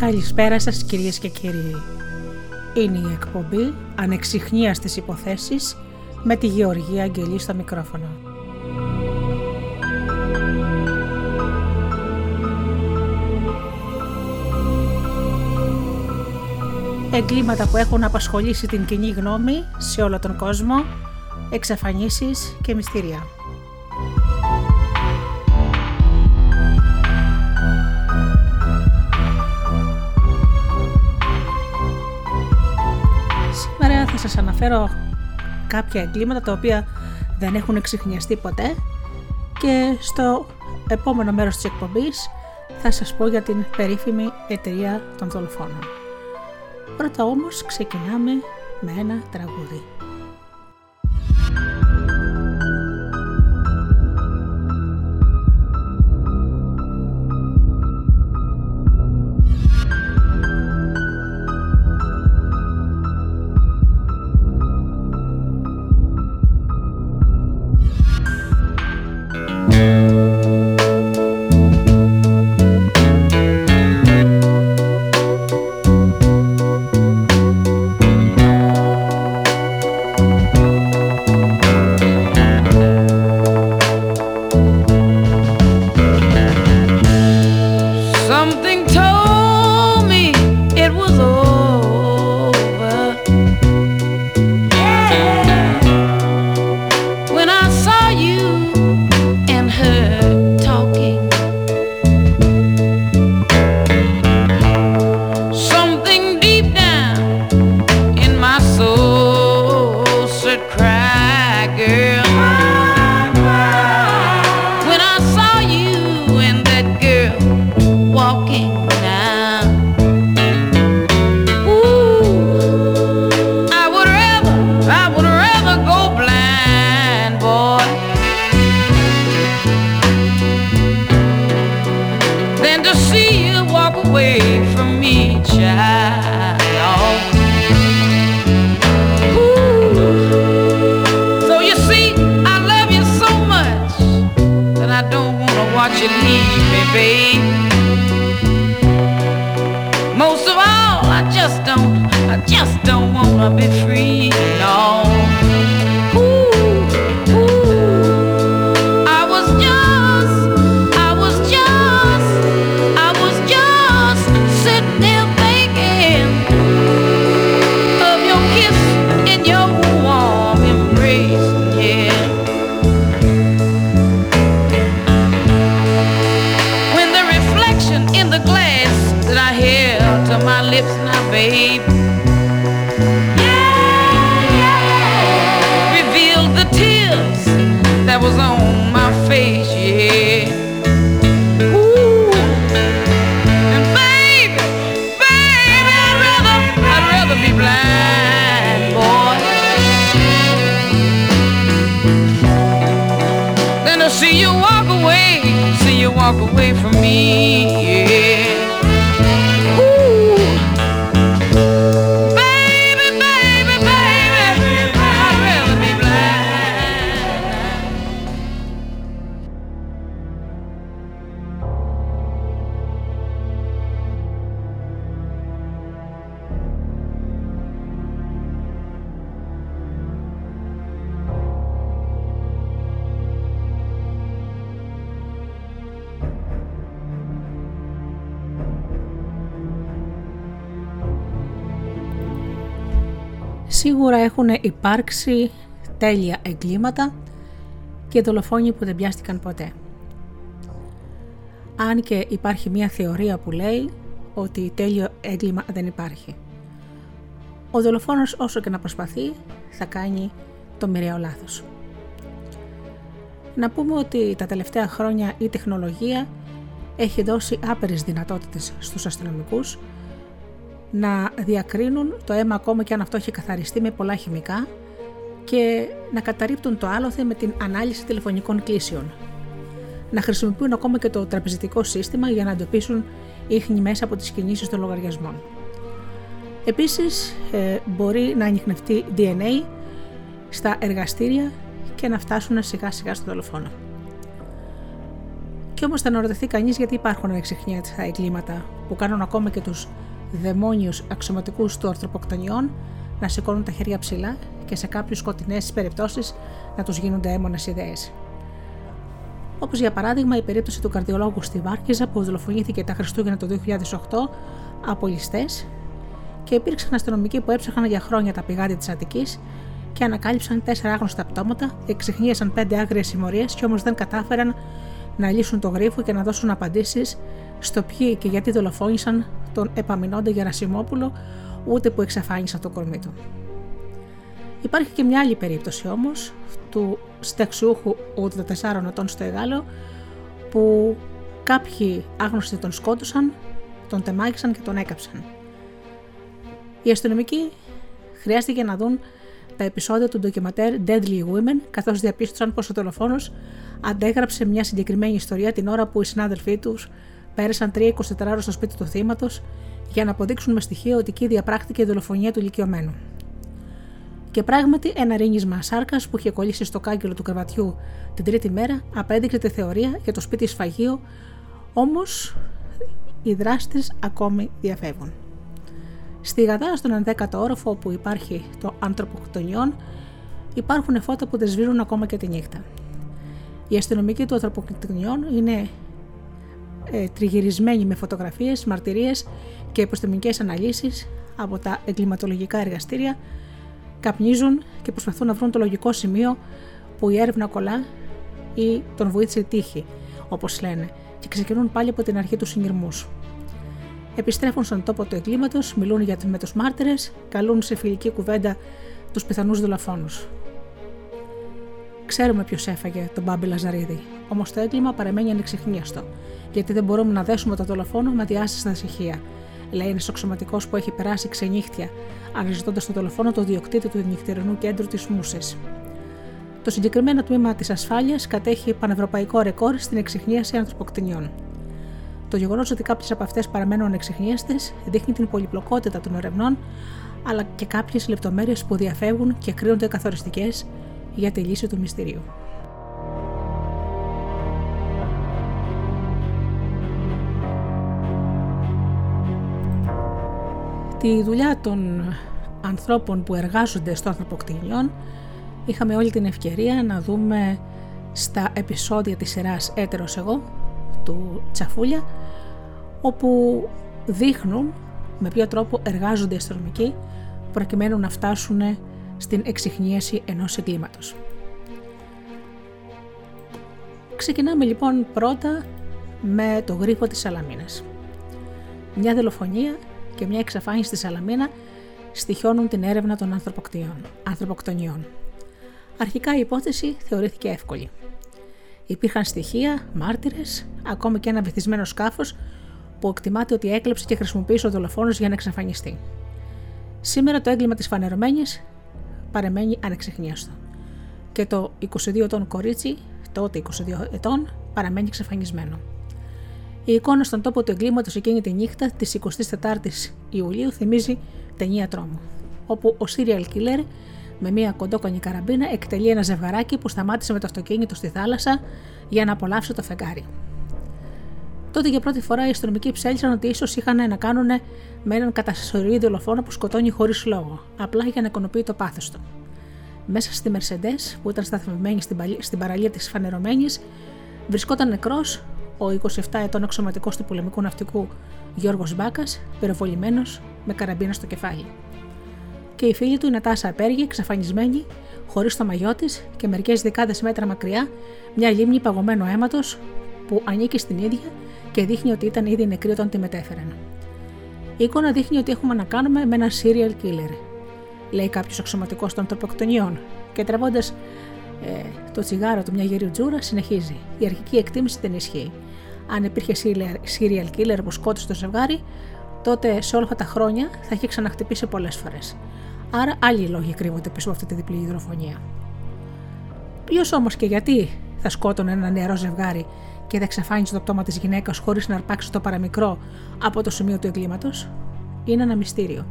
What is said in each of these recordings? Καλησπέρα σας κυρίες και κύριοι. Είναι η εκπομπή Ανεξιχνίαστες Υποθέσεις με τη Γεωργία Αγγελή στο μικρόφωνο. Εγκλήματα που έχουν απασχολήσει την κοινή γνώμη σε όλο τον κόσμο, εξαφανίσεις και μυστήρια. Σήμερα θα σας αναφέρω κάποια εγκλήματα τα οποία δεν έχουν εξιχνιαστεί ποτέ και στο επόμενο μέρος της εκπομπής θα σας πω για την περίφημη εταιρεία των δολοφόνων. Πρώτα όμως ξεκινάμε με ένα τραγούδι. Σίγουρα έχουν υπάρξει τέλεια εγκλήματα και δολοφόνοι που δεν πιάστηκαν ποτέ. Αν και υπάρχει μια θεωρία που λέει ότι τέλειο έγκλημα δεν υπάρχει. Ο δολοφόνος όσο και να προσπαθεί θα κάνει το μοιραίο λάθος. Να πούμε ότι τα τελευταία χρόνια η τεχνολογία έχει δώσει άπειρες δυνατότητες στους αστυνομικούς να διακρίνουν το αίμα ακόμα και αν αυτό έχει καθαριστεί με πολλά χημικά και να καταρρίπτουν το άλοθε με την ανάλυση τηλεφωνικών κλήσεων. Να χρησιμοποιούν ακόμα και το τραπεζιτικό σύστημα για να εντοπίσουν ίχνη μέσα από τις κινήσεις των λογαριασμών. Επίσης, μπορεί να ανιχνευτεί DNA στα εργαστήρια και να φτάσουν σιγά σιγά στο δολοφόνο. Κι όμως θα αναρωτηθεί κανείς γιατί υπάρχουν ανεξιχνιάτιστα εγκλήματα που κάνουν ακόμα και τους δαιμόνιους αξιωματικούς των ανθρωποκτονιών να σηκώνουν τα χέρια ψηλά και σε κάποιες σκοτεινές περιπτώσεις να τους γίνονται αίμονες ιδέες. Όπως για παράδειγμα η περίπτωση του καρδιολόγου στη Βάρκυζα που δολοφονήθηκε τα Χριστούγεννα το 2008 από ληστές και υπήρξαν αστυνομικοί που έψαχναν για χρόνια τα πηγάδια της Αττικής και ανακάλυψαν 4 άγνωστα πτώματα, εξιχνίασαν 5 άγριες συμμορίες και όμως δεν κατάφεραν να λύσουν το γρίφο και να δώσουν απαντήσεις στο ποιοι και γιατί δολοφόνησαν τον Επαμεινώντα Γερασιμόπουλο, ούτε που εξαφάνισαν το κορμί του. Υπάρχει και μια άλλη περίπτωση όμως του στεξιούχου 84 ετών στο Εγάλαιο που κάποιοι άγνωστοι τον σκότωσαν, τον τεμάγισαν και τον έκαψαν. Οι αστυνομικοί χρειάστηκε να δουν τα επεισόδια του ντοκιματέρ Deadly Women, καθώς διαπίστωσαν πως ο δολοφόνος αντέγραψε μια συγκεκριμένη ιστορία την ώρα που οι συνάδελφοί τους πέρασαν 3-24 ώρες στο σπίτι του θύματος για να αποδείξουν με στοιχεία ότι εκεί διαπράχθηκε η δολοφονία του ηλικιωμένου. Και πράγματι, ένα ρήνισμα σάρκας που είχε κολλήσει στο κάγκελο του κρεβατιού την τρίτη μέρα απέδειξε τη θεωρία για το σπίτι σφαγείο, όμως οι δράστες ακόμη διαφεύγουν. Στη Γαδά, στον 11ο όροφο όπου υπάρχει το ανθρωποκτονιών, υπάρχουν φώτα που δεσβήρουν ακόμα και τη νύχτα. Οι αστυνομικοί του ανθρωποκτονιών είναι τριγυρισμένοι με φωτογραφίες, μαρτυρίες και επιστημονικές αναλύσεις από τα εγκληματολογικά εργαστήρια, καπνίζουν και προσπαθούν να βρουν το λογικό σημείο που η έρευνα κολλά ή τον βοήθησε η τύχη, όπως λένε, και ξεκινούν πάλι από την αρχή του συγκυρμούς. Επιστρέφουν στον τόπο του εγκλήματος, μιλούν με τους μάρτυρες, καλούν σε φιλική κουβέντα τους πιθανούς δολοφόνους. Ξέρουμε ποιος έφαγε τον Μπάμπη Λαζαρίδη, όμως το έγκλημα παραμένει ανεξιχνίαστο, γιατί δεν μπορούμε να δέσουμε τον δολοφόνο με διάσυστα στοιχεία. Λέει ένας αξιωματικός που έχει περάσει ξενύχτια, αναζητώντας τον δολοφόνο το διοκτήτη του νυχτερινού κέντρου της Μούσες. Το συγκεκριμένο τμήμα της ασφάλειας κατέχει πανευρωπαϊκό ρεκόρ στην εξιχνίαση ανθρωποκτηνιών. Το γεγονός ότι κάποιες από αυτές παραμένουν ανεξιχνίαστες δείχνει την πολυπλοκότητα των ερευνών, αλλά και κάποιες λεπτομέρειες που διαφεύγουν και κρίνονται καθοριστικές για τη λύση του μυστηρίου. Τη δουλειά των ανθρώπων που εργάζονται στο ανθρωποκτηνιών είχαμε όλη την ευκαιρία να δούμε στα επεισόδια της σειράς «Έτερος Εγώ» του Τσαφούλια, όπου δείχνουν με ποιο τρόπο εργάζονται οι αστυνομικοί προκειμένου να φτάσουν στην εξιχνίαση ενός εγκλήματος. Ξεκινάμε λοιπόν πρώτα με το γρίφο της Σαλαμίνας. Μια δολοφονία και μια εξαφάνιση στη Σαλαμίνα στοιχιώνουν την έρευνα των ανθρωποκτονιών. Αρχικά η υπόθεση θεωρήθηκε εύκολη. Υπήρχαν στοιχεία, μάρτυρες, ακόμη και ένα βυθισμένο σκάφος που εκτιμάται ότι έκλεψε και χρησιμοποίησε ο δολοφόνος για να εξαφανιστεί. Σήμερα το έγκλημα της Φανερωμένης παραμένει ανεξιχνίαστο. Και το 22 ετών κορίτσι, τότε 22 ετών, παραμένει εξαφανισμένο. Η εικόνα στον τόπο του εγκλήματος εκείνη τη νύχτα της 24ης Ιουλίου θυμίζει ταινία τρόμου, όπου ο serial killer με μια κοντόκονη καραμπίνα εκτελεί ένα ζευγαράκι που σταμάτησε με το αυτοκίνητο στη θάλασσα για να απολαύσει το φεγγάρι. Τότε για πρώτη φορά οι αστυνομικοί ψέλισαν ότι ίσως είχαν να κάνουν με έναν κατασυρωή δολοφόνο που σκοτώνει χωρίς λόγο, απλά για να εικονοποιεί το πάθος του. Μέσα στη Mercedes που ήταν σταθμευμένη στην παραλία της Φανερωμένης βρισκόταν νεκρός ο 27 ετών αξιωματικός του πολεμικού ναυτικού Γιώργος Μπάκας, πυροβολημένος με καραμπίνα στο κεφάλι. Και η φίλη του η Νατάσα Απέργη, εξαφανισμένη, χωρίς το μαγιό της και μερικές δεκάδες μέτρα μακριά, μια λίμνη παγωμένου αίματος που ανήκει στην ίδια και δείχνει ότι ήταν ήδη νεκρή όταν τη μετέφεραν. Η εικόνα δείχνει ότι έχουμε να κάνουμε με ένα serial killer, λέει κάποιος αξιωματικός των ανθρωποκτονιών, και τραβώντας το τσιγάρο του μια γεριτζούρα συνεχίζει. Η αρχική εκτίμηση δεν ισχύει. Αν υπήρχε serial killer που σκότωσε το ζευγάρι, τότε σε όλα αυτά τα χρόνια θα είχε ξαναχτυπήσει πολλές φορές. Άρα άλλοι λόγοι κρύβονται πίσω από αυτή τη διπλή δολοφονία. Ποιος όμως και γιατί θα σκότωνε ένα νεαρό ζευγάρι και θα εξαφάνισε το πτώμα της γυναίκας χωρίς να αρπάξει το παραμικρό από το σημείο του εγκλήματος, είναι ένα μυστήριο.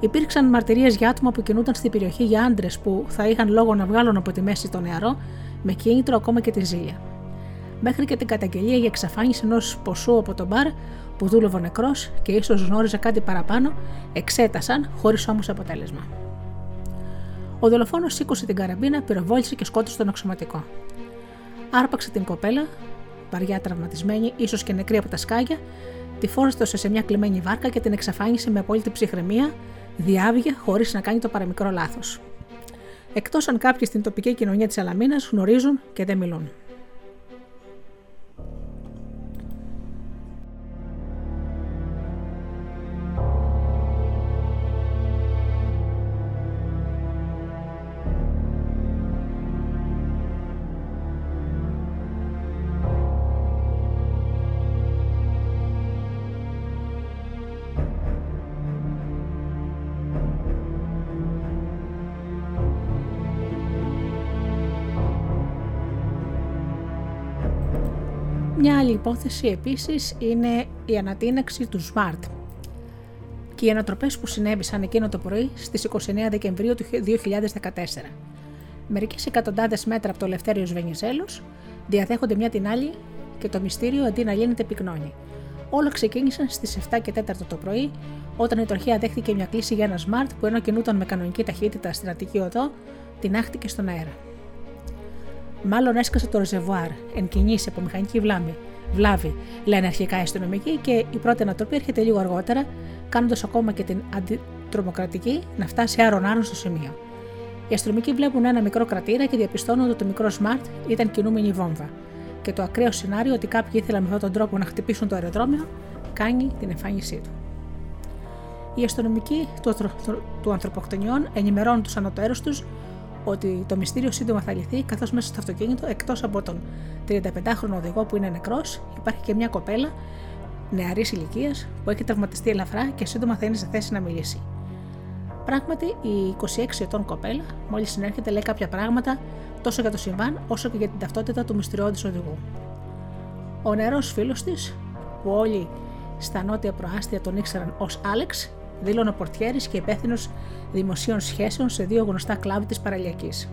Υπήρξαν μαρτυρίες για άτομα που κινούνταν στην περιοχή, για άντρες που θα είχαν λόγο να βγάλουν από τη μέση το νεαρό με κίνητρο ακόμα και τη ζήλια. μέχρι και την καταγγελία για εξαφάνιση ενός ποσού από τον μπαρ που δούλευε νεκρός και ίσως γνώριζε κάτι παραπάνω, εξέτασαν χωρίς όμως αποτέλεσμα. Ο δολοφόνος σήκωσε την καραμπίνα, πυροβόλησε και σκότωσε τον αξιωματικό. Άρπαξε την κοπέλα, βαριά τραυματισμένη, ίσως και νεκρή από τα σκάγια, τη φόρτωσε σε μια κλειμένη βάρκα και την εξαφάνισε με απόλυτη ψυχραιμία, διάβγε χωρίς να κάνει το παραμικρό λάθος. Εκτός αν κάποιοι στην τοπική κοινωνία της Σαλαμίνας γνωρίζουν και δεν μιλούν. Μια άλλη υπόθεση επίσης είναι η ανατείναξη του SMART και οι ανατροπές που συνέβησαν εκείνο το πρωί στις 29 Δεκεμβρίου του 2014. Μερικές εκατοντάδες μέτρα από το Ελευθέριος Βενιζέλος διαδέχονται μια την άλλη και το μυστήριο αντί να λύνεται πυκνώνει. Όλα ξεκίνησαν στις 7 και 4 το πρωί όταν η τροχέα δέχτηκε μια κλίση για ένα SMART που ενώ κινούταν με κανονική ταχύτητα στην Αττική Οδό, τινάχτηκε στον αέρα. Μάλλον έσκασε το ρεζεβουάρ, εν κινήσει από μηχανική βλάβη, λένε αρχικά οι αστυνομικοί, και η πρώτη ανατροπή έρχεται λίγο αργότερα, κάνοντας ακόμα και την αντιτρομοκρατική να φτάσει άρον-άρον στο σημείο. Οι αστυνομικοί βλέπουν ένα μικρό κρατήρα και διαπιστώνουν ότι το μικρό SMART ήταν κινούμενη βόμβα. Και το ακραίο σενάριο ότι κάποιοι ήθελαν με αυτόν τον τρόπο να χτυπήσουν το αεροδρόμιο, κάνει την εμφάνισή του. Οι αστυνομικοί του ανθρωποκτονιών ενημερώνουν τους ανωτέρους τους ότι το μυστήριο σύντομα θα λυθεί, καθώς μέσα στο αυτοκίνητο, εκτός από τον 35χρονο οδηγό που είναι νεκρός, υπάρχει και μια κοπέλα νεαρής ηλικίας που έχει τραυματιστεί ελαφρά και σύντομα θα είναι σε θέση να μιλήσει. Πράγματι, η 26 ετών κοπέλα, μόλις συνέρχεται, λέει κάποια πράγματα τόσο για το συμβάν όσο και για την ταυτότητα του μυστηριώδης οδηγού. Ο νεαρός φίλος της, που όλοι στα νότια προάστια τον ήξεραν ως Άλεξ, δήλωνε πορτιέρης και υπεύθυνος δημοσίων σχέσεων σε δύο γνωστά κλαμπ της παραλιακής.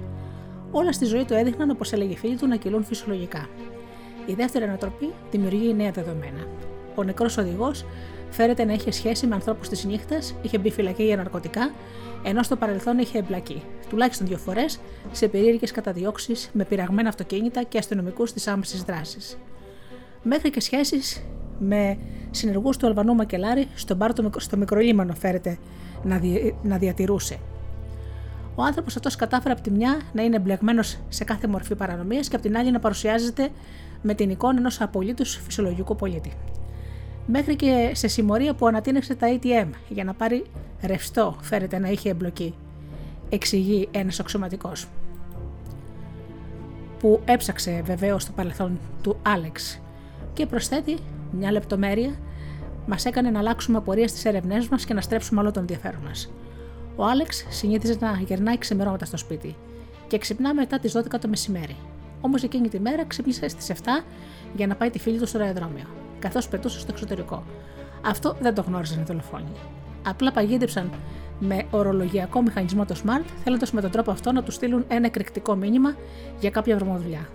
Όλα στη ζωή του έδειχναν, όπως έλεγε η φίλη του, να κυλούν φυσιολογικά. Η δεύτερη ανατροπή δημιουργεί νέα δεδομένα. Ο νεκρός οδηγός φέρεται να είχε σχέση με ανθρώπους της νύχτας, είχε μπει φυλακή για ναρκωτικά, ενώ στο παρελθόν είχε εμπλακεί, τουλάχιστον δύο φορές, σε περίεργες καταδιώξεις με πειραγμένα αυτοκίνητα και αστυνομικούς της άμεσης δράσης. Μέχρι και σχέσεις με συνεργούς του Αλβανού Μακελάρη στον μπάρ στο Μικρολίμανο φέρεται να διατηρούσε. Ο άνθρωπος αυτός κατάφερε από τη μια να είναι εμπλεγμένος σε κάθε μορφή παρανομίας και από την άλλη να παρουσιάζεται με την εικόνα ενός απολύτως φυσιολογικού πολίτη. Μέχρι και σε συμμορία που ανατείναξε τα ATM για να πάρει ρευστό φέρεται να είχε εμπλοκή, εξηγεί ένας αξιωματικός που έψαξε βεβαίως το παρελθόν του Άλεξ και προσθέτει μια λεπτομέρεια μας έκανε να αλλάξουμε απορία στις έρευνές μας και να στρέψουμε όλο τον ενδιαφέρον μας. Ο Άλεξ συνήθιζε να γερνάει ξημερώματα στο σπίτι και ξυπνά μετά τις 12 το μεσημέρι. Όμως εκείνη τη μέρα ξύπνησε στις 7 για να πάει τη φίλη του στο αεροδρόμιο, καθώς πετούσε στο εξωτερικό. Αυτό δεν το γνώριζαν οι δολοφόνοι. Απλά παγίδεψαν με ορολογιακό μηχανισμό το SMART, θέλοντας με τον τρόπο αυτό να του στείλουν ένα εκρηκτικό μήνυμα για κάποια βρωμοδουλειά.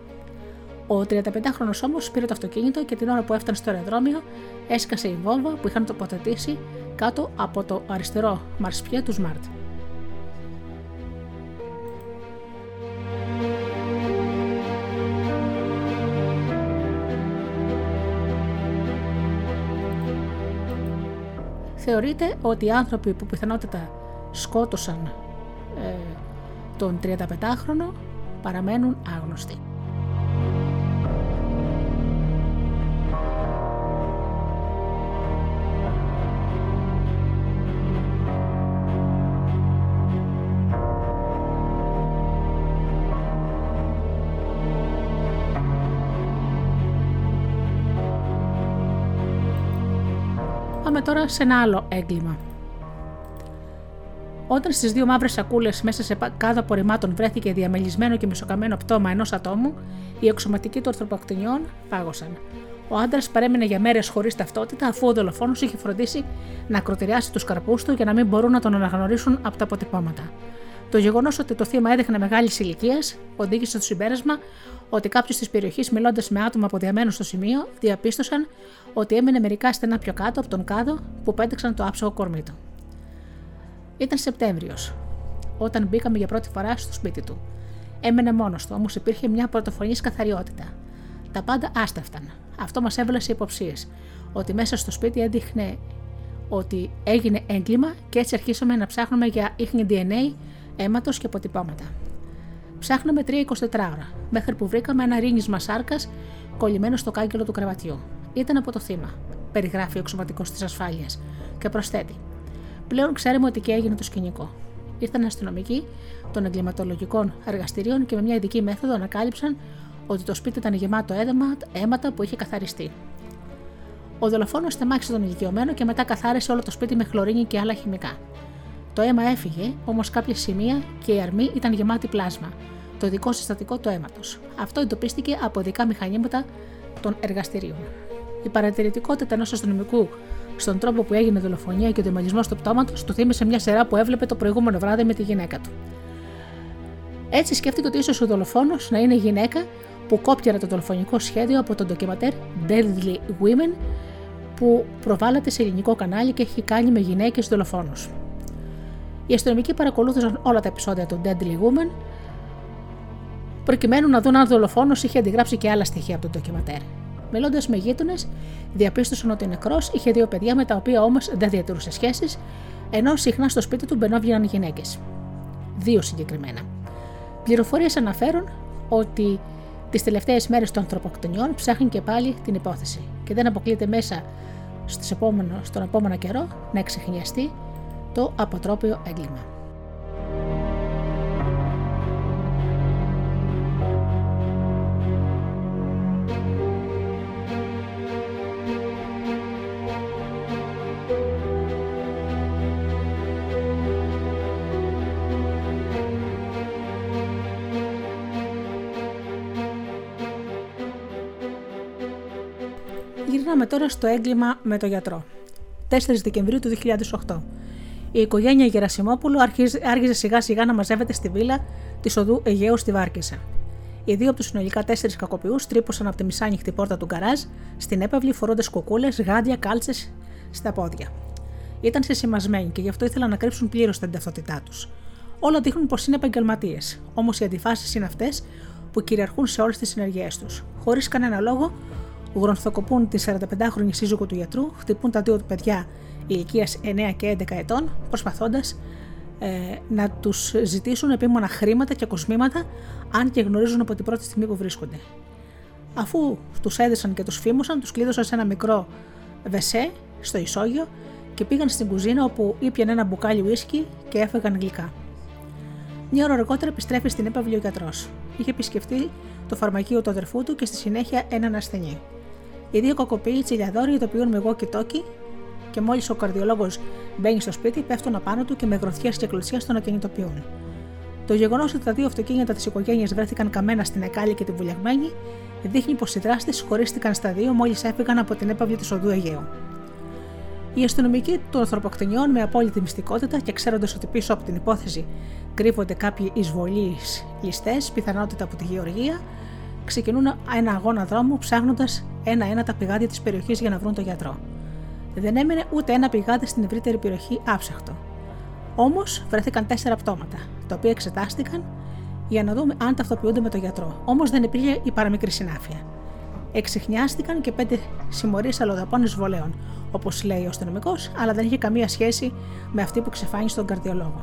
Ο 35χρονος όμως πήρε το αυτοκίνητο και την ώρα που έφτανε στο αεροδρόμιο έσκασε η βόμβα που είχαν τοποθετήσει κάτω από το αριστερό μαρσπιέ του SMART. Θεωρείται ότι οι άνθρωποι που πιθανότατα σκότωσαν τον 35χρονο παραμένουν άγνωστοι. Τώρα σε ένα άλλο έγκλημα. Όταν στις δύο μαύρες σακούλες μέσα σε κάδο απορριμμάτων βρέθηκε διαμελισμένο και μισοκαμένο πτώμα ενός ατόμου, οι εξωματικοί των ανθρωποκτονιών πάγωσαν. Ο άντρας παρέμεινε για μέρες χωρίς ταυτότητα, αφού ο δολοφόνος είχε φροντίσει να ακροτηριάσει τους καρπούς του για να μην μπορούν να τον αναγνωρίσουν από τα αποτυπώματα. Το γεγονός ότι το θύμα έδειχνε μεγάλης ηλικίας οδήγησε στο συμπέρασμα ότι κάποιος της περιοχής, μιλώντας με άτομα που διαμένουν στο σημείο, διαπίστωσαν ότι έμεινε μερικά στενά πιο κάτω από τον κάδο που πέταξαν το άψογο κορμί του. Ήταν Σεπτέμβριος, όταν μπήκαμε για πρώτη φορά στο σπίτι του. Έμενε μόνος του, όμως υπήρχε μια πρωτοφανής καθαριότητα. Τα πάντα άσταφταν. Αυτό μας έβαλε σε υποψίες, ότι μέσα στο σπίτι έδειχνε ότι έγινε έγκλημα και έτσι αρχίσαμε να ψάχνουμε για ίχνη DNA, αίματος και αποτυπώματα. Ψάχναμε 3-24 ώρα, μέχρι που βρήκαμε ένα ρήνισμα σάρκας κολλημένο στο κάγκελο του κρεβατιού. Ήταν από το θύμα, περιγράφει ο εξωματικός της ασφάλειας, και προσθέτει: πλέον ξέρουμε ότι και έγινε το σκηνικό. Ήρθαν αστυνομικοί των εγκληματολογικών εργαστηρίων και με μια ειδική μέθοδο ανακάλυψαν ότι το σπίτι ήταν γεμάτο αίματα που είχε καθαριστεί. Ο δολοφόνος στεμάχισε τον ηλικιωμένο και μετά καθάρισε όλο το σπίτι με χλωρίνη και άλλα χημικά. Το αίμα έφυγε, όμως κάποια σημεία και οι αρμοί ήταν γεμάτοι πλάσμα, το ειδικό συστατικό του αίματος. Αυτό εντοπίστηκε από ειδικά μηχανήματα των εργαστηρίων. Η παρατηρητικότητα ενός αστυνομικού στον τρόπο που έγινε η δολοφονία και ο ντεμελισμός του πτώματος του θύμισε μια σειρά που έβλεπε το προηγούμενο βράδυ με τη γυναίκα του. Έτσι σκέφτηκε ότι ίσως ο δολοφόνος να είναι γυναίκα που κόπτιαρα το δολοφονικό σχέδιο από τον ντοκιματέρ Deadly Women που προβάλλεται σε ελληνικό κανάλι και έχει κάνει με γυναίκες δολοφόνους. Οι αστυνομικοί παρακολούθησαν όλα τα επεισόδια των Deadly Women προκειμένου να δουν αν ο δολοφόνος είχε αντιγράψει και άλλα στοιχεία από το ντοκιματέρ. Μιλώντας με γείτονες, διαπίστωσαν ότι ο νεκρός είχε δύο παιδιά με τα οποία όμως δεν διατηρούσε σχέσεις, ενώ συχνά στο σπίτι του μπαινόβγαιναν γυναίκες. Δύο συγκεκριμένα. Πληροφορίες αναφέρουν ότι τις τελευταίες μέρες των ανθρωποκτονιών ψάχνει και πάλι την υπόθεση και δεν αποκλείεται μέσα στον επόμενο καιρό να εξεχνιαστεί το αποτρόπαιο έγκλημα. Γυρνάμε τώρα στο έγκλημα με το γιατρό. 4 Δεκεμβρίου του 2008. Η οικογένεια Γερασιμόπουλου άρχιζε σιγά σιγά να μαζεύεται στη βίλα της οδού Αιγαίου στη Βάρκυζα. Οι δύο από τους συνολικά 4 κακοποιούς τρύπωσαν από τη μισάνοιχτη πόρτα του γκαράζ στην έπαυλη φορώντας κουκούλες, γάντια, κάλτσες στα πόδια. Ήταν συσημασμένοι και γι' αυτό ήθελαν να κρύψουν πλήρως την ταυτότητά τους. Όλα δείχνουν πως είναι επαγγελματίες, όμως οι αντιφάσεις είναι αυτές που κυριαρχούν σε όλες τις συνεργίες τους. Χωρίς κανένα λόγο, γρονθοκοπούν τη 45χρονη σύζυγο του γιατρού, χτυπούν τα δύο παιδιά ηλικίας 9 και 11 ετών, προσπαθώντας να τους ζητήσουν επίμονα χρήματα και κοσμήματα, αν και γνωρίζουν από την πρώτη στιγμή που βρίσκονται. Αφού τους έδεσαν και τους φήμωσαν, τους κλείδωσαν σε ένα μικρό βεσέ στο ισόγειο και πήγαν στην κουζίνα όπου ήπιαν ένα μπουκάλι ουίσκι και έφεγαν γλυκά. Μια ώρα αργότερα επιστρέφει στην έπαυλη ο γιατρός. Είχε επισκεφτεί το φαρμακείο του αδερφού του και στη συνέχεια έναν ασθενή. Οι δύο κακοποιοί τσιλιαδόροι ειδοποιούν με walkie-talkie και μόλις ο καρδιολόγος μπαίνει στο σπίτι, πέφτουν απάνω του και με γροθιές και κλωτσιές τον ακινητοποιούν. Το γεγονός ότι τα δύο αυτοκίνητα της οικογένειας βρέθηκαν καμένα στην ακάλη και την βουλιαγμένη δείχνει πως οι δράστες χωρίστηκαν στα δύο μόλις έφυγαν από την έπαυλη της οδού Αιγαίου. Οι αστυνομικοί των ανθρωποκτονιών, με απόλυτη μυστικότητα και ξέροντας ότι πίσω από την υπόθεση κρύβονται κάποιοι εισβολείς ληστές, πιθανότητα από τη Γεωργία, ξεκινούν ένα αγώνα δρόμου ψάχνοντας ένα-ένα τα πηγάδια της περιοχής για να βρουν τον γιατρό. Δεν έμεινε ούτε ένα πηγάδι στην ευρύτερη περιοχή άψαχτο. Όμως βρέθηκαν 4 πτώματα, τα οποία εξετάστηκαν για να δούμε αν ταυτοποιούνται με τον γιατρό. Όμως δεν υπήρχε η παραμικρή συνάφεια. Εξιχνιάστηκαν και 5 συμμορίες αλλοδαπών εισβολέων, όπως λέει ο αστυνομικός, αλλά δεν είχε καμία σχέση με αυτή που ξεφάνισε τον καρδιολόγο.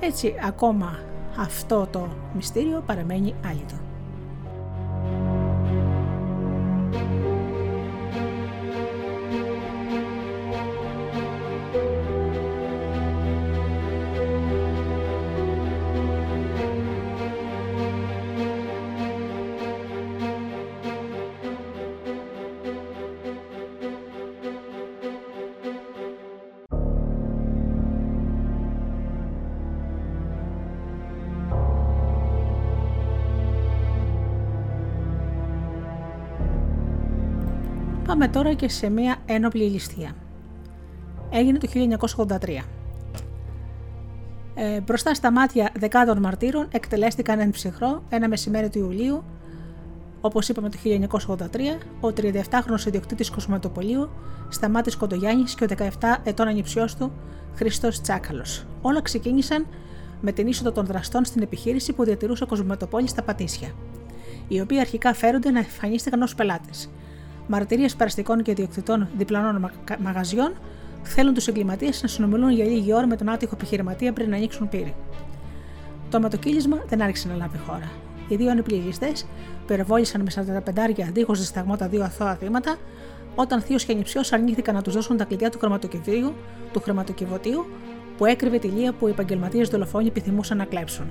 Έτσι, ακόμα αυτό το μυστήριο παραμένει άλυτο. Πάμε τώρα και σε μία ένοπλη ληστεία. Έγινε το 1983. Μπροστά στα μάτια δεκάδων μαρτύρων εκτελέστηκαν εν ψυχρό ένα μεσημέρι του Ιουλίου, όπως είπαμε το 1983, ο 37χρονος ιδιοκτήτης Κοσμοτοπολίου Σταμάτης Κοντογιάννης και ο 17 ετών ανιψιός του Χριστός Τσάκαλος. Όλα ξεκίνησαν με την είσοδο των δραστών στην επιχείρηση που διατηρούσε ο Κοσμοτοπόλης στα Πατήσια, οι οποίοι αρχικά φέρονται να εμφανίστηκαν ως πελάτες. Μαρτυρίες περαστικών και ιδιοκτητών διπλανών μαγαζιών θέλουν τους εγκληματίες να συνομιλούν για λίγη ώρα με τον άτυχο επιχειρηματία πριν να ανοίξουν πύρη. Το μετοκύλισμα δεν άρχισε να λάβει χώρα. Οι δύο ανεπληγιστές πυροβόλησαν με 45 δίχως δισταγμό τα δύο αθώα θύματα, όταν θείος και ανιψιός αρνήθηκαν να τους δώσουν τα κλειδιά του χρηματοκιβωτίου που έκρυβε τη λία που οι επαγγελματίες δολοφόνοι επιθυμούσαν να κλέψουν.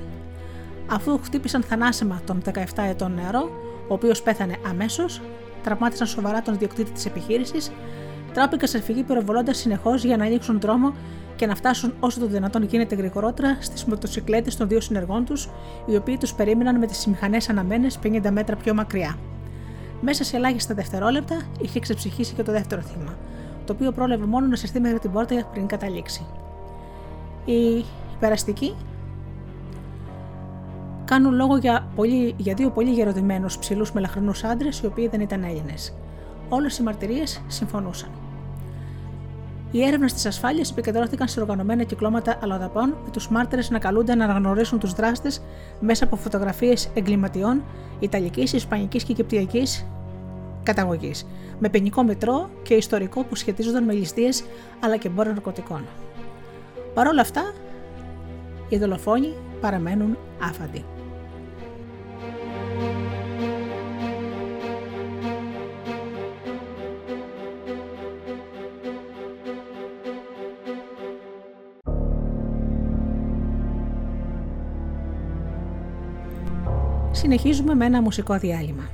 Αφού χτύπησαν θανάσιμα τον 17 ετών νεαρό, ο οποίος πέθανε αμέσως, τραυμάτισαν σοβαρά τον ιδιοκτήτη της επιχείρησης, τράπηκαν σε φυγή πυροβολώντας συνεχώς για να ανοίξουν δρόμο και να φτάσουν όσο το δυνατόν γίνεται γρηγορότερα στις μοτοσυκλέτες των δύο συνεργών τους, οι οποίοι τους περίμεναν με τις μηχανές αναμένες 50 μέτρα πιο μακριά. Μέσα σε ελάχιστα δευτερόλεπτα είχε ξεψυχήσει και το δεύτερο θύμα, το οποίο πρόλαβε μόνο να συρθεί μέχρι την πόρτα πριν καταλήξει. Οι περαστικοί κάνουν λόγο για δύο πολύ γεροδημένους ψηλούς μελαχρινούς άντρες, οι οποίοι δεν ήταν Έλληνες. Όλες οι μαρτυρίες συμφωνούσαν. Οι έρευνες της ασφάλειας επικεντρώθηκαν σε οργανωμένα κυκλώματα αλλοδαπών, με τους μάρτυρες να καλούνται να αναγνωρίσουν τους δράστες μέσα από φωτογραφίες εγκληματιών ιταλικής, ισπανικής και κυπριακής καταγωγής, με ποινικό μητρό και ιστορικό που σχετίζονταν με ληστείες αλλά και εμπόριο ναρκωτικών. Παρ' όλα αυτά, οι δολοφόνοι παραμένουν άφαντοι. Συνεχίζουμε με ένα μουσικό διάλειμμα.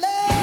Love.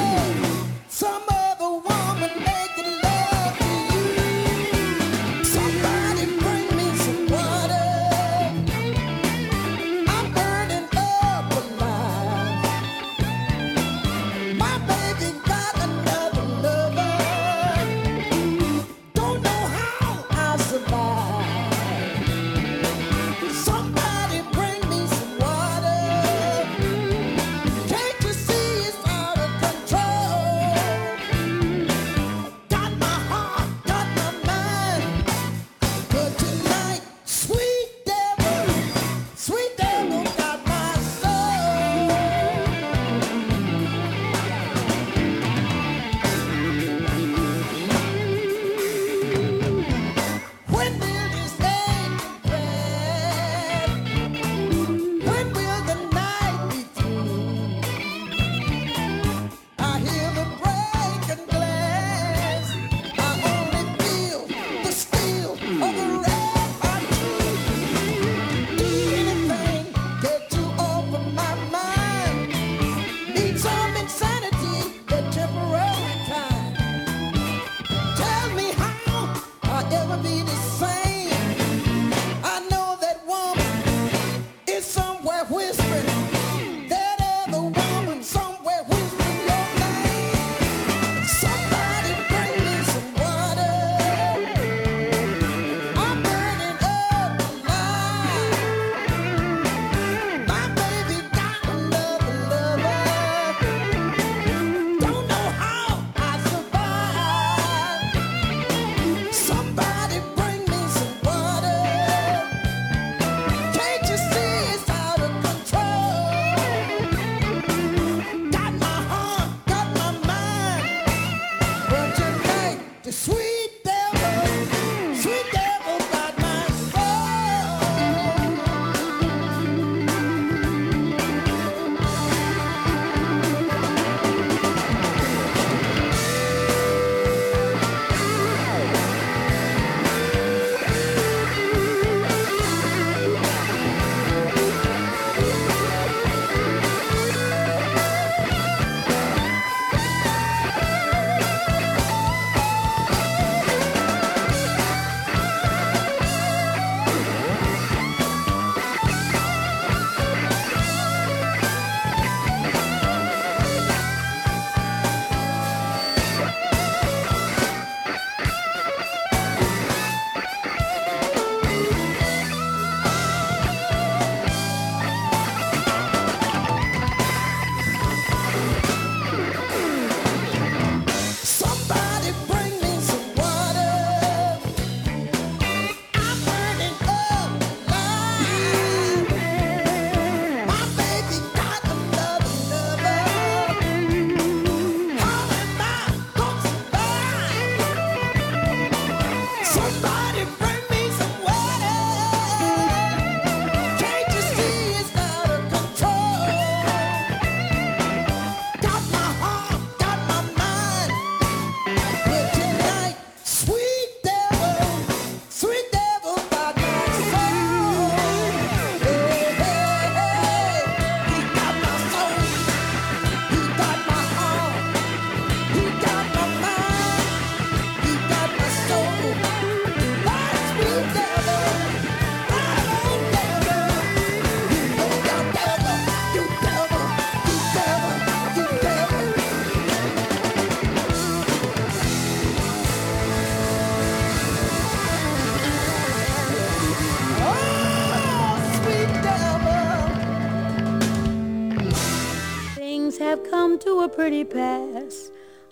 to a pretty pass.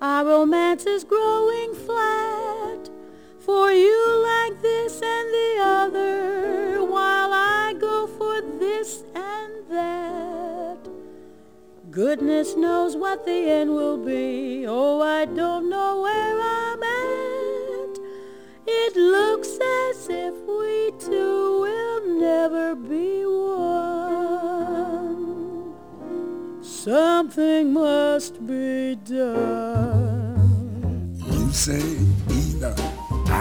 Our romance is growing flat. For you like this and the other, while I go for this and that. Goodness knows what the end will be. Oh, I don't know where I'm at. It looks as if we two will never be one. Something must be done. You say either.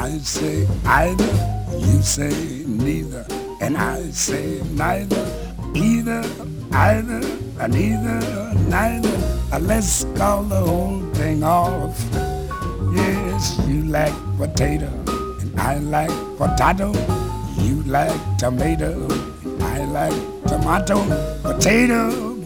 I say either, you say neither, and I say neither, either, either, and either, neither, and let's call the whole thing off. Yes, you like potato, and I like potato, you like tomato, and I like tomato, potato,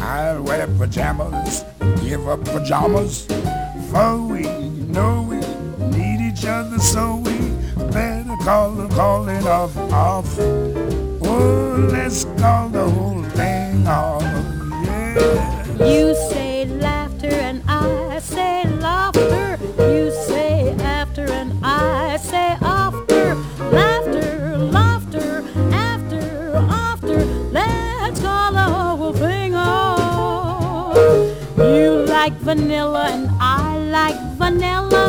I'll wear pajamas, give up pajamas. For we know we need each other, so we better call it off. Oh, let's call the whole thing off, yeah. You say laughter and I say laughter. You say after and I say after. Laughter, laughter, after, after. Let's call the whole thing off. You like vanilla and I like vanilla.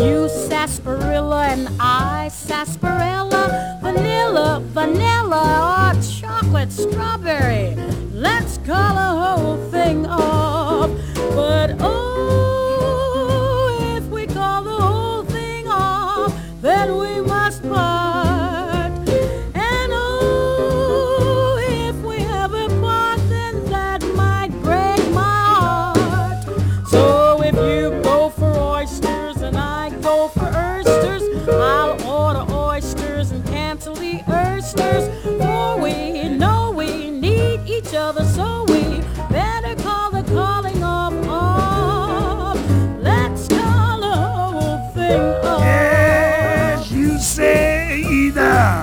You sarsaparilla and I sarsaparilla. Vanilla, vanilla, or chocolate strawberry. Let's call the whole thing off. But oh, if we call the whole thing off, then we must part. And oh, if we ever part, then that might break my heart. So if you go for oysters, go for oysters, I'll order oysters and cancel the oysters. For we know we need each other, so we better call the calling off. Let's call the whole thing off. Yes, you say either,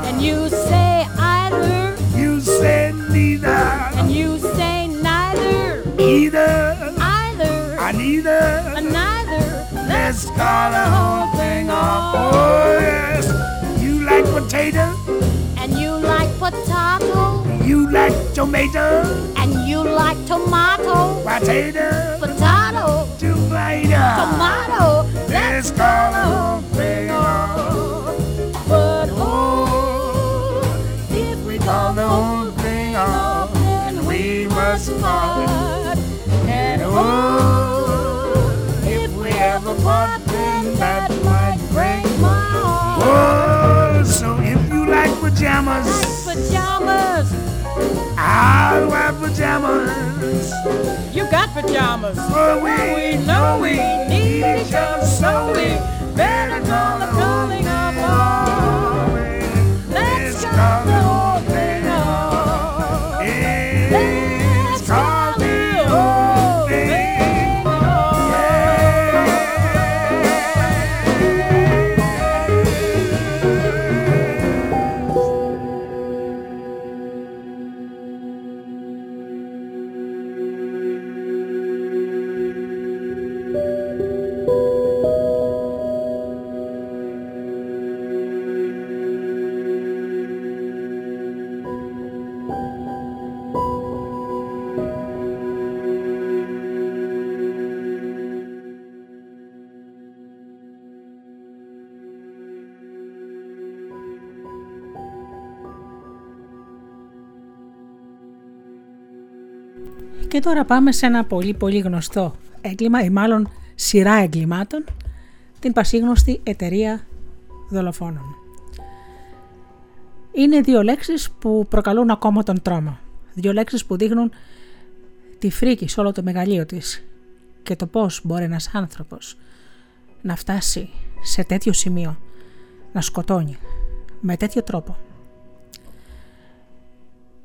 and you say either. You say neither, and you say neither. Either, either, and neither, and neither. Let's call the whole thing off. Oh yes, you like potato, and you like potato. You like tomato, and you like tomato. Potato, potato, tomato, tomato. Let's call the whole thing off. But oh, if we call the whole thing off, then we must part. And oh, but then that might break my heart. Oh, so if you like pajamas, like pajamas, I'll wear pajamas. You got pajamas. For we know we need each other, so we better call the calling of all. Let's call the whole thing off. Let's call the whole thing. Και τώρα πάμε σε ένα πολύ πολύ γνωστό έγκλημα, ή μάλλον σειρά εγκλημάτων, την πασίγνωστη εταιρεία δολοφόνων. Είναι δύο λέξεις που προκαλούν ακόμα τον τρόμο. Δύο λέξεις που δείχνουν τη φρίκη σε όλο το μεγαλείο της και το πώς μπορεί ένας άνθρωπος να φτάσει σε τέτοιο σημείο, να σκοτώνει με τέτοιο τρόπο.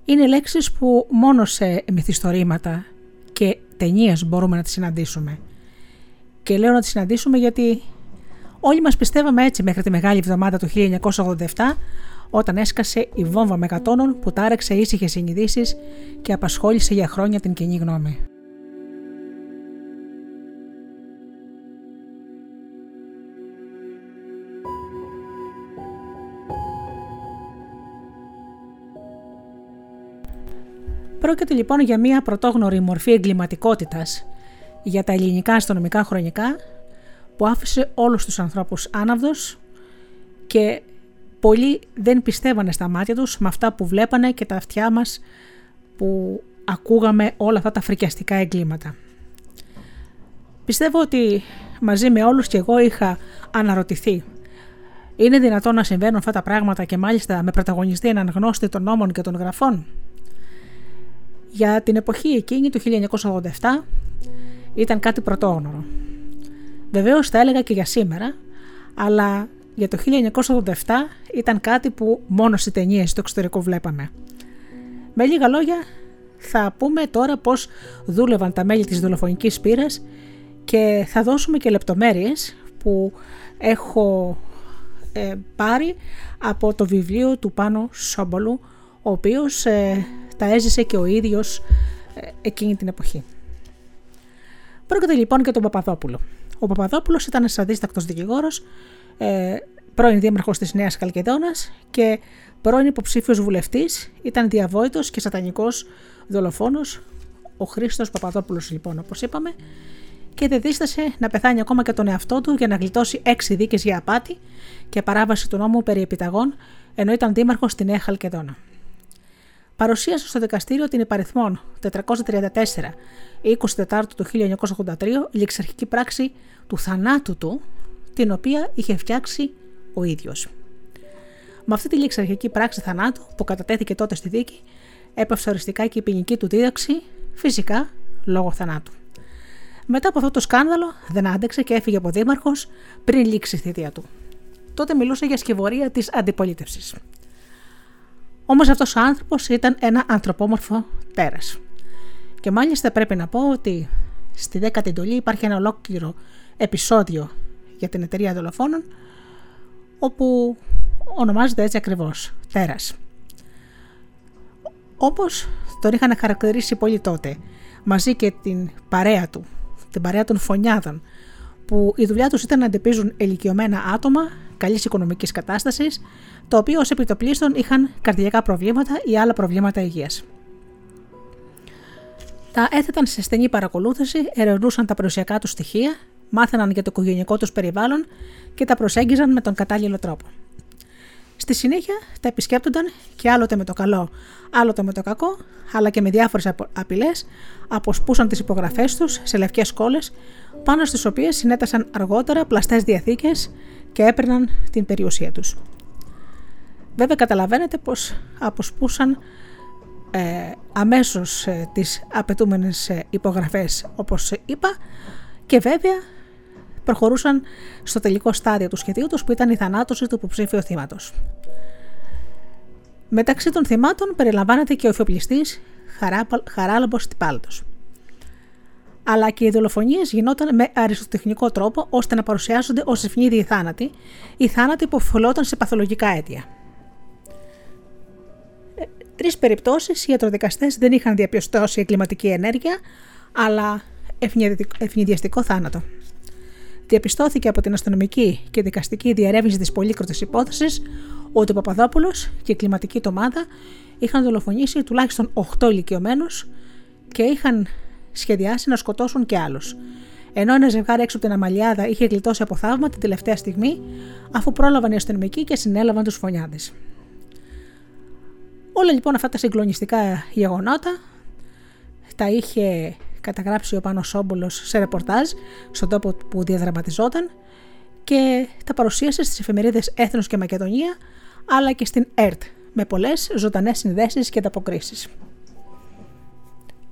Είναι λέξεις που μόνο σε μυθιστορήματα και ταινίες μπορούμε να τις συναντήσουμε. Και λέω να τις συναντήσουμε γιατί όλοι μας πιστεύαμε έτσι μέχρι τη Μεγάλη Εβδομάδα του 1987, όταν έσκασε η βόμβα μεγατόνων που τάραξε ήσυχες συνειδήσεις και απασχόλησε για χρόνια την κοινή γνώμη. Πρόκειται λοιπόν για μια πρωτόγνωρη μορφή εγκληματικότητας για τα ελληνικά αστυνομικά χρονικά που άφησε όλους τους ανθρώπους άναυδος και πολλοί δεν πιστεύανε στα μάτια τους με αυτά που βλέπανε και τα αυτιά μας που ακούγαμε όλα αυτά τα φρικιαστικά εγκλήματα. Πιστεύω ότι μαζί με όλους και εγώ είχα αναρωτηθεί. Είναι δυνατόν να συμβαίνουν αυτά τα πράγματα και μάλιστα με πρωταγωνιστή έναν γνώστη των νόμων και των γραφών? Για την εποχή εκείνη του 1987 ήταν κάτι πρωτόγνωρο. Βεβαίως τα έλεγα και για σήμερα, αλλά για το 1987 ήταν κάτι που μόνο στις ταινίες στο εξωτερικό βλέπαμε. Με λίγα λόγια θα πούμε τώρα πώς δούλευαν τα μέλη της δολοφονικής πείρας και θα δώσουμε και λεπτομέρειες που έχω πάρει από το βιβλίο του Πάνου Σόμπολου, ο οποίος τα έζησε και ο ίδιος εκείνη την εποχή. Πρόκειται λοιπόν για τον Παπαδόπουλο. Ο Παπαδόπουλος ήταν ένας αδίστακτος δικηγόρος, πρώην δήμαρχος της Νέας Χαλκηδόνας και πρώην υποψήφιος βουλευτής, ήταν διαβόητος και σατανικός δολοφόνος, ο Χρήστος Παπαδόπουλος λοιπόν, όπως είπαμε, και δεν δίστασε να πεθάνει ακόμα και τον εαυτό του για να γλιτώσει 6 δίκες για απάτη και παράβαση του νόμου περί επιταγών, ενώ ήταν δήμαρχος στη Νέα Χαλκηδόνα. Παρουσίασε στο δικαστήριο την υπαριθμόν 434 24 του 1983 ληξιαρχική πράξη του θανάτου του, την οποία είχε φτιάξει ο ίδιος. Με αυτή τη ληξιαρχική πράξη θανάτου που κατατέθηκε τότε στη δίκη, έπαυσε οριστικά και η ποινική του δίδαξη, φυσικά λόγω θανάτου. Μετά από αυτό το σκάνδαλο δεν άντεξε και έφυγε από δήμαρχος πριν λήξει η θητεία του. Τότε μιλούσε για σκευωρία της αντιπολίτευσης. Όμως αυτός ο άνθρωπος ήταν ένα ανθρωπόμορφο τέρας. Και μάλιστα πρέπει να πω ότι στη 10η εντολή υπάρχει ένα ολόκληρο επεισόδιο για την εταιρεία δολοφόνων, όπου ονομάζεται έτσι ακριβώς, τέρας. Όπως τον είχαν χαρακτηρίσει πολύ τότε, μαζί και την παρέα του, την παρέα των φωνιάδων, που η δουλειά τους ήταν να αντιμετωπίζουν ηλικιωμένα άτομα καλής οικονομικής κατάστασης, το οποίο ως επιτοπλίστων είχαν καρδιακά προβλήματα ή άλλα προβλήματα υγείας. Τα έθεταν σε στενή παρακολούθηση, ερευνούσαν τα περιουσιακά τους στοιχεία, μάθαιναν για το οικογενειακό τους περιβάλλον και τα προσέγγιζαν με τον κατάλληλο τρόπο. Στη συνέχεια τα επισκέπτονταν και άλλοτε με το καλό, άλλοτε με το κακό, αλλά και με διάφορες απειλές, αποσπούσαν τις υπογραφές τους σε λευκές σκόλες, πάνω στις οποίες συνέτασαν αργότερα πλαστές διαθήκες και έπαιρναν την περιουσία τους. Βέβαια καταλαβαίνετε πως αποσπούσαν αμέσως τις απαιτούμενες υπογραφές, όπως είπα, και βέβαια προχωρούσαν στο τελικό στάδιο του σχεδίου τους, που ήταν η θανάτωση του υποψήφιου θύματος. Μεταξύ των θυμάτων περιλαμβάνεται και ο φιοπλιστής Χαράλαμπος Τυπάλδος. Αλλά και οι δολοφονίες γινόταν με αριστοτεχνικό τρόπο, ώστε να παρουσιάζονται ως ευνίδιοι θάνατοι, οι θάνατοι που οφειλόταν σε παθολογικά αίτια. 3 περιπτώσεις οι ιατροδικαστές δεν είχαν διαπιστώσει εγκληματική ενέργεια, αλλά ευνηδιαστικό θάνατο. Διαπιστώθηκε από την αστυνομική και δικαστική διερεύνηση της πολύκροτης υπόθεσης ότι ο Παπαδόπουλος και η εγκληματική του ομάδα είχαν δολοφονήσει τουλάχιστον 8 ηλικιωμένους και είχαν σχεδιάσει να σκοτώσουν και άλλους. Ενώ ένα ζευγάρι έξω από την Αμαλιάδα είχε γλιτώσει από θαύμα την τελευταία στιγμή, αφού πρόλαβαν οι αστυνομικοί και συνέλαβαν τους φωνιάδες. Όλα λοιπόν αυτά τα συγκλονιστικά γεγονότα τα είχε καταγράψει ο Πάνος Σόμπολος σε ρεπορτάζ στον τόπο που διαδραματιζόταν και τα παρουσίασε στις εφημερίδες Έθνος και Μακεδονία, αλλά και στην ΕΡΤ, με πολλές ζωντανές συνδέσεις και ανταποκρίσεις.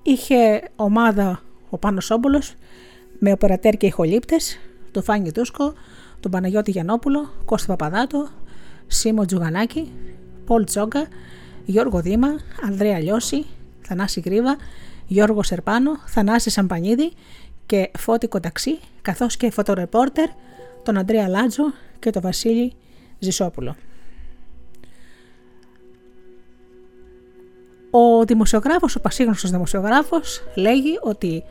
Είχε ομάδα ο Πάνος Σόμπολος με οπερατέρ και ηχολήπτες, τον Φάνη Τούσκο, τον Παναγιώτη Γιαννόπουλο, Κώστα Παπαδάτο, Σίμο Τζουγανάκη, Πολ Τσόγκα, Γιώργο Δήμα, Ανδρέα Λιώση, Θανάση Γρίβα, Γιώργο Σερπάνο, Θανάση Σαμπανίδη και Φώτη Κονταξή, καθώς και φωτορεπόρτερ τον Ανδρέα Λάτζο και τον Βασίλη Ζησόπουλο. Ο δημοσιογράφος, ο πασίγνωστος δημοσιογράφος, λέγει ότι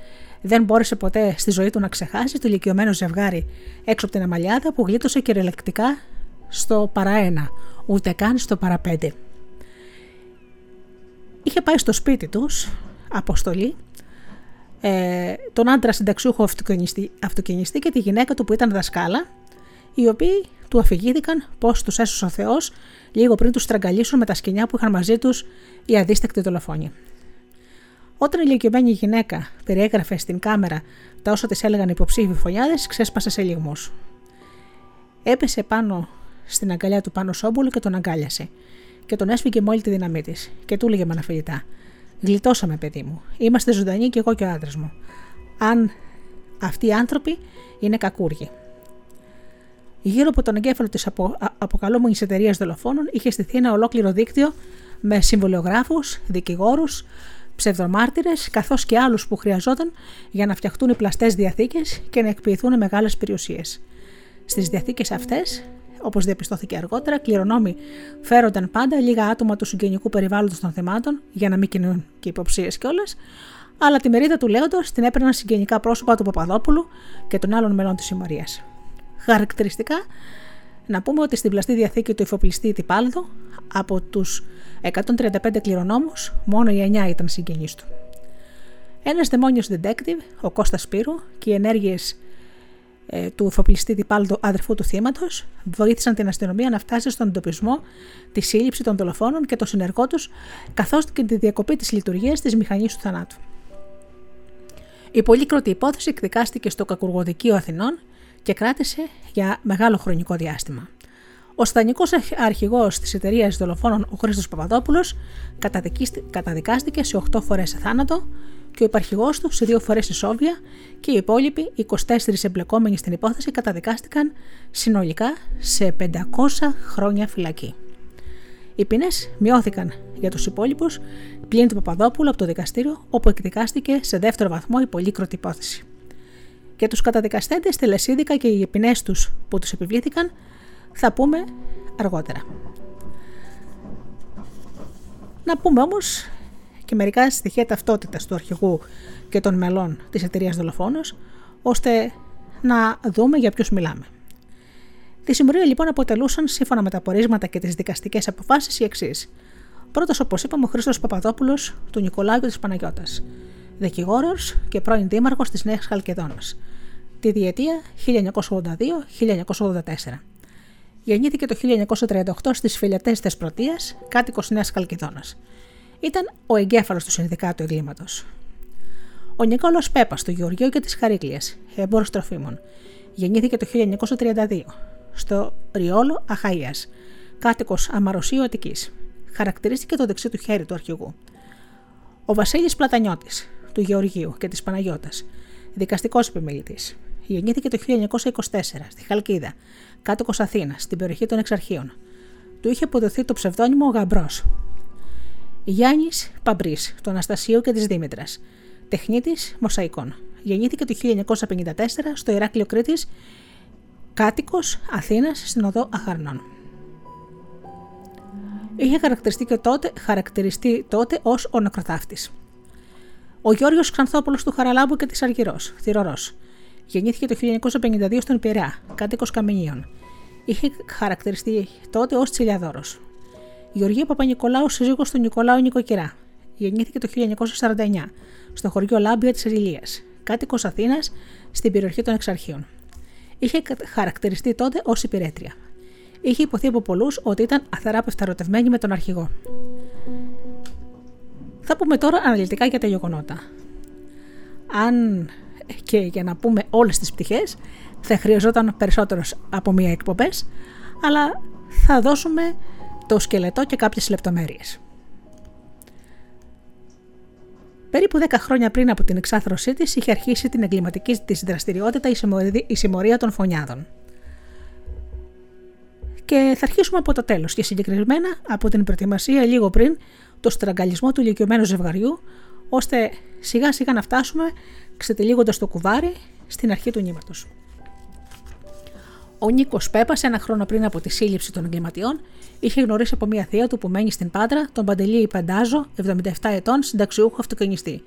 δεν μπόρεσε ποτέ στη ζωή του να ξεχάσει το ηλικιωμένο ζευγάρι έξω από την Αμαλιάδα που γλίτωσε κυριολεκτικά στο παραένα, ούτε καν στο παραπέντε. Είχε πάει στο σπίτι τους, αποστολή, τον άντρα συνταξιούχο αυτοκινιστή και τη γυναίκα του που ήταν δασκάλα, οι οποίοι του αφηγήθηκαν πως τους έσωσε ο Θεός λίγο πριν τους στραγγαλίσουν με τα σκηνιά που είχαν μαζί τους οι αδίστακτοι δολοφόνοι. Όταν η ηλικιωμένη γυναίκα περιέγραφε στην κάμερα τα όσα της έλεγαν υποψήφιοι φωνιάδες, ξέσπασε σε λυγμούς. Έπεσε πάνω στην αγκαλιά του Πάνου Σόμπολου και τον αγκάλιασε. Και τον έσφυγε με όλη τη δύναμή της. Και του έλεγε με αναφιλητά: «Γλιτώσαμε, παιδί μου. Είμαστε ζωντανοί και εγώ και ο άντρας μου. Αν αυτοί οι άνθρωποι είναι κακούργοι». Γύρω από τον εγκέφαλο της αποκαλούμενης εταιρείας δολοφόνων είχε στηθεί ένα ολόκληρο δίκτυο με συμβολιογράφους, δικηγόρους, ψευδομάρτυρες, καθώς και άλλους που χρειαζόταν για να φτιαχτούν οι πλαστές διαθήκες και να εκποιηθούν μεγάλες περιουσίες. Στις διαθήκες αυτές, όπως διαπιστώθηκε αργότερα, κληρονόμοι φέρονταν πάντα λίγα άτομα του συγγενικού περιβάλλοντος των θυμάτων, για να μην κινούν και υποψίες κιόλας, αλλά τη μερίδα του λέοντος την έπαιρναν συγγενικά πρόσωπα του Παπαδόπουλου και των άλλων μελών της συμμορίας. Χαρακτηριστικά, να πούμε ότι στην πλαστή διαθήκη του υφοπλιστή Τυπάλδο, από τους 135 κληρονόμους, μόνο οι 9 ήταν συγγενείς του. Ένας δαιμόνιος detective, ο Κώστας Σπύρου, και οι ενέργειες του υφοπλιστή Τυπάλδο, αδερφού του θύματος, βοήθησαν την αστυνομία να φτάσει στον εντοπισμό, τη σύλληψη των δολοφόνων και τον συνεργό τους, καθώς και τη διακοπή της λειτουργίας της μηχανής του θανάτου. Η πολύκροτη υπόθεση εκδικάστηκε στο Κακουργοδικείο Αθηνών και κράτησε για μεγάλο χρονικό διάστημα. Ο στανικός αρχηγός της εταιρείας δολοφόνων, ο Χρήστος Παπαδόπουλος, καταδικάστηκε σε 8 φορές σε θάνατο και ο υπαρχηγός του σε 2 φορές ισόβια και οι υπόλοιποι 24 εμπλεκόμενοι στην υπόθεση καταδικάστηκαν συνολικά σε 500 χρόνια φυλακή. Οι ποινές μειώθηκαν για τους υπόλοιπους πλην του Παπαδόπουλου από το δικαστήριο, όπου εκδικάστηκε σε δεύτερο βαθμό η πολύκροτη υπόθεση. Για τους καταδικαστέντες τελεσίδικα και οι ποινές τους που τους επιβλήθηκαν θα πούμε αργότερα. Να πούμε όμως και μερικά στοιχεία ταυτότητας του αρχηγού και των μελών της εταιρείας δολοφόνος, ώστε να δούμε για ποιους μιλάμε. Τη συμμορία λοιπόν αποτελούσαν, σύμφωνα με τα πορίσματα και τις δικαστικές αποφάσεις, οι εξής. Πρώτος, όπως είπαμε, ο Χρήστος Παπαδόπουλος, του Νικολάου και της Παναγιώτας, δικηγόρος και πρώην δήμαρχος της Νέας Χαλκηδόνας, τη διετία 1982-1984. Γεννήθηκε το 1938 στις Φιλιατές Θεσπρωτείας, κάτοικος Νέας Χαλκηδόνας. Ήταν ο εγκέφαλος του Συνδικάτου Εγκλήματος. Ο Νικόλαος Πέπας, του Γεωργίου και της Χαρίκλειας, εμπόρος τροφίμων, γεννήθηκε το 1932 στο Ριόλο Αχαΐας, κάτοικος Αμαροσίου Αττικής. Χαρακτηρίστηκε το δεξί του χέρι του αρχηγού. Ο Βασίλης Πλατανιώτης, του Γεωργίου και της Παναγιώτας, δικαστικός επιμελητής, γεννήθηκε το 1924 στη Χαλκίδα, κάτοικος Αθήνας, στην περιοχή των Εξαρχείων. Του είχε αποδοθεί το ψευδόνυμο Γαμπρός. Γιάννης Παμπρίς, του Αναστασίου και της Δήμητρας, τεχνίτης μοσαϊκών, γεννήθηκε το 1954 στο Ηράκλειο Κρήτης, κάτοικος Αθήνας, στην οδό Αχαρνών. Είχε χαρακτηριστεί τότε ως ο νεκροθάφτης. Ο Γιώργος Ξανθόπουλος, του Χαραλάμπου και της Αργυρός, θυρωρός, γεννήθηκε το 1952 στον Πειραιά, κάτοικος Καμινίων. Είχε χαρακτηριστεί τότε ως τσιλιαδόρος. Γεωργία Παπα-Νικολάου, σύζυγος του Νικολάου νοικοκυρά, γεννήθηκε το 1949 στο χωριό Λάμπια της Ελιλίας, κάτοικος Αθήνας, στην περιοχή των Εξαρχείων. Είχε χαρακτηριστεί τότε ως υπηρέτρια. Είχε υποθεί από πολλούς ότι ήταν αθεράπευτα ερωτευμένη με τον αρχηγό. Θα πούμε τώρα αναλυτικά για τα γεγονότα. Αν και για να πούμε όλες τις πτυχές θα χρειαζόταν περισσότερος από μία εκπομπές, αλλά θα δώσουμε το σκελετό και κάποιες λεπτομέρειες. Περίπου 10 χρόνια πριν από την εξάθρωσή της είχε αρχίσει την εγκληματική της δραστηριότητα η συμμορία των Φωνιάδων. Και θα αρχίσουμε από το τέλος και συγκεκριμένα από την προετοιμασία λίγο πριν το στραγγαλισμό του ηλικιωμένου ζευγαριού, ώστε σιγά σιγά να φτάσουμε ξετυλίγοντας το κουβάρι στην αρχή του νήματος. Ο Νίκος Πέπας, ένα χρόνο πριν από τη σύλληψη των εγκληματιών, είχε γνωρίσει από μια θεία του που μένει στην Πάντρα τον Παντελή Πεντάζο, 77 ετών, συνταξιούχο αυτοκινιστή,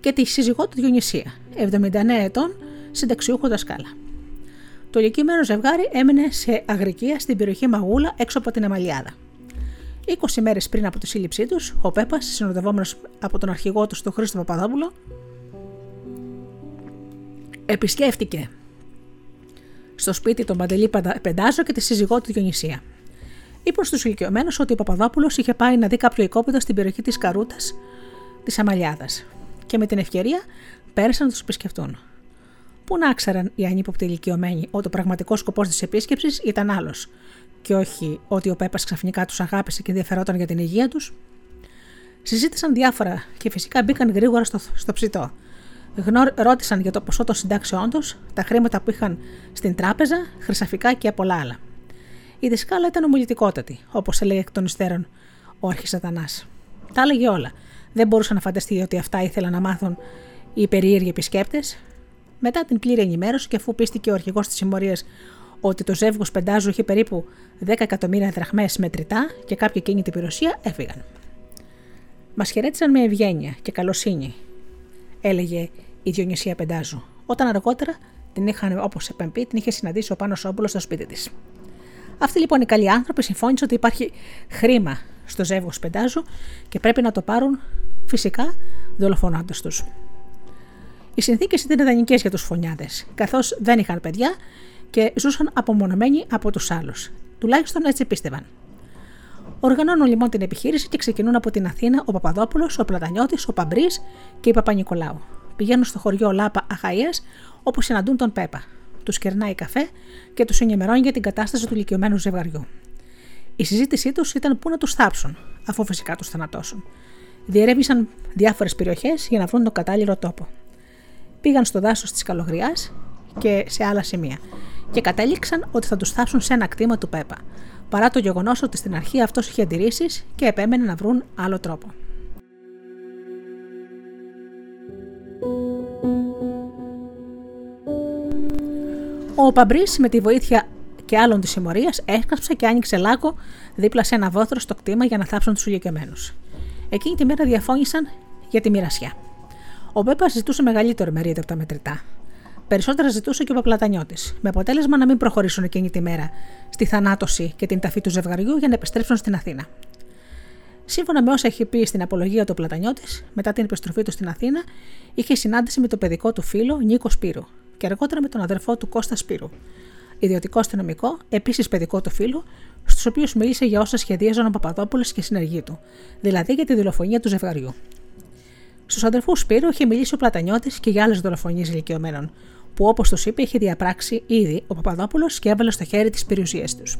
και τη σύζυγό του Διονυσία, 79 ετών, συνταξιούχο δασκάλα. Το ηλικιωμένο ζευγάρι έμενε σε αγρικία στην περιοχή Μαγούλα, έξω από την Αμαλιάδα. 20 μέρες πριν από τη σύλληψή τους, ο Πέπας, συνοδευόμενος από τον αρχηγό του, τον Χρήστο Παπαδόπουλο, επισκέφτηκε στο σπίτι τον Παντελή Πεντάζο και τη σύζυγό του Διονυσία. Είπε στους ηλικιωμένους ότι ο Παπαδόπουλος είχε πάει να δει κάποιο οικόπεδο στην περιοχή της Καρούτας της Αμαλιάδας και με την ευκαιρία πέρασαν να τους επισκεφτούν. Πού να ξέραν οι ανύποπτοι ηλικιωμένοι ότι ο πραγματικός σκοπός της επίσκεψης ήταν άλλος, και όχι ότι ο Πέπας ξαφνικά τους αγάπησε και ενδιαφερόταν για την υγεία τους. Συζήτησαν διάφορα και φυσικά μπήκαν γρήγορα στο ψητό. Ρώτησαν για το ποσό των συντάξεών τους, τα χρήματα που είχαν στην τράπεζα, χρυσαφικά και πολλά άλλα. Η δασκάλα ήταν ομιλητικότατη, όπως έλεγε εκ των υστέρων ο Αρχισατανάς. Τα έλεγε όλα. Δεν μπορούσε να φανταστεί ότι αυτά ήθελαν να μάθουν οι περίεργοι επισκέπτες. Μετά την πλήρη ενημέρωση και αφού πίστηκε ο αρχηγός της συμμορίας ότι το ζεύγος Πεντάζου είχε περίπου 10 εκατομμύρια δραχμές μετρητά και κάποια κίνητη περιουσία, έφυγαν. Μας χαιρέτησαν με ευγένεια και καλοσύνη, έλεγε η Διονυσία Πεντάζου, όταν αργότερα την είχε συναντήσει ο Πάνος Σόμπολος στο σπίτι της. Αυτοί λοιπόν οι καλοί άνθρωποι συμφώνησαν ότι υπάρχει χρήμα στο ζεύγος Πεντάζου και πρέπει να το πάρουν, φυσικά δολοφονώντας τους. Οι συνθήκες ήταν ιδανικές για τους Φωνιάδες, καθώς δεν είχαν παιδιά και ζούσαν απομονωμένοι από τους άλλους. Τουλάχιστον έτσι πίστευαν. Οργανώνουν λοιπόν την επιχείρηση και ξεκινούν από την Αθήνα ο Παπαδόπουλος, ο Πλατανιώτης, ο Παμπρίς και η Παπα-Νικολάου. Πηγαίνουν στο χωριό Λάπα Αχαΐας, όπου συναντούν τον Πέπα. Τους κερνάει καφέ και τους ενημερώνει για την κατάσταση του ηλικιωμένου ζευγαριού. Η συζήτησή τους ήταν πού να τους θάψουν, αφού φυσικά τους θανατώσουν. Διερεύνησαν διάφορες περιοχές για να βρουν τον κατάλληλο τόπο. Πήγαν στο δάσος της Καλογριάς και σε άλλα σημεία και κατέληξαν ότι θα τους θάψουν σε ένα κτήμα του Πέπα, παρά το γεγονός ότι στην αρχή αυτός είχε αντιρρήσεις και επέμενε να βρουν άλλο τρόπο. Ο Παμπρίς με τη βοήθεια και άλλων της συμμορίας έσκαψε και άνοιξε λάκκο δίπλα σε ένα βόθρο στο κτήμα για να θάψουν τους ηλικιωμένους. Εκείνη τη μέρα διαφώνησαν για τη μοιρασιά. Ο Πέπας ζητούσε μεγαλύτερο μερίδιο από τα μετρητά. Περισσότερα ζητούσε και ο Πλατανιώτης, με αποτέλεσμα να μην προχωρήσουν εκείνη τη μέρα στη θανάτωση και την ταφή του ζευγαριού για να επιστρέψουν στην Αθήνα. Σύμφωνα με όσα έχει πει στην απολογία του Πλατανιώτης, μετά την επιστροφή του στην Αθήνα, είχε συνάντηση με το παιδικό του φίλο Νίκο Σπύρου και αργότερα με τον αδερφό του Κώστα Σπύρου, ιδιωτικό αστυνομικό, επίσης παιδικό του φίλο, στους οποίους μίλησε για όσα σχεδίαζαν ο Παπαδόπουλος και συνεργοί του, δηλαδή για τη δολοφονία του ζευγαριού. Στους αδερφούς Σπύρου είχε μιλήσει ο Πλατανιώτης και για άλλες δολοφονίες ηλικιωμένων, που όπως τους είπε είχε διαπράξει ήδη ο Παπαδόπουλος και έβαλε στο χέρι τις περιουσίες τους.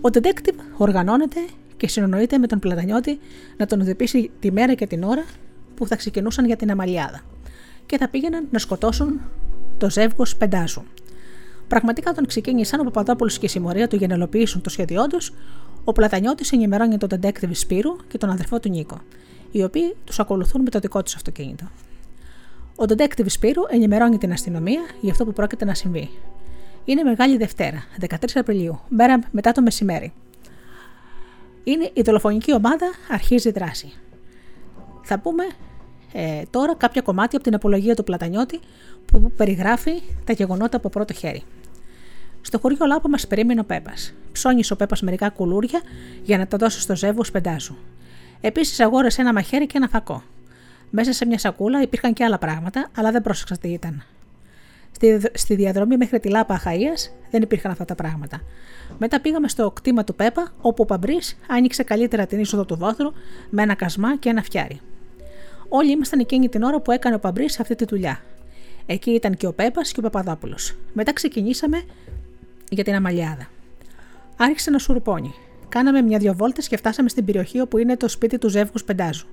Ο detective οργανώνεται και συνονοείται με τον Πλατανιώτη να τον οδηγήσει τη μέρα και την ώρα που θα ξεκινούσαν για την Αμαλιάδα και θα πήγαιναν να σκοτώσουν το ζεύγος Πεντάζου. Πραγματικά, όταν ξεκίνησαν ο Παπαδόπουλος και η συμμορία του για να ελοποιήσουν το σχέδιό τους, ο Πλατανιώτης ενημερώνει τον detective Σπύρου και τον αδερφό του Νίκο, οι οποίοι τους ακολουθούν με το δικό τους αυτοκίνητο. Ο detective Σπύρου ενημερώνει την αστυνομία για αυτό που πρόκειται να συμβεί. Είναι Μεγάλη Δευτέρα, 13 Απριλίου, μέρα μετά το μεσημέρι. Η δολοφονική ομάδα αρχίζει δράση. Θα πούμε τώρα κάποια κομμάτια από την απολογία του Πλατανιώτη που περιγράφει τα γεγονότα από πρώτο χέρι. Στο χωριό Λάπα μας περίμενε ο Πέπας. Ψώνισε ο Πέπας μερικά κουλούρια για να τα δώσει στο ζεύγος Πεντάζου. Επίσης αγόρασε ένα μαχαίρι και ένα φακό. Μέσα σε μια σακούλα υπήρχαν και άλλα πράγματα, αλλά δεν πρόσεξα τι ήταν. Στη διαδρομή μέχρι τη Λάπα Αχαΐας δεν υπήρχαν αυτά τα πράγματα. Μετά πήγαμε στο κτήμα του Πέπα, όπου ο Παμπρίς άνοιξε καλύτερα την είσοδο του βόθρου με ένα κασμά και ένα φτιάρι. Όλοι ήμασταν εκείνη την ώρα που έκανε ο Παμπρίς αυτή τη δουλειά. Εκεί ήταν και ο Πέπας και ο Παπαδόπουλος. Μετά ξεκινήσαμε για την Αμαλιάδα. Άρχισε να σουρπώνει. Κάναμε μια-δυο βόλτες και φτάσαμε στην περιοχή όπου είναι το σπίτι του ζεύγους Πεντάζου.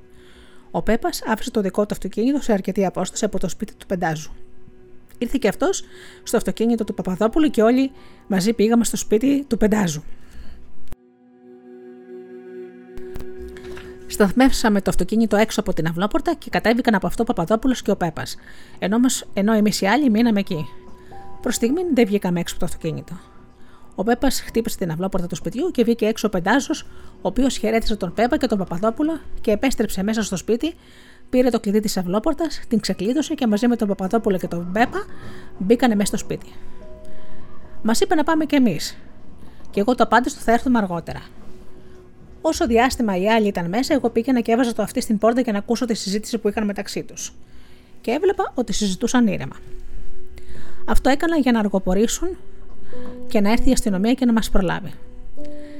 Ο Πέπας άφησε το δικό του αυτοκίνητο σε αρκετή απόσταση από το σπίτι του Πεντάζου. Ήρθε και αυτός στο αυτοκίνητο του Παπαδόπουλου και όλοι μαζί πήγαμε στο σπίτι του Πεντάζου. Σταθμεύσαμε το αυτοκίνητο έξω από την αυλόπορτα και κατέβηκαν από αυτό ο Παπαδόπουλος και ο Πέπας, ενώ εμείς οι άλλοι μείναμε εκεί. Προς στιγμή δεν βγήκαμε έξω από το αυτοκίνητο. Ο Πέπας χτύπησε την αυλόπορτα του σπιτιού και βγήκε έξω ο Πεντάζος, ο οποίος χαιρέτησε τον Πέπα και τον Παπαδόπουλο και επέστρεψε μέσα στο σπίτι, πήρε το κλειδί της αυλόπορτας, την ξεκλείδωσε και μαζί με τον Παπαδόπουλο και τον Πέπα μπήκανε μέσα στο σπίτι. Μας είπε να πάμε κι εμείς. Και εγώ το απάντησα θα έρθουμε αργότερα. Όσο διάστημα οι άλλοι ήταν μέσα, εγώ πήγαινα και έβαζα το αυτί στην πόρτα για να ακούσω τη συζήτηση που είχαν μεταξύ τους. Και έβλεπα ότι συζητούσαν ήρεμα. Αυτό έκανα για να αργοπορήσουν και να έρθει η αστυνομία και να μας προλάβει.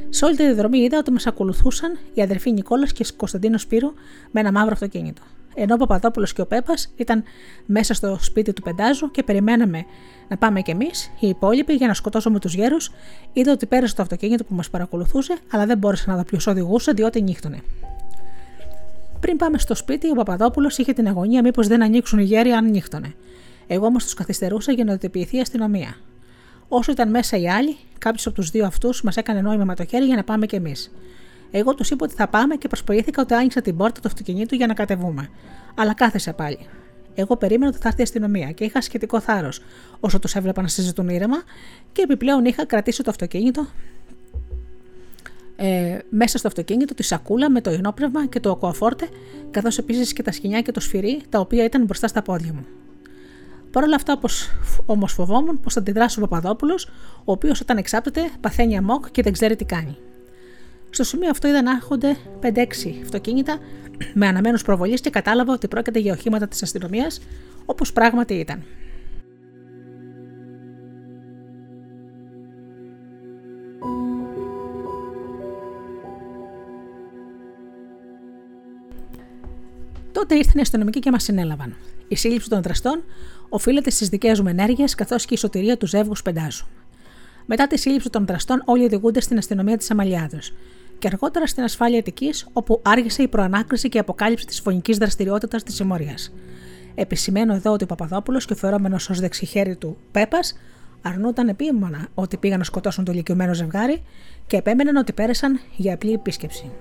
Σε όλη τη διαδρομή είδα ότι μας ακολουθούσαν οι αδερφοί Νικόλας και Κωνσταντίνος Σπύρου με ένα μαύρο αυτοκίνητο. Ενώ ο Παπαδόπουλος και ο Πέπας ήταν μέσα στο σπίτι του Πεντάζου και περιμέναμε να πάμε κι εμείς, οι υπόλοιποι, για να σκοτώσουμε τους γέρους, είδα ότι πέρασε το αυτοκίνητο που μας παρακολουθούσε, αλλά δεν μπόρεσα να δω ποιος οδηγούσε διότι νύχτωνε. Πριν πάμε στο σπίτι, ο Παπαδόπουλος είχε την αγωνία μήπως δεν ανοίξουν οι γέροι αν νύχτωνε. Εγώ όμως τους καθυστερούσα για να ειδοποιηθεί η αστυνομία. Όσο ήταν μέσα οι άλλοι, κάποιος από τους δύο αυτούς μας έκανε νόημα με το χέρι για να πάμε κι εμείς. Εγώ τους είπα ότι θα πάμε και προσποιήθηκα ότι άνοιξα την πόρτα του αυτοκινήτου για να κατεβούμε. Αλλά κάθεσα πάλι. Εγώ περίμενα ότι θα έρθει η αστυνομία και είχα σχετικό θάρρος όσο τους έβλεπα να συζητούν ήρεμα και επιπλέον είχα κρατήσει το αυτοκίνητο. Μέσα στο αυτοκίνητο τη σακούλα με το ινόπνευμα και το ακουαφόρτε, καθώς επίσης και τα σκοινιά και το σφυρί, τα οποία ήταν μπροστά στα πόδια μου. Παρ' όλα αυτά, όμως φοβόμουν πως θα αντιδράσει ο Παπαδόπουλος, ο οποίος όταν εξάπτεται παθαίνει αμόκ και δεν ξέρει τι κάνει. Στο σημείο αυτό είδα να έρχονται 5-6 αυτοκίνητα με αναμένους προβολής και κατάλαβα ότι πρόκειται για οχήματα της αστυνομίας, όπως πράγματι ήταν. Τότε ήρθαν οι αστυνομικοί και μας συνέλαβαν. Η σύλληψη των δραστών οφείλεται στις δικές μου ενέργειες καθώς και η σωτηρία του ζεύγους Πεντάζου. Μετά τη σύλληψη των δραστών, όλοι οδηγούνται στην αστυνομία της Αμαλιάδας και αργότερα στην ασφάλεια Αττικής, όπου άργησε η προανάκριση και η αποκάλυψη της φωνικής δραστηριότητας της συμμορίας. Επισημαίνω εδώ ότι ο Παπαδόπουλος και ο φερόμενος ως δεξιχέρι του Πέπας αρνούνταν επίμονα ότι πήγαν να σκοτώσουν το ηλικιωμένο ζευγάρι και επέμεναν ότι πέρασαν για απλή επίσκεψη.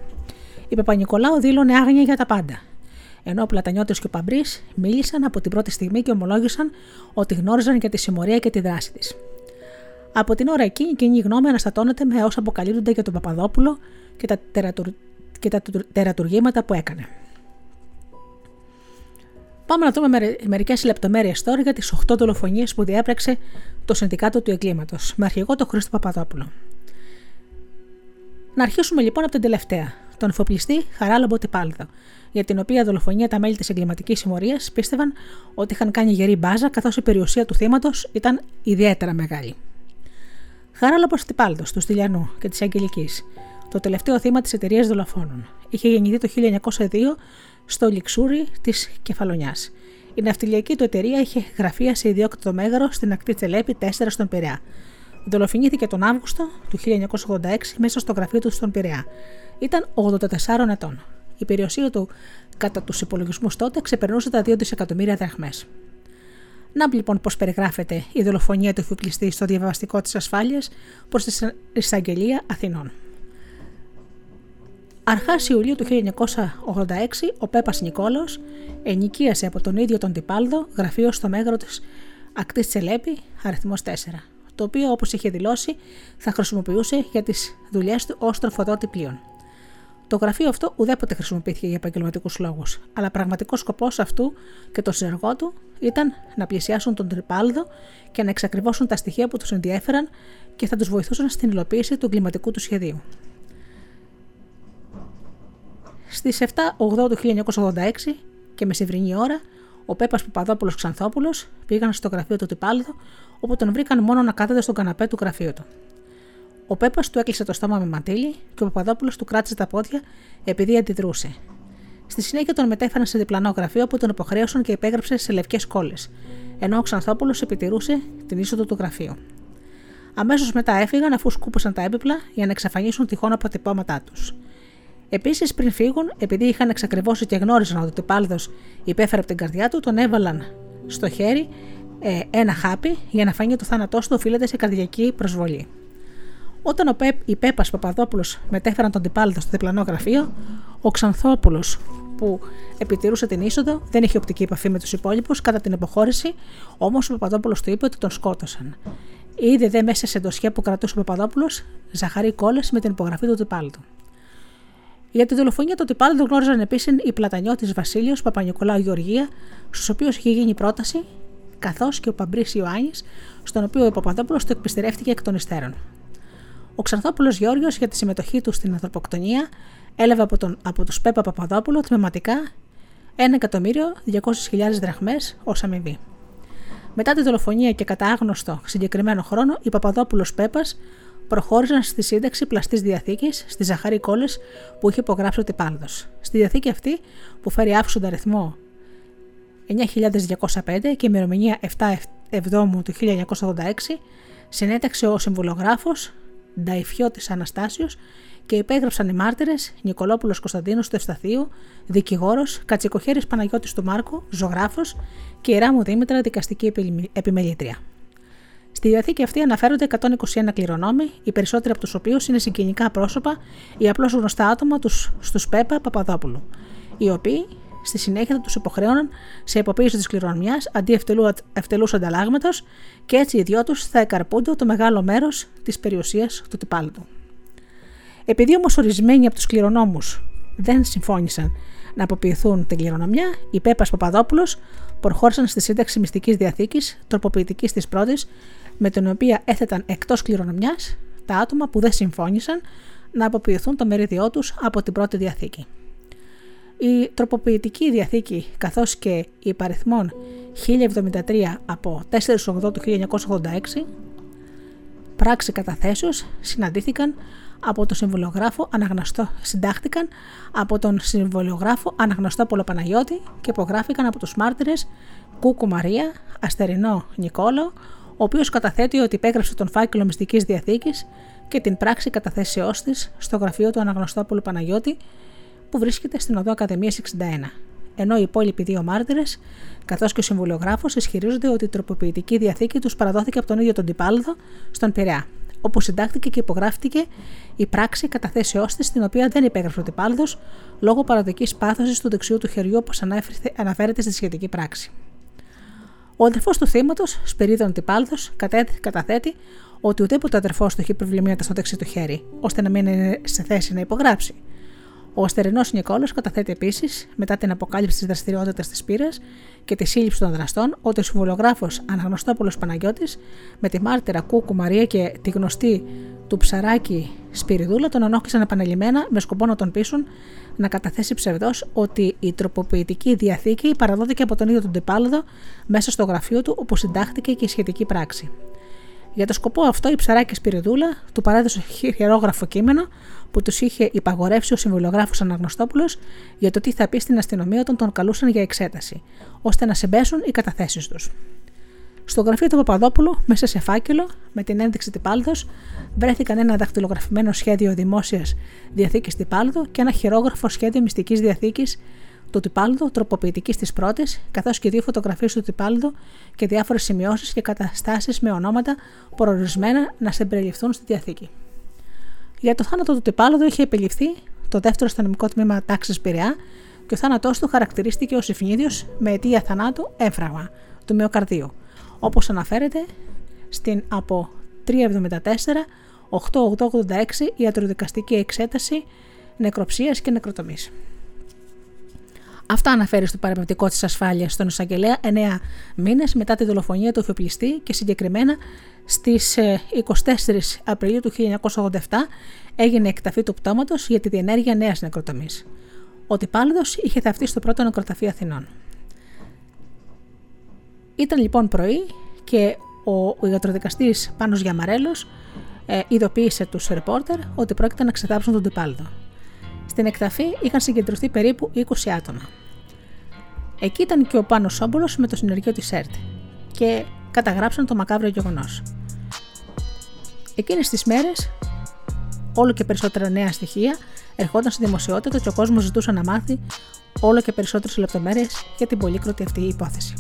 Η Παπα-Νικολάου δήλωνε άγνοια για τα πάντα. Ενώ ο Πλατανιώτης και ο Παμπρίς μίλησαν από την πρώτη στιγμή και ομολόγησαν ότι γνώριζαν για τη συμμορία και τη δράση της. Από την ώρα εκείνη η κοινή γνώμη αναστατώνεται με όσα αποκαλύπτονται για τον Παπαδόπουλο και τα τερατουργήματα που έκανε. Πάμε να δούμε μερικές λεπτομέρειες τώρα για τις 8 δολοφονίες που διέπραξε το Συνδικάτο του Εγκλήματος, με αρχηγό τον Χρήστο Παπαδόπουλο. Να αρχίσουμε λοιπόν από την τελευταία, τον εφοπλιστή Χαράλαμπο Τυπάλδο, για την οποία δολοφονία τα μέλη της εγκληματικής συμμορίας πίστευαν ότι είχαν κάνει γερή μπάζα, καθώς η περιουσία του θύματος ήταν ιδιαίτερα μεγάλη. Χαράλαμπος Τυπάλδος, του Στυλιανού και της Αγγελικής, το τελευταίο θύμα της εταιρείας δολοφόνων, είχε γεννηθεί το 1902 στο Λιξούρι της Κεφαλονιάς. Η ναυτιλιακή του εταιρεία είχε γραφεία σε ιδιόκτητο μέγαρο στην ακτή Τσελέπη 4 στον Πειραιά. Δολοφονήθηκε τον Αύγουστο του 1986 μέσα στο γραφείο του στον Πειραιά. Ήταν 84 ετών. Η περιουσία του, κατά τους υπολογισμούς τότε, ξεπερνούσε τα 2 δισεκατομμύρια δραχμές. Να λοιπόν πώς περιγράφεται η δολοφονία του εφοπλιστή στο διαβιβαστικό της ασφάλειας προς την εισαγγελία Αθηνών. Αρχάς Ιουλίου του 1986, ο Πέπας Νικόλαος ενοικίασε από τον ίδιο τον Τυπάλδο γραφείο στο μέγαρο της ακτής Τσελέπη, αριθμός 4, το οποίο όπως είχε δηλώσει θα χρησιμοποιούσε για τις δουλειές του ως τροφοδότη πλοίων. Το γραφείο αυτό ουδέποτε χρησιμοποιήθηκε για επαγγελματικούς λόγους, αλλά πραγματικός σκοπός αυτού και τον συνεργό του ήταν να πλησιάσουν τον Τυπάλδο και να εξακριβώσουν τα στοιχεία που τους ενδιέφεραν και θα τους βοηθούσαν στην υλοποίηση του εγκληματικού του σχεδίου. Στις 7 Αυγούστου του 1986 και μεσημβρινή ώρα, ο Πέπας Παπαδόπουλος Ξανθόπουλος πήγαν στο γραφείο του Τυπάλδο, όπου τον βρήκαν μόνο να κάθεται στον καναπέ του γραφείου του. Ο Πέπας του έκλεισε το στόμα με μαντίλι και ο Παπαδόπουλος του κράτησε τα πόδια επειδή αντιδρούσε. Στη συνέχεια τον μετέφεραν σε διπλανό γραφείο που τον υποχρέωσαν και υπέγραψε σε λευκές κόλλες, ενώ ο Ξανθόπουλος επιτηρούσε την είσοδο του γραφείου. Αμέσως μετά έφυγαν αφού σκούπισαν τα έπιπλα για να εξαφανίσουν τυχόν αποτυπώματά τους. Επίσης, πριν φύγουν, επειδή είχαν εξακριβώσει και γνώριζαν ότι ο Τυπάλδος υπέφερε από την καρδιά του, τον έβαλαν στο χέρι ένα χάπι για να φανεί το θάνατός του οφείλεται σε καρδιακή προσβολή. Όταν η Πέπας Παπαδόπουλος μετέφεραν τον Τυπάλδο στο διπλανό γραφείο, ο Ξανθόπουλος που επιτηρούσε την είσοδο δεν είχε οπτική επαφή με τους υπόλοιπους κατά την υποχώρηση, όμως ο Παπαδόπουλος του είπε ότι τον σκότωσαν. Είδε δε μέσα σε ντοσιέ που κρατούσε ο Παπαδόπουλος ζαχαρή κόλλες με την υπογραφή του Τυπάλδου. Για τη δολοφονία του Τυπάλδου γνώριζαν επίσης οι Πλατανιώτης Βασίλειος, Παπα-Νικολάου Γεωργία, στους οποίους είχε γίνει πρόταση, καθώς και ο Παμπρίς Ιωάννης, στον οποίο ο Παπαδόπουλος το εκπιστηρεύτηκε εκ των υστέρων. Ο Ξανθόπουλος Γιώργος για τη συμμετοχή του στην ανθρωποκτονία έλαβε από τους Πέπα Παπαδόπουλο τμηματικά 1.200.000 δραχμές ως αμοιβή. Μετά τη δολοφονία και κατά άγνωστο συγκεκριμένο χρόνο, οι Παπαδόπουλος Πέπας προχώρησαν στη σύνταξη πλαστής διαθήκης στη ζαχαρή κόλλες που είχε υπογράψει ο Τυπάλδος. Στη διαθήκη αυτή, που φέρει αύξοντα αριθμό 9.205 και ημερομηνία 7 Εβδόμου του 1986, συνέταξε ο συμβουλογράφος Νταϊφιώτης Αναστάσιος και υπέγραψαν οι μάρτυρες Νικολόπουλος Κωνσταντίνος του Ευσταθίου, δικηγόρος, Κατσικοχέρης Παναγιώτης του Μάρκου, ζωγράφος και η Ράμου Δήμητρα, δικαστική επιμελήτρια. Στη διαθήκη αυτή αναφέρονται 121 κληρονόμοι, οι περισσότεροι από τους οποίους είναι συγγενικά πρόσωπα ή απλώς γνωστά άτομα στους Πέπα Παπαδόπουλου, οι οποίοι στη συνέχεια τους υποχρέωναν σε εποποίηση της κληρονομιάς αντί ευτελούς ανταλλάγματος και έτσι οι δυο τους θα εκαρπούνται το μεγάλο μέρος της περιουσίας του Τυπάλδου. Επειδή όμως ορισμένοι από τους κληρονόμους δεν συμφώνησαν να αποποιηθούν την κληρονομιά, οι Πέπας Παπαδόπουλος προχώρησαν στη σύνταξη μυστικής διαθήκης τροποποιητικής της πρώτης, με την οποία έθεταν εκτός κληρονομιάς τα άτομα που δεν συμφώνησαν να αποποιηθούν το μερίδιό τους από την πρώτη διαθήκη. Η τροποποιητική διαθήκη καθώς και η υπαριθμών 1073 από 4.8 του 1986 πράξη καταθέσεως συναντήθηκαν από τον συμβολιογράφο αναγνωστό, συντάχθηκαν από τον συμβολιογράφο αναγνωστό Πολοπαναγιώτη και υπογράφηκαν από τους μάρτυρες Κούκου Μαρία, Αστερινό Νικόλαο, ο οποίος καταθέτει ότι υπέγραψε τον φάκελο μυστικής διαθήκης και την πράξη καταθέσεώς της στο γραφείο του αναγνωστό Πολοπαναγιώτη που βρίσκεται στην οδό Ακαδημίας 61, ενώ οι υπόλοιποι δύο μάρτυρες, καθώς και ο συμβουλιογράφος, ισχυρίζονται ότι η τροποποιητική διαθήκη τους παραδόθηκε από τον ίδιο τον Τυπάλδο στον Πειραιά, όπου συντάχθηκε και υπογράφτηκε η πράξη καταθέσεώς της, την οποία δεν υπέγραψε ο Τυπάλδος λόγω παραδικής πάθωσης του δεξιού του χεριού, όπως αναφέρεται στη σχετική πράξη. Ο αδερφός του θύματος, Σπυρίδων Τυπάλδος, καταθέτει ότι ουδέποτε ο αδερφός του έχει προβλήματα στο δεξί του χέρι, ώστε να μην είναι σε θέση να υπογράψει. Ο Αστερινός Νικόλαος καταθέτει επίσης, μετά την αποκάλυψη της δραστηριότητας της πύρας και τη σύλληψη των δραστών, ότι ο συμβουλιογράφος Αναγνωστόπουλος Παναγιώτης, με τη μάρτυρα Κούκου Μαρία και τη γνωστή του Ψαράκη Σπυριδούλα, τον ανόχλησαν επανελειμμένα με σκοπό να τον πείσουν να καταθέσει ψευδώς ότι η τροποποιητική διαθήκη παραδόθηκε από τον ίδιο τον Τυπάλδο μέσα στο γραφείο του, όπου συντάχθηκε και η σχετική πράξη. Για το σκοπό αυτό, η Ψαράκη Σπυριδούλα του παρέδωσε χειρόγραφο κείμενο που τους είχε υπαγορεύσει ο συμβουλιογράφος Αναγνωστόπουλος για το τι θα πει στην αστυνομία όταν τον καλούσαν για εξέταση, ώστε να συμπέσουν οι καταθέσεις τους. Στο γραφείο του Παπαδόπουλου, μέσα σε φάκελο, με την ένδειξη Τυπάλδος, βρέθηκαν ένα δαχτυλογραφημένο σχέδιο δημόσιας διαθήκης Τυπάλδου και ένα χειρόγραφο σχέδιο μυστικής διαθήκης του Τυπάλδου, τροποποιητικής της πρώτης, καθώς και δύο φωτογραφίες του Τυπάλδου και διάφορες σημειώσεις και καταστάσεις με ονόματα προορισμένα να συμπεριληφθούν στη διαθήκη. Για το θάνατο του Τυπάλδου είχε επιληφθεί το δεύτερο αστυνομικό τμήμα τάξης Πειραιά και ο θάνατός του χαρακτηρίστηκε ως ιφνίδιος με αιτία θανάτου έφραγμα του μυοκαρδίου, όπως αναφέρεται στην από 374-886 ιατροδικαστική εξέταση νεκροψίας και νεκροτομής. Αυτά αναφέρει στο παραπεπτικό της ασφάλειας στον εισαγγελέα 9 μήνες μετά τη δολοφονία του εφοπλιστή και συγκεκριμένα στις 24 Απριλίου του 1987 έγινε εκταφή του πτώματος για τη διενέργεια νέας νεκροτομής. Ο Τυπάλδος είχε θαυτεί στο πρώτο νεκροταφείο Αθηνών. Ήταν λοιπόν πρωί και ο ιατροδικαστής Πάνος Γιαμαρέλος ειδοποίησε τους ρεπόρτερ ότι πρόκειται να ξετάψουν τον Τυπάλδο. Στην εκταφή είχαν συγκεντρωθεί περίπου 20 άτομα. Εκεί ήταν και ο Πάνος Σόμπολος με το συνεργείο της ΕΡΤ και καταγράψαν το μακάβριο γεγονός. Εκείνες τις μέρες όλο και περισσότερα νέα στοιχεία ερχόταν στη δημοσιότητα και ο κόσμος ζητούσε να μάθει όλο και περισσότερες λεπτομέρειες για την πολύκροτη αυτή υπόθεση.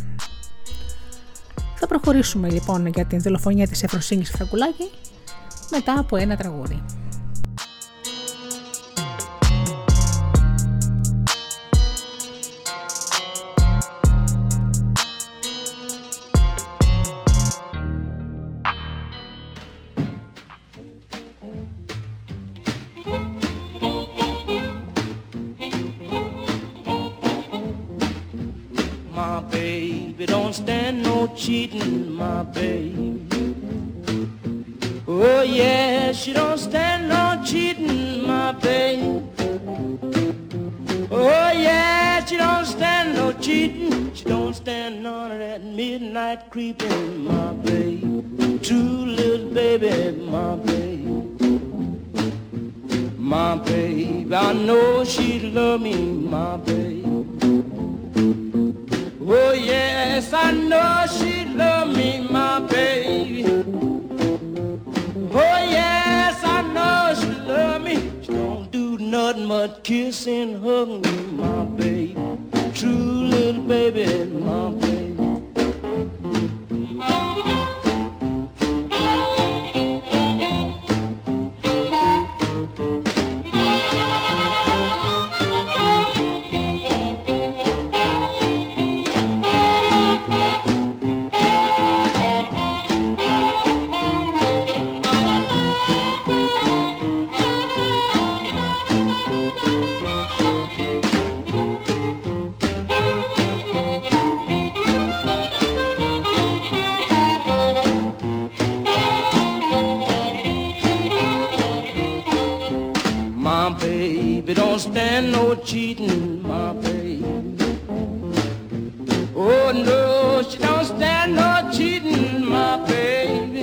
Θα προχωρήσουμε λοιπόν για την δολοφονία της Εφροσύνης Φραγκουλάκη μετά από ένα τραγούδι. Stand no cheating, my babe. Oh yeah, she don't stand no cheating, my babe. Oh yeah, she don't stand no cheating. She don't stand none of that midnight creeping, my babe. True little baby, my babe. My babe, I know she love me, my babe. Oh yes, I know she love me, my baby. Oh yes, I know she love me. She don't do nothing but kiss and hug me, my baby. True little baby, my baby. Stand no cheating, my baby. Oh no, she don't stand no cheating, my baby.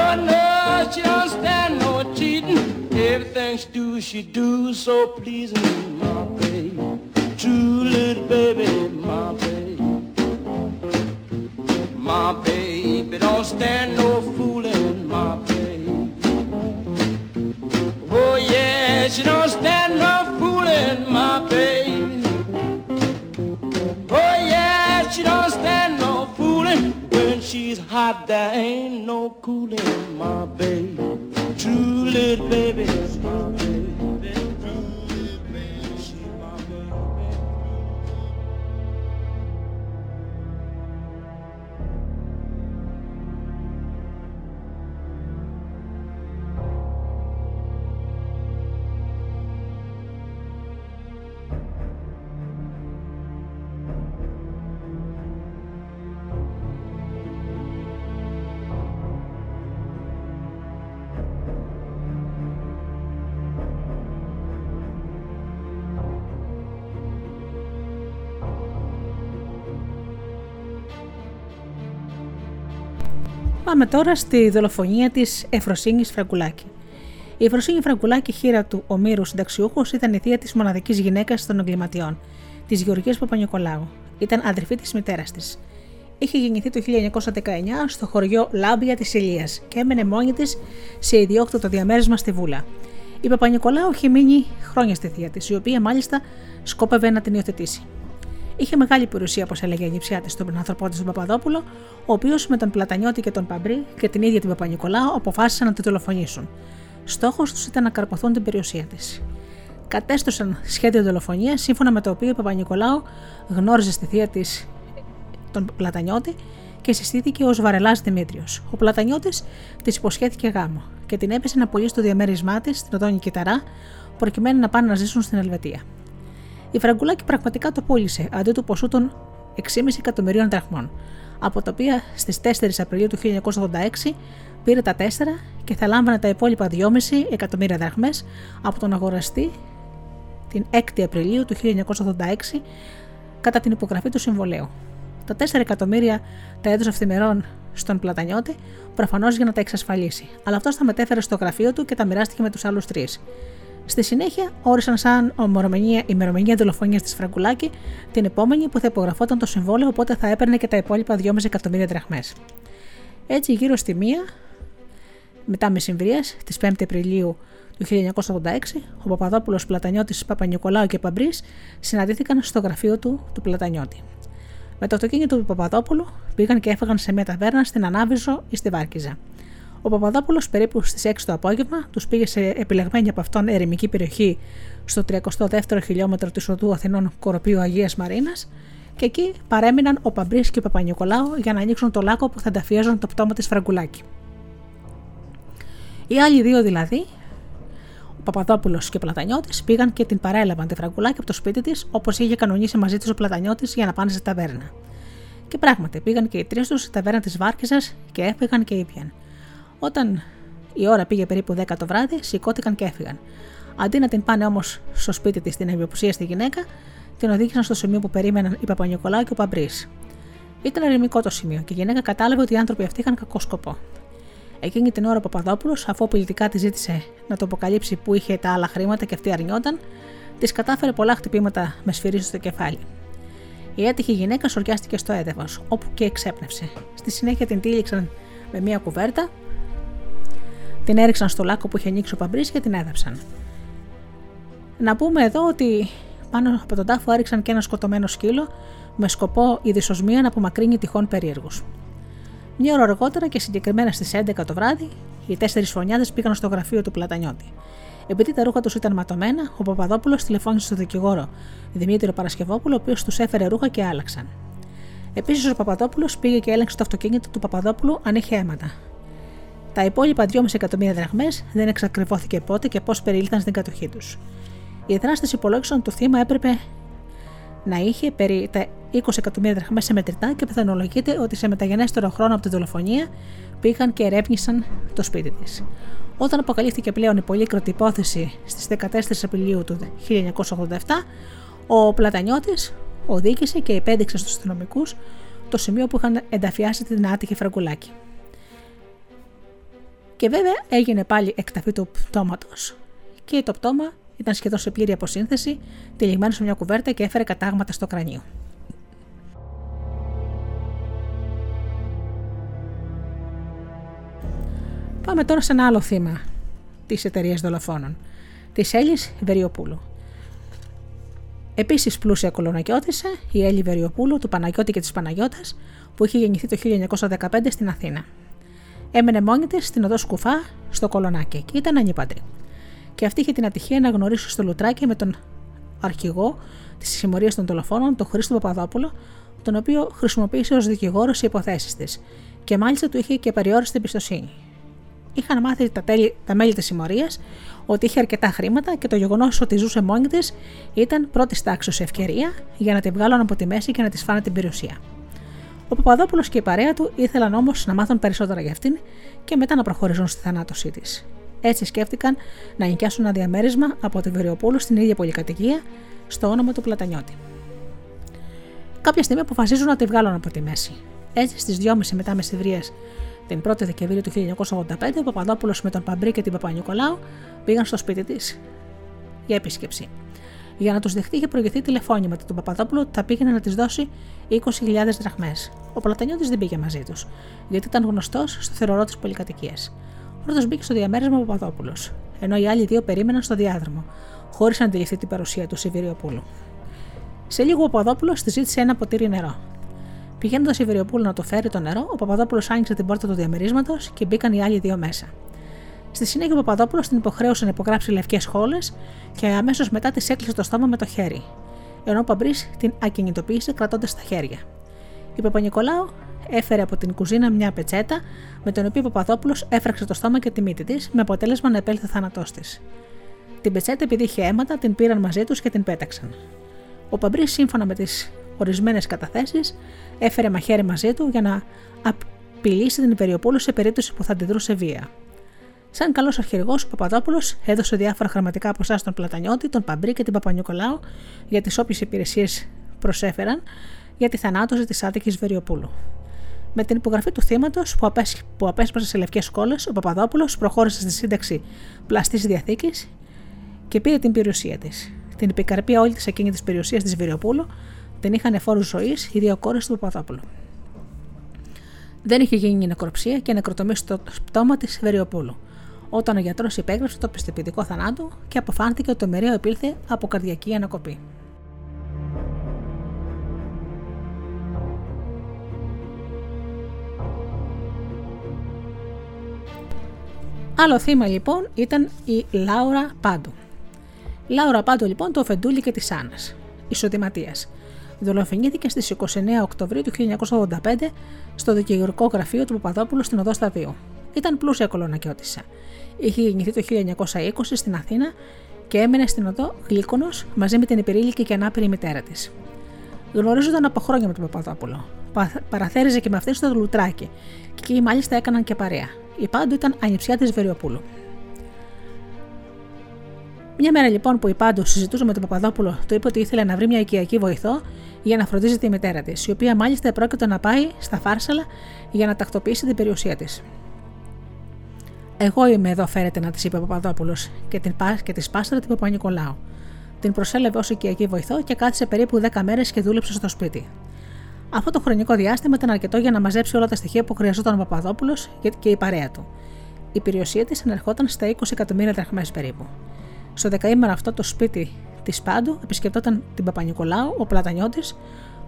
Oh no, she don't stand no cheating. Everything she do so pleasing, my baby. True little baby, my baby. My baby don't stand no fooling, my baby. Oh yeah, she don't stand no fooling, my baby. Oh yeah, she don't stand no fooling. When she's hot, there ain't no cooling, my baby. True little baby, my baby. Πάμε τώρα στη δολοφονία της Εφροσύνης Φραγκουλάκη. Η Εφροσύνη Φραγκουλάκη, χήρα του Ομήρου Συνταξιούχος, ήταν η θεία της μοναδικής γυναίκας των εγκληματιών, της Γεωργίας Παπα-Νικολάου. Ήταν αδερφή της μητέρας της. Είχε γεννηθεί το 1919 στο χωριό Λάμπια της Ηλίας και έμενε μόνη της σε ιδιόκτητο διαμέρισμα στη Βούλα. Η Παπα-Νικολάου είχε μείνει χρόνια στη θεία της, η οποία μάλιστα σκόπευε να την υιοθετήσει. Είχε μεγάλη περιουσία, όπως έλεγε η ανιψιά της, στον άνθρωπό της, τον Παπαδόπουλο, ο οποίος με τον Πλατανιώτη και τον Παμπρί και την ίδια την Παπα-Νικολάου αποφάσισαν να τη δολοφονήσουν. Στόχος τους ήταν να καρποθούν την περιουσία της. Κατέστρωσαν σχέδιο δολοφονίας, σύμφωνα με το οποίο η Παπα-Νικολάου γνώριζε στη θεία της τον Πλατανιώτη και συστήθηκε ως Βαρελάς Δημήτριος. Ο Πλατανιώτης της υποσχέθηκε γάμο και την έπεσε να πωλήσει το διαμέρισμά της στην Οδόνη Κυταρά, προκειμένου να πάνε να ζήσουν στην Ελβετία. Η Φραγκουλάκη πραγματικά το πούλησε αντί του ποσού των 6,5 εκατομμυρίων δραχμών, από τα οποία στις 4 Απριλίου του 1986 πήρε τα 4 και θα λάμβανε τα υπόλοιπα 2,5 εκατομμύρια δραχμές από τον αγοραστή την 6η Απριλίου του 1986 κατά την υπογραφή του συμβολαίου. Τα 4 εκατομμύρια τα έδωσε αυθημερών στον Πλατανιώτη, προφανώς για να τα εξασφαλίσει, αλλά αυτός τα μετέφερε στο γραφείο του και τα μοιράστηκε με τους άλλους τρεις. Στη συνέχεια, όρισαν σαν ημερομηνία δολοφονίας της Φραγκουλάκη την επόμενη που θα υπογραφόταν το συμβόλαιο, οπότε θα έπαιρνε και τα υπόλοιπα 2,5 εκατομμύρια δραχμές. Έτσι, γύρω στη 1 Μετά μεσημβρίας της 5ης Απριλίου του 1986, ο Παπαδόπουλος, Πλατανιώτης, Παπα-Νικολάου και Παμπρίς συναντήθηκαν στο γραφείο του Πλατανιώτη. Με το αυτοκίνητο του Παπαδόπουλου πήγαν και έφαγαν σε μια ταβέρνα στην Ανάβιζο ή στη Βάρκυζα. Ο Παπαδόπουλος περίπου στις 6 το απόγευμα τους πήγε σε επιλεγμένη από αυτόν ερημική περιοχή στο 32ο χιλιόμετρο της οδού Αθηνών Κοροπίου Αγίας Μαρίνας και εκεί παρέμειναν ο Παμπρίς και ο Παπα-Νικολάου για να ανοίξουν το λάκκο που θα ταφιέζουν το πτώμα της Φραγκουλάκη. Οι άλλοι δύο δηλαδή, ο Παπαδόπουλος και ο Πλατανιώτης, πήγαν και την παρέλαβαν τη Φραγκουλάκη από το σπίτι της, όπως είχε κανονίσει μαζί της ο Πλατανιώτης, για να πάνε σε ταβέρνα. Και πράγματι πήγαν και οι τρεις τους σε ταβέρνα της Βάρκυζας και έφυγαν και ήπιαν. Όταν η ώρα πήγε περίπου 10 το βράδυ, σηκώθηκαν και έφυγαν. Αντί να την πάνε όμως στο σπίτι της την ευηπουσίαστη γυναίκα, την οδήγησαν στο σημείο που περίμεναν η Παπα-Νικολάου και ο Παμπρίς. Ήταν ερημικό το σημείο και η γυναίκα κατάλαβε ότι οι άνθρωποι αυτοί είχαν κακό σκοπό. Εκείνη την ώρα ο Παπαδόπουλος, αφού πολιτικά τη ζήτησε να το αποκαλύψει που είχε τα άλλα χρήματα και αυτή αρνιόταν, της κατάφερε πολλά χτυπήματα με σφυρί στο κεφάλι. Η έτυχη γυναίκα σωριάστηκε στο έδαφος, όπου και εξέπνευσε. Στη συνέχεια την τύλιξαν με μία κουβέρτα, την έριξαν στο λάκκο που είχε ανοίξει ο Παμπρίς και την έδαψαν. Να πούμε εδώ ότι πάνω από τον τάφο έριξαν και ένα σκοτωμένο σκύλο με σκοπό η δυσοσμία να απομακρύνει τυχόν περίεργους. Μια ώρα αργότερα και συγκεκριμένα στις 11 το βράδυ, οι 4 φωνιάδες πήγαν στο γραφείο του Πλατανιώτη. Επειδή τα ρούχα τους ήταν ματωμένα, ο Παπαδόπουλος τηλεφώνησε στον δικηγόρο Δημήτριο Παρασκευόπουλο, ο οποίος τους έφερε ρούχα και άλλαξαν. Επίσης, ο Παπαδόπουλος πήγε και έλεγξε το αυτοκίνητο του Παπαδόπουλου αν είχε αίματα. Τα υπόλοιπα 2,5 εκατομμύρια δραχμές δεν εξακριβώθηκε πότε και πώς περιήλθαν στην κατοχή τους. Οι δράστες υπολόγισαν το θύμα έπρεπε να είχε περί τα 20 εκατομμύρια δραχμές σε μετρητά και πιθανολογείται ότι σε μεταγενέστερο χρόνο από τη δολοφονία πήγαν και ερεύνησαν το σπίτι της. Όταν αποκαλύφθηκε πλέον η πολύκροτη υπόθεση στις 14 Απριλίου του 1987, ο Πλατανιώτης οδήγησε και υπέδειξε στους αστυνομικούς το σημείο που είχαν ενταφιάσει την άτυχη Φραγκουλάκη. Και βέβαια έγινε πάλι εκταφή του πτώματος και το πτώμα ήταν σχεδόν σε πλήρη αποσύνθεση, τυλιγμένο σε μια κουβέρτα και έφερε κατάγματα στο κρανίο. Πάμε τώρα σε ένα άλλο θύμα της εταιρείας δολοφόνων, της Έλλης Βεριοπούλου. Επίσης πλούσια κολονακιώτισσα, η Έλλη Βεριοπούλου, του Παναγιώτη και της Παναγιώτας, που είχε γεννηθεί το 1915 στην Αθήνα. Έμενε μόνη της στην οδό Σκουφά, στο Κολονάκι, και ήταν ανήπαντρη. Και αυτή είχε την ατυχία να γνωρίσει στο Λουτράκι με τον αρχηγό της συμμορίας των δολοφόνων, τον Χρήστο Παπαδόπουλο, τον οποίο χρησιμοποίησε ως δικηγόρο σε υποθέσεις της, και μάλιστα του είχε και περιόριστη εμπιστοσύνη. Είχαν μάθει τα μέλη της συμμορίας ότι είχε αρκετά χρήματα και το γεγονός ότι ζούσε μόνη της ήταν πρώτης τάξης ευκαιρία για να την βγάλουν από τη μέση και να της φάνε την περιουσία. Ο Παπαδόπουλος και η παρέα του ήθελαν όμως να μάθουν περισσότερα για αυτήν και μετά να προχωρήσουν στη θανάτωσή της. Έτσι σκέφτηκαν να νοικιάσουν ένα διαμέρισμα από τη Βεριοπούλου στην ίδια πολυκατοικία στο όνομα του Πλατανιώτη. Κάποια στιγμή αποφασίζουν να τη βγάλουν από τη μέση. Έτσι στις 2.30 μετά μεσημβρίας την 1η Δεκεμβρίου του 1985, ο Παπαδόπουλος με τον Παμπρί και την Παπα-Νικολάου πήγαν στο σπίτι της για επίσκεψη. Για να τους δεχτεί, είχε προηγηθεί τηλεφώνημα του Παπαδόπουλου ότι θα πήγαινε να της δώσει 20.000 δραχμές. Ο Πλατανιώτης δεν πήγε μαζί τους, γιατί ήταν γνωστός στο θηρορό της πολυκατοικίας. Πρώτος μπήκε στο διαμέρισμα ο Παπαδόπουλος, ενώ οι άλλοι δύο περίμεναν στο διάδρομο, χωρίς να αντιληφθεί την παρουσία του Βεριοπούλου. Σε λίγο ο Παπαδόπουλος της ζήτησε ένα ποτήρι νερό. Πηγαίνοντας η Βεριοπούλου να το φέρει το νερό, ο Παπαδόπουλος άνοιξε την πόρτα του διαμερίσματος και μπήκαν οι άλλοι δύο μέσα. Στη συνέχεια ο Παπαδόπουλος την υποχρέωσε να υπογράψει λευκές χόλες και αμέσως μετά της έκλεισε το στόμα με το χέρι, ενώ ο Παμπρίς την ακινητοποίησε κρατώντας τα χέρια. Η Παπα-Νικολάου έφερε από την κουζίνα μια πετσέτα με την οποία ο Παπαδόπουλος έφραξε το στόμα και τη μύτη της, με αποτέλεσμα να επέλθει ο θάνατός της. Την πετσέτα, επειδή είχε αίματα, την πήραν μαζί τους και την πέταξαν. Ο Παμπρίς, σύμφωνα με τις ορισμένες καταθέσεις, έφερε μαχαίρι μαζί του για να απειλήσει την Βεριοπούλου σε περίπτωση που θα αντιδρούσε βία. Σαν καλός αρχηγός, ο Παπαδόπουλος έδωσε διάφορα χρηματικά ποσά στον Πλατανιώτη, τον Παμπρί και την Παπα-Νικολάου για τις όποιες υπηρεσίες προσέφεραν για τη θανάτωση της άτυχης Βεριοπούλου. Με την υπογραφή του θύματος που απέσπασε σε λευκές σκόλες, ο Παπαδόπουλος προχώρησε στη σύνταξη πλαστής διαθήκης και πήρε την περιουσία της. Την επικαρπία όλη της εκείνη της περιουσίας της Βεριοπούλου την είχαν εφόρου ζωής οι δύο κόρες του Παπαδόπουλου. Δεν είχε γίνει νεκροψία και νεκροτομή στο πτώμα της Βεριοπούλου, όταν ο γιατρός υπέγραψε το πιστοποιητικό θανάτου και αποφάνθηκε ότι το μοιραίο επήλθε από καρδιακή ανακοπή. Άλλο θύμα λοιπόν ήταν η Λάουρα Πάντου. Λάουρα Πάντου λοιπόν, το Φεντούλι και της Άννας, ισοδηματίας. Δολοφονήθηκε στις 29 Οκτωβρίου του 1985 στο δικηγορικό γραφείο του Παπαδόπουλου στην Οδό Σταδίου. Ήταν πλούσια κολονακιώτισσα. Είχε γεννηθεί το 1920 στην Αθήνα και έμενε στην Οδό Γλύκονος μαζί με την υπηρήλικη και ανάπηρη μητέρα της. Γνωρίζονταν από χρόνια με τον Παπαδόπουλο. Παραθέριζε και με αυτήν στο Λουτράκι και εκεί μάλιστα έκαναν και παρέα. Η Πάντου ήταν ανιψιά της Βεριοπούλου. Μια μέρα λοιπόν που η Πάντου συζητούσε με τον Παπαδόπουλο, του είπε ότι ήθελε να βρει μια οικιακή βοηθό για να φροντίζει τη μητέρα της, η οποία μάλιστα πρόκειται να πάει στα Φάρσαλα για να τακτοποιήσει την περιουσία της. «Εγώ είμαι εδώ, φέρετε», να της είπε ο Παπαδόπουλος, και της πάστρα την Παπα-Νικολάου. Την προσέλευε ως οικιακή βοηθό και κάθισε περίπου 10 μέρες και δούλεψε στο σπίτι. Αυτό το χρονικό διάστημα ήταν αρκετό για να μαζέψει όλα τα στοιχεία που χρειαζόταν ο Παπαδόπουλος και η παρέα του. Η περιουσία της ανερχόταν στα 20 εκατομμύρια δραχμές περίπου. Στο δεκαήμερο αυτό το σπίτι της Πάντου επισκεπτόταν την Παπα-Νικολάου ο Πλατανιώτης,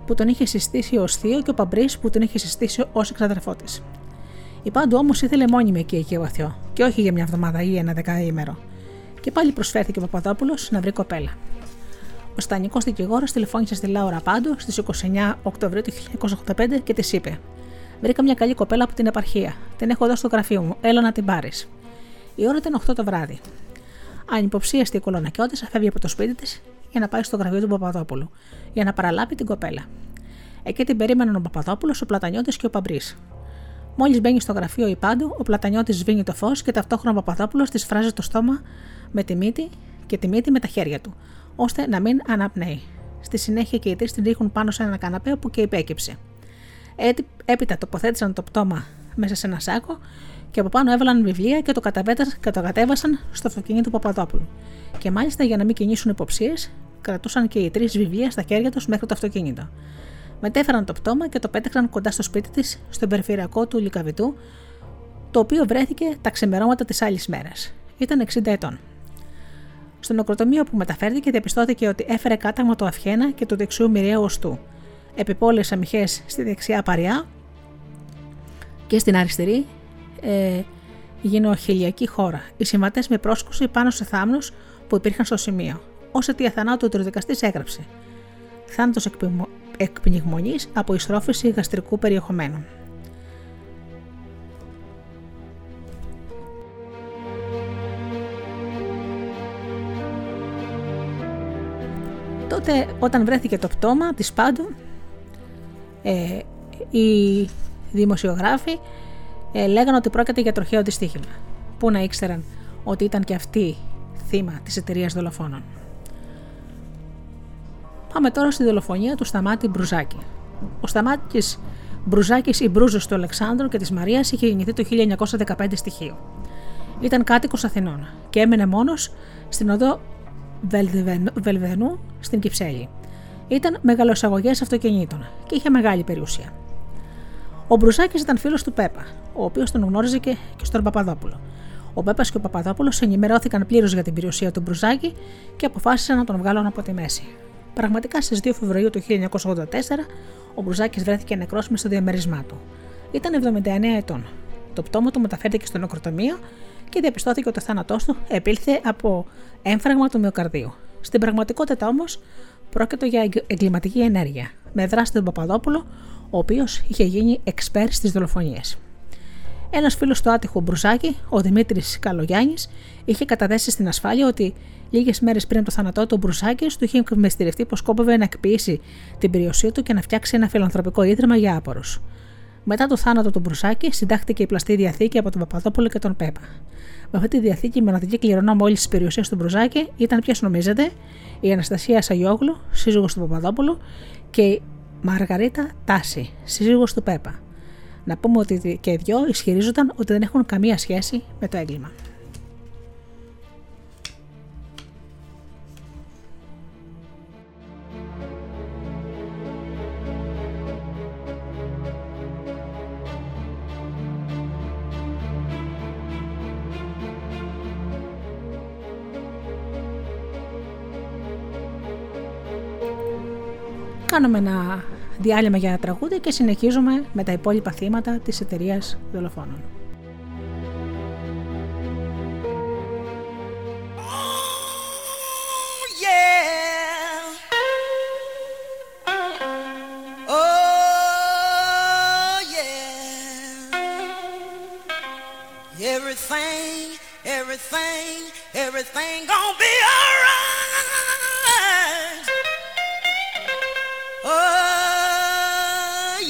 που τον είχε συστήσει ως θείο, και ο Παμπρίς, που τον είχε συστήσει ως εξαδερφό της. Η Πάντου όμως ήθελε μόνιμη οικιακή βοηθό, και όχι για μια εβδομάδα ή ένα δεκαήμερο. Και πάλι προσφέρθηκε ο Παπαδόπουλος να βρει κοπέλα. Ο στανικός δικηγόρος τηλεφώνησε στη Λάουρα Πάντου στις 29 Οκτωβρίου του 1985 και της είπε: «Βρήκα μια καλή κοπέλα από την επαρχία. Την έχω εδώ στο γραφείο μου. Έλα να την πάρεις». Η ώρα ήταν 8 το βράδυ. Ανυποψίαστη η κολονακιώτισσα φεύγει από το σπίτι της για να πάει στο γραφείο του Παπαδόπουλου για να παραλάβει την κοπέλα. Εκεί την περίμεναν ο Παπαδόπουλος, ο Πλατανιώτης και ο Παμπρίς. Μόλις μπαίνει στο γραφείο η Πάντου, ο Πλατανιώτης σβήνει το φως και ταυτόχρονα ο Παπαδόπουλος της φράζει το στόμα με τη μύτη και τη μύτη με τα χέρια του, ώστε να μην αναπνέει. Στη συνέχεια και οι τρεις την ρίχνουν πάνω σε ένα καναπέ όπου και υπέκυψε. Έπειτα τοποθέτησαν το πτώμα μέσα σε ένα σάκο και από πάνω έβαλαν βιβλία και το κατέβασαν στο αυτοκίνητο Παπαδόπουλου. Και μάλιστα, για να μην κινήσουν υποψίες, κρατούσαν και οι τρεις βιβλία στα χέρια τους μέχρι το αυτοκίνητο. Μετέφεραν το πτώμα και το πέταξαν κοντά στο σπίτι της, στον περιφερειακό του Λυκαβητού, το οποίο βρέθηκε τα ξημερώματα της άλλης μέρας. Ήταν 60 ετών. Στο νεκροτομείο που μεταφέρθηκε διαπιστώθηκε ότι έφερε κάταγμα του αυχένα και του δεξιού μοιραίου οστού, επιπόλαιες αμυχές στη δεξιά παρειά και στην αριστερή γενοχηλιακή χώρα. Οι συμβατές με πρόσκωση πάνω σε θάμνους που υπήρχαν στο σημείο. Ως αιτία θανάτου ο τριοδικαστής έγραψε: «Θάνατος εκπνιγμονής από εισρόφηση γαστρικού περιεχομένου». Τότε, όταν βρέθηκε το πτώμα της Πάντου, οι δημοσιογράφοι λέγανε ότι πρόκειται για τροχαίο δυστύχημα. Πού να ήξεραν ότι ήταν και αυτή θύμα της εταιρείας δολοφόνων. Πάμε τώρα στη δολοφονία του Σταμάτη Μπρουζάκη. Ο Σταμάτης Μπρουζάκης, ή Μπρούζος του Αλεξάνδρου και της Μαρίας, είχε γεννηθεί το 1915 στη Χίο. Ήταν κάτοικος Αθηνών και έμενε μόνος στην Οδό Βελβενού στην Κυψέλη. Ήταν μεγαλοεισαγωγέας αυτοκινήτων και είχε μεγάλη περιουσία. Ο Μπρουζάκης ήταν φίλος του Πέπα, ο οποίος τον γνώριζε και στον Παπαδόπουλο. Ο Πέπας και ο Παπαδόπουλος ενημερώθηκαν πλήρως για την περιουσία του Μπρουζάκη και αποφάσισαν να τον βγάλουν από τη μέση. Πραγματικά, στις 2 Φεβρουαρίου του 1984, ο Μπρουζάκης βρέθηκε νεκρός μες στο διαμέρισμά του. Ήταν 79 ετών. Το πτώμα του μεταφέρθηκε στο νεκροτομείο και διαπιστώθηκε ότι ο θάνατός του επήλθε από έμφραγμα του μυοκαρδίου. Στην πραγματικότητα όμως πρόκειται για εγκληματική ενέργεια, με δράση τον Παπαδόπουλο, ο οποίος είχε γίνει εξπέρ στις δολοφονίες. Ένας φίλος του άτυχου Μπρουζάκη, ο Δημήτρης Καλογιάννης, είχε καταθέσει στην ασφάλεια ότι λίγες μέρες πριν το θάνατό του, ο Μπρουζάκης του είχε εκμυστηρευτεί πως σκόπευε να εκποιήσει την περιουσία του και να φτιάξει ένα φιλανθρωπικό ίδρυμα για άπορους. Μετά το θάνατο του Μπρουζάκη, συντάχθηκε η πλαστή διαθήκη από τον Παπαδόπουλο και τον Πέπα. Με αυτή τη διαθήκη, η μοναδική κληρονόμα όλης της περιουσίας του Μπρουζάκη ήταν, ποιος νομίζετε, η Αναστασία Σαγιόγλου, σύζυγος του Παπαδόπουλου, και η Μαργαρίτα Τάση, σύζυγος του Πέπα. Να πούμε ότι και οι δυο ισχυρίζονταν ότι δεν έχουν καμία σχέση με το έγκλημα. Κάνουμε ένα διάλειμμα για τραγούδι και συνεχίζουμε με τα υπόλοιπα θύματα της εταιρείας δολοφόνων. Everything gonna be alright. Oh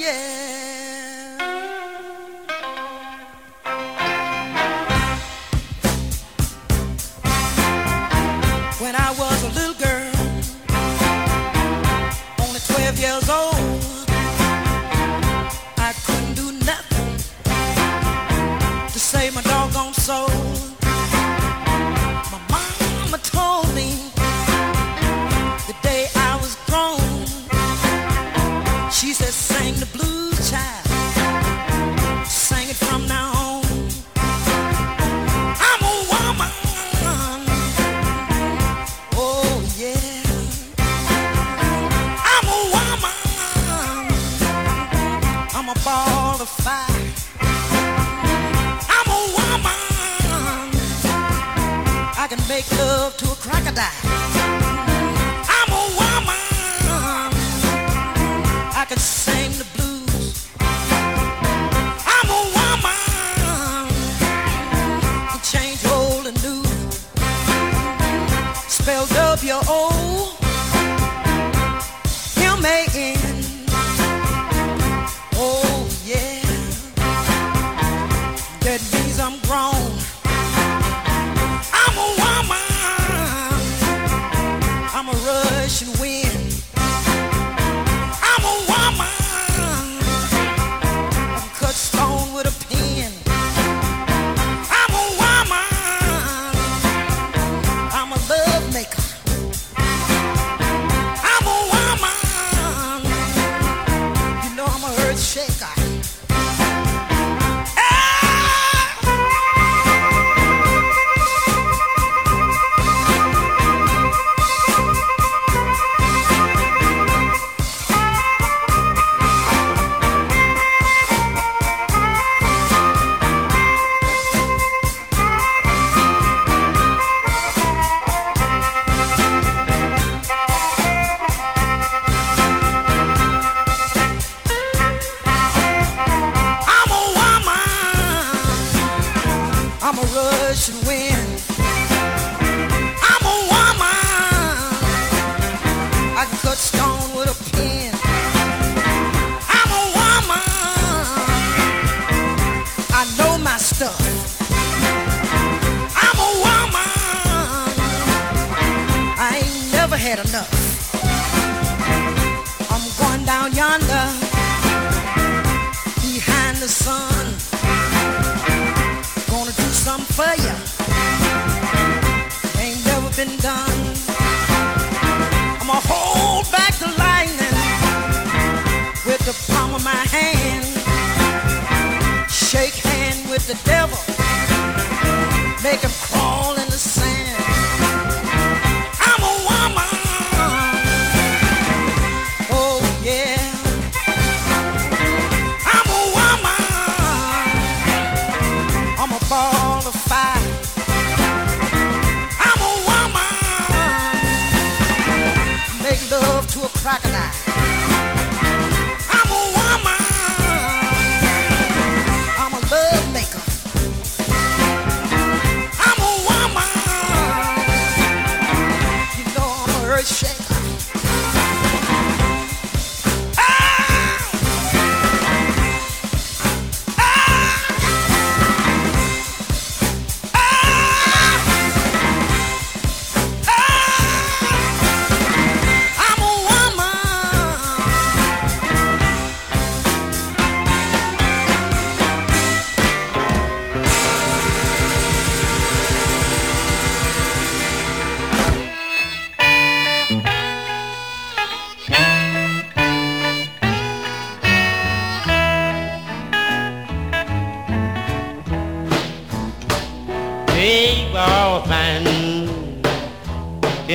yeah. When I was a little girl, only 12 years old, I couldn't do nothing to save my doggone soul. Make love to a crocodile. I'm a woman. I can sing the blues. I'm a woman. Can change old and new. Spell W-O M-A-N. Oh yeah. That means I'm grown. Russian wind. I'm a woman. I'm cut stone with a pen. I'm a woman. I'm a love maker. I'm a woman. You know I'm a earth shaker.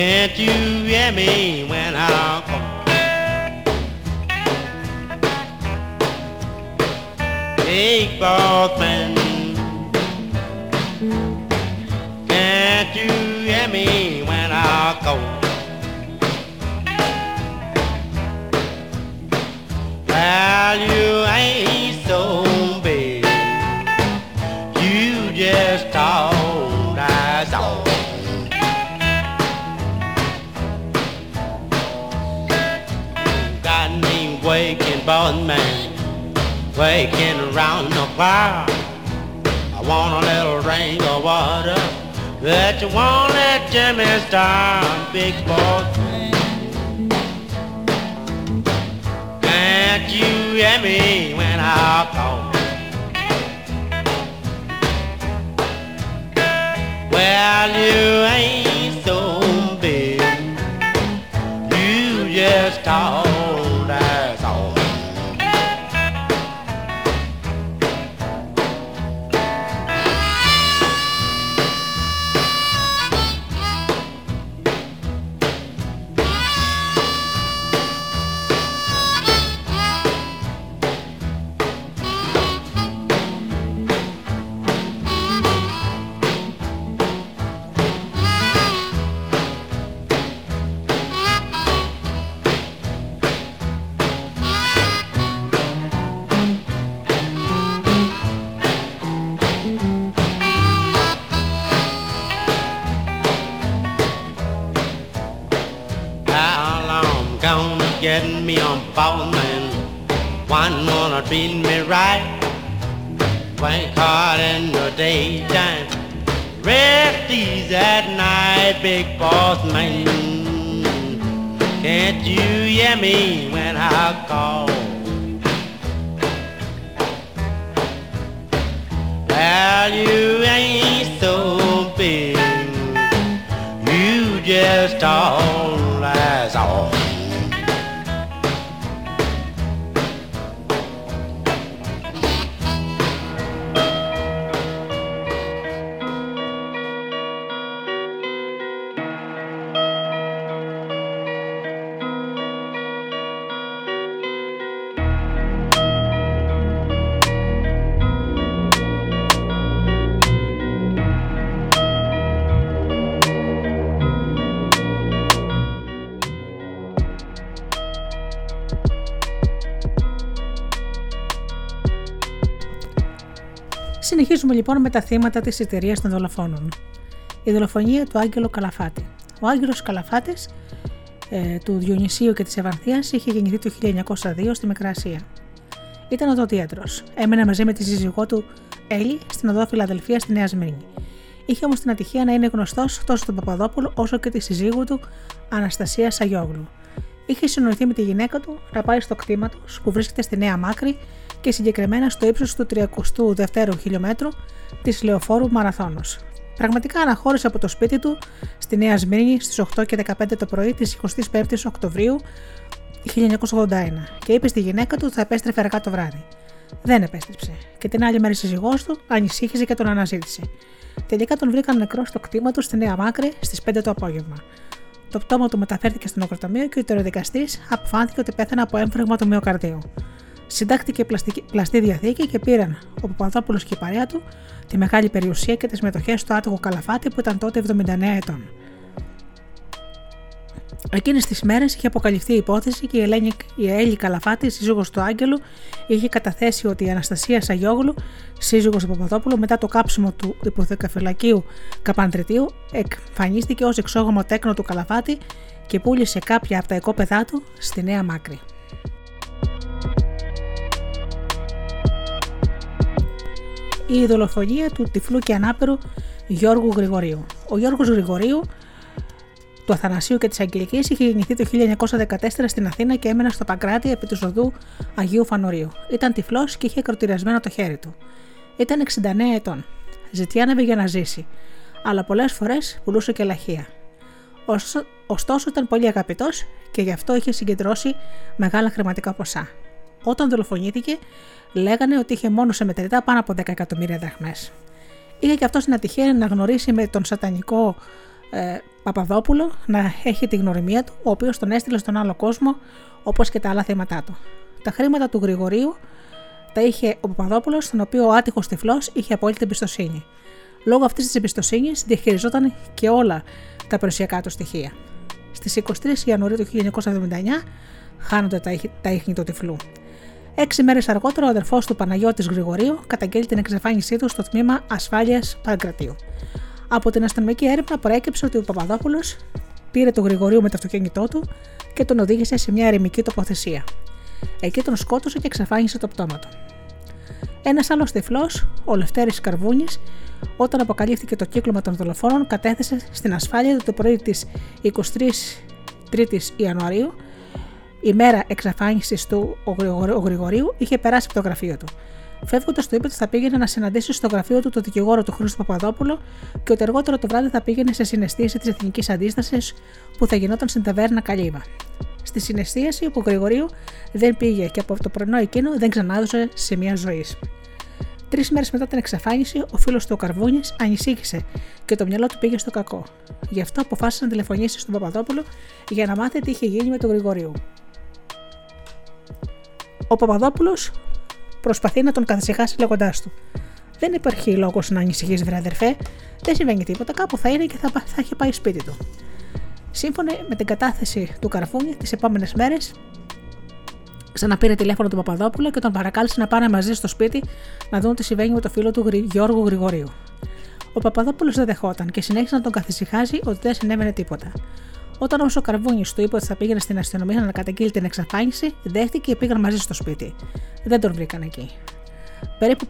Can't you hear me when I call? big bald man. Can't you hear me when I go? Well, you ain't so big. You just tall as all. Got me waking bald man. Waking around the fire. I want a little rain of water. That you won't let Jimmy stop, big boy. Can't you hear me when I call? Well, you ain't so big. You just talk. One wanna treat me right, work hard in the daytime, rest easy at night, big boss man. Can't you hear me when I call? Well, you ain't so big, you just tall as all. Συνεχίζουμε λοιπόν με τα θύματα της Εταιρείας των Δολοφόνων. Η δολοφονία του Άγγελου Καλαφάτη. Ο Άγγελος Καλαφάτης του Διονυσίου και της Ευανθίας είχε γεννηθεί το 1902 στη Μικρά Ασία. Ήταν οδοντίατρος. Έμενε μαζί με τη σύζυγό του Έλλη στην οδό Φιλαδελφία στη Νέα Σμύρνη. Είχε όμως την ατυχία να είναι γνωστός τόσο στον Παπαδόπουλο όσο και τη σύζυγου του Αναστασία Σαγιόγλου. Είχε συνοηθεί με τη γυναίκα του να πάει στο κτήμα τους που βρίσκεται στη Νέα Μάκρη και συγκεκριμένα στο ύψος του 32ου χιλιόμετρου της Λεωφόρου Μαραθώνος. Πραγματικά αναχώρησε από το σπίτι του στη Νέα Σμύρνη στις 8:15 το πρωί της 25ης Οκτωβρίου 1981 και είπε στη γυναίκα του ότι θα επέστρεφε αργά το βράδυ. Δεν επέστρεψε και την άλλη μέρα η σύζυγός του ανησύχησε και τον αναζήτησε. Τελικά τον βρήκαν νεκρό στο κτήμα του στη Νέα Μάκρη στις 5 το απόγευμα. Το πτώμα του μεταφέρθηκε στο νεκροτομείο και ο ιτεροδικαστής αποφάνθηκε ότι πέθανε από έμφραγμα του μυοκαρδίου. Συντάχθηκε πλαστή διαθήκη και πήραν ο Παπαδόπουλος και η παρέα του τη μεγάλη περιουσία και τις μετοχές του άτυχου Καλαφάτη που ήταν τότε 79 ετών. Εκείνες τις μέρες είχε αποκαλυφθεί η υπόθεση και η Έλλη Καλαφάτη, σύζυγος του Άγγελου, είχε καταθέσει ότι η Αναστασία Σαγιόγλου, σύζυγος του Παπαδόπουλου, μετά το κάψιμο του υποθεκαφυλακίου Καπαντρετίου, εμφανίστηκε ως εξόγωμο τέκνο του Καλαφάτη και πούλησε κάποια από τα οικόπεδά του στη Νέα Μάκρη. Η δολοφονία του τυφλού και ανάπηρου Γιώργου Γρηγορίου. Ο Γιώργος Γρηγορίου του Αθανασίου και της Αγγελικής είχε γεννηθεί το 1914 στην Αθήνα και έμενα στο Παγκράτη επί της οδού Αγίου Φανορίου. Ήταν τυφλός και είχε ακροτηριασμένο το χέρι του. Ήταν 69 ετών. Ζητιάνευε για να ζήσει, αλλά πολλές φορές πουλούσε και λαχεία. Ωστόσο ήταν πολύ αγαπητός και γι' αυτό είχε συγκεντρώσει μεγάλα χρηματικά ποσά. Όταν δολοφονήθηκε, λέγανε ότι είχε μόνο σε μετρητά πάνω από 10 εκατομμύρια δραχμές. Είχε και αυτό την ατυχία να γνωρίσει με τον σατανικό Παπαδόπουλο, να έχει τη γνωριμία του, ο οποίος τον έστειλε στον άλλο κόσμο όπως και τα άλλα θύματά του. Τα χρήματα του Γρηγορίου Τα είχε ο Παπαδόπουλος, στον οποίο ο άτυχος τυφλός είχε απόλυτη εμπιστοσύνη. Λόγω αυτής της εμπιστοσύνης διαχειριζόταν και όλα τα περιουσιακά του στοιχεία. Στις 23 Ιανουαρίου του 1979 χάνονται τα ίχνη του τυφλού. 6 μέρες αργότερα, ο αδερφός του Παναγιώτης Γρηγορίου καταγγέλει την εξαφάνισή του στο τμήμα ασφάλειας Παγκρατίου. Από την αστυνομική έρευνα προέκυψε ότι ο Παπαδόπουλος πήρε τον Γρηγορίου με το αυτοκίνητό του και τον οδήγησε σε μια ερημική τοποθεσία. Εκεί τον σκότωσε και εξαφάνισε το πτώμα του. Ένας άλλος τυφλός, ο Λευτέρης Καρβούνης, όταν αποκαλύφθηκε το κύκλωμα των δολοφόνων, κατέθεσε στην ασφάλεια το πρωί της 23ης Ιανουαρίου. Η μέρα εξαφάνισης του ο Γρηγορίου είχε περάσει από το γραφείο του. Φεύγοντας, του είπε ότι θα πήγαινε να συναντήσει στο γραφείο του το δικηγόρο του Χρήστο Παπαδόπουλο και ότι αργότερα το βράδυ θα πήγαινε σε συναισθίαση της Εθνικής Αντίστασης που θα γινόταν στην ταβέρνα Καλύβα. Στη συναισθίαση όπου ο Γρηγορίου δεν πήγε και από το πρωινό εκείνο δεν ξανάδωσε σημεία ζωής. 3 μέρες μετά την εξαφάνιση, ο φίλος του Καρβούνης ανησύχησε και το μυαλό του πήγε στο κακό. Γι' αυτό αποφάσισε να τηλεφωνήσει στον Παπαδόπουλο για να μάθει τι είχε γίνει με τον Γρηγορίου. Ο Παπαδόπουλος προσπαθεί να τον καθησυχάσει λέγοντάς του: «Δεν υπάρχει λόγος να ανησυχείς, βρε αδερφέ. Δεν συμβαίνει τίποτα. Κάπου θα είναι και θα έχει πάει σπίτι του». Σύμφωνα με την κατάθεση του Καρφούνη, τις επόμενες μέρες ξαναπήρε τηλέφωνο του Παπαδόπουλο και τον παρακάλεσε να πάνε μαζί στο σπίτι να δουν τι συμβαίνει με το φίλο του Γιώργου Γρηγορίου. Ο Παπαδόπουλος δεν δεχόταν και συνέχισε να τον καθησυχάζει ότι δεν συνέβαινε τίποτα. Όταν όμως ο Καρβούνης του είπε ότι θα πήγαινε στην αστυνομία να καταγγείλει την εξαφάνιση, δέχτηκε και πήγαν μαζί στο σπίτι. Δεν τον βρήκαν εκεί. Περίπου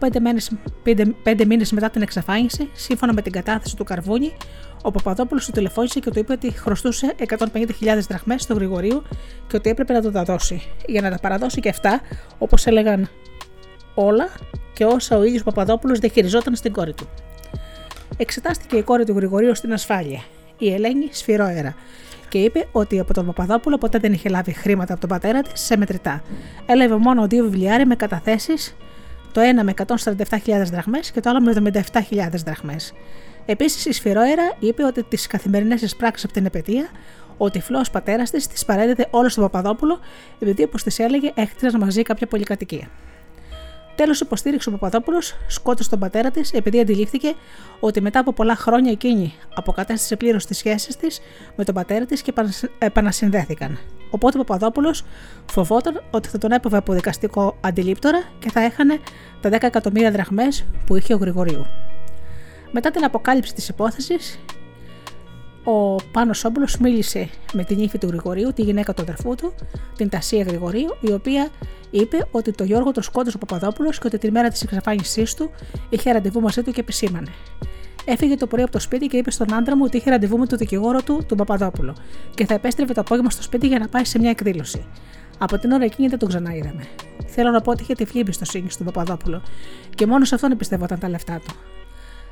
5 μήνες μετά την εξαφάνιση, σύμφωνα με την κατάθεση του Καρβούνη, ο Παπαδόπουλος του τηλεφώνησε και του είπε ότι χρωστούσε 150.000 δραχμές στον Γρηγορίου και ότι έπρεπε να του τα δώσει. Για να τα παραδώσει και αυτά, όπως έλεγαν όλα και όσα ο ίδιος Παπαδόπουλος διαχειριζόταν στην κόρη του. Εξετάστηκε η κόρη του Γρηγορίου στην ασφάλεια, η Ελένη Σφυρόερα, και είπε ότι από τον Παπαδόπουλο ποτέ δεν είχε λάβει χρήματα από τον πατέρα της σε μετρητά. Έλαβε μόνο 2 βιβλιάρια με καταθέσεις, το ένα με 147.000 δραχμές και το άλλο με 77.000 δραχμές. Επίσης, η Σφυρόερα είπε ότι τις καθημερινές της πράξεις από την επαιτία, ο τυφλός πατέρας της τις παρέδιδε όλο στον Παπαδόπουλο, επειδή, όπως της έλεγε, έχτιζαν μαζί κάποια πολυκατοικία. Τέλος, υποστήριξε ο Παπαδόπουλος, σκότωσε τον πατέρα της, επειδή αντιλήφθηκε ότι μετά από πολλά χρόνια εκείνη αποκατέστησε πλήρως τις σχέσεις της με τον πατέρα της και επανασυνδέθηκαν. Οπότε ο Παπαδόπουλος φοβόταν ότι θα τον έπαβε από δικαστικό αντιλήπτορα και θα έχανε τα 10 εκατομμύρια δραχμές που είχε ο Γρηγορίου. Μετά την αποκάλυψη της υπόθεσης, ο Πάνος Σόμπολος μίλησε με την ύφη του Γρηγορίου, τη γυναίκα του αδερφού του, την Τασία Γρηγορίου, η οποία είπε ότι το Γιώργο τον σκότωσε ο Παπαδόπουλος και ότι την μέρα της εξαφάνισής του είχε ραντεβού μαζί του και επισήμανε. Έφυγε το πρωί από το σπίτι και είπε στον άντρα μου ότι είχε ραντεβού με τον δικηγόρο του, τον Παπαδόπουλο, και θα επέστρεφε το απόγευμα στο σπίτι για να πάει σε μια εκδήλωση. Από την ώρα εκείνη δεν τον ξαναείδαμε. Θέλω να πω ότι είχε τυφλή εμπιστοσύνη στον Παπαδόπουλο και μόνο σε αυτόν εμπιστευόταν τα λεφτά του.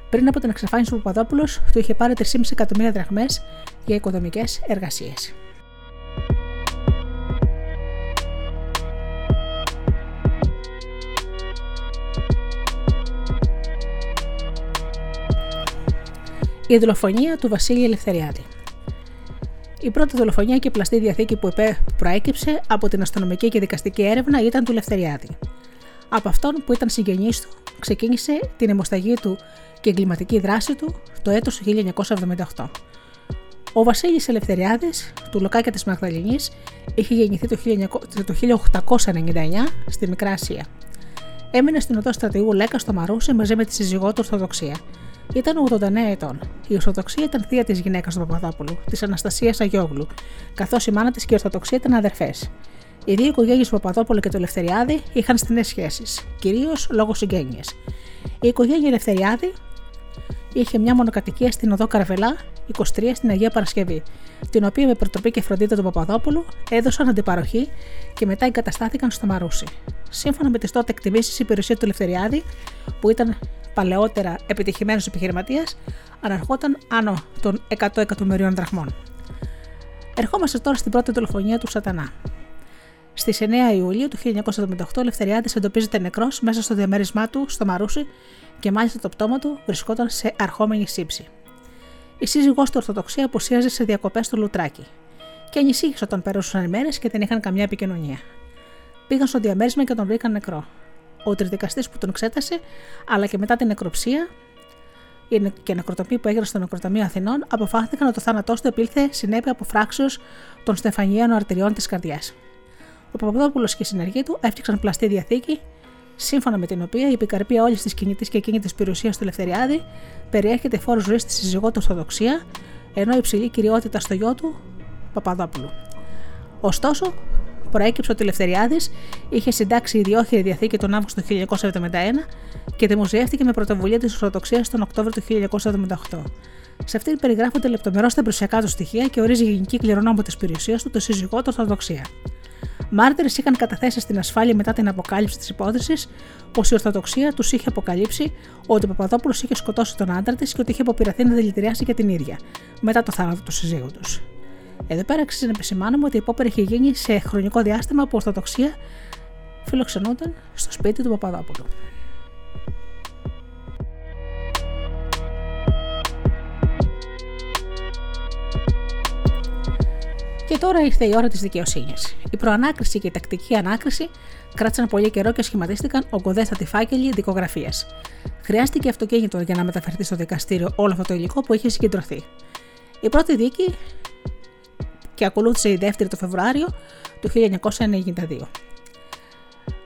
Πριν από την εξαφάνιση του Παπαδόπουλος, του είχε πάρει 3,5 εκατομμύρια δραχμές για οικοδομικές εργασίες. Η δολοφονία του Βασίλη Ελευθεριάδη. Η πρώτη δολοφονία και πλαστή διαθήκη που προέκυψε από την αστυνομική και δικαστική έρευνα ήταν του Ελευθεριάδη. Από αυτόν που ήταν συγγενής του, ξεκίνησε την αιμοσταγή του και εγκληματική δράση του το έτος 1978. Ο Βασίλης Ελευθεριάδης, του Λοκάκια της Μαγδαληνής, είχε γεννηθεί το 1899 στη Μικρά Ασία. Έμενε στην οδό Στρατηγού Λέκα στο Μαρούσι μαζί με τη σύζυγό του Ορθοδοξία. Ήταν 89 ετών. Η Ορθοδοξία ήταν θεία της γυναίκας του Παπαδόπουλου, της Αναστασίας Σαγιόγλου, καθώς η μάνα της και η Ορθοδοξία ήταν αδερφές. Οι δύο οικογένειες του Παπαδόπουλου και του Ελευθεριάδη είχαν στενές σχέσεις, κυρίως λόγω συγγένειας. Η οικογένεια Ελευθεριάδη είχε μια μονοκατοικία στην οδό Καρβελά 23 στην Αγία Παρασκευή, την οποία με προτροπή και φροντίδα του Παπαδόπουλου έδωσαν αντιπαροχή και μετά εγκαταστάθηκαν στο Μαρούσι. Σύμφωνα με τις τότε εκτιμήσεις, η περιουσία του Ελευθεριάδη, που ήταν παλαιότερα επιτυχημένος επιχειρηματίας, αναρχόταν άνω των 100 εκατομμυρίων δραχμών. Ερχόμαστε τώρα στην πρώτη δολοφονία του Σατανά. Στις 9 Ιουλίου του 1978, ο Ελευθεριάδης εντοπίζεται νεκρός μέσα στο διαμέρισμά του στο Μαρούσι και μάλιστα το πτώμα του βρισκόταν σε αρχόμενη σύψη. Η σύζυγός του Ορθοδοξία απουσίαζε σε διακοπές στο Λουτράκι και ανησύχησε όταν περάσαν οι μέρες και δεν είχαν καμιά επικοινωνία. Πήγαν στο διαμέρισμα και τον βρήκαν νεκρό. ο τριδικαστής που τον εξέτασε, αλλά και μετά την νεκροψία και νεκροτομή που έγινε στο Νεκροτομείο Αθηνών, αποφάνθηκαν ότι ο θάνατός του επήλθε συνέπεια από φράξεως των στεφανιαίων αρτηριών της καρδιάς. Ο Παπαδόπουλος και οι συνεργοί του έφτιαξαν πλαστή διαθήκη, σύμφωνα με την οποία η επικαρπία όλης της κινητής και εκείνη της περιουσίας του Ελευθεριάδη περιέχεται φόρος ζωής στη σύζυγό του Ορθοδοξία, ενώ υψηλή κυριότητα στο γιο του Παπαδόπουλου. Ωστόσο, προέκυψε ότι ο Ελευθεριάδης είχε συντάξει ιδιόχειρη διαθήκη τον Αύγουστο του 1971 και δημοσιεύτηκε με πρωτοβουλία της Ορθοδοξίας τον Οκτώβριο του 1978. Σε αυτήν περιγράφονται λεπτομερώς τα περιουσιακά του στοιχεία και ορίζει γενική κληρονόμο της περιουσίας του, το σύζυγό του Ορθοδοξία. Μάρτυρες είχαν καταθέσει στην ασφάλεια μετά την αποκάλυψη της υπόθεσης πως η Ορθοδοξία τους είχε αποκαλύψει ότι ο Παπαδόπουλος είχε σκοτώσει τον άντρα της και ότι είχε αποπειραθεί να δηλητηριάσει και την ίδια μετά το θάνατο του συζύγου τους. Εδώ πέρα αξίζει να επισημάνουμε ότι η υπόπερα είχε γίνει σε χρονικό διάστημα που η Ορθοδοξία φιλοξενούνταν στο σπίτι του Παπαδόπουλου. Και τώρα ήρθε η ώρα της δικαιοσύνης. Η προανάκριση και η τακτική ανάκριση κράτησαν πολύ καιρό και σχηματίστηκαν ογκωδέστατοι φάκελοι δικογραφίας. Χρειάστηκε αυτοκίνητο για να μεταφερθεί στο δικαστήριο όλο αυτό το υλικό που είχε συγκεντρωθεί. Η πρώτη δίκη και ακολούθησε η δεύτερη το Φεβρουάριο του 1992.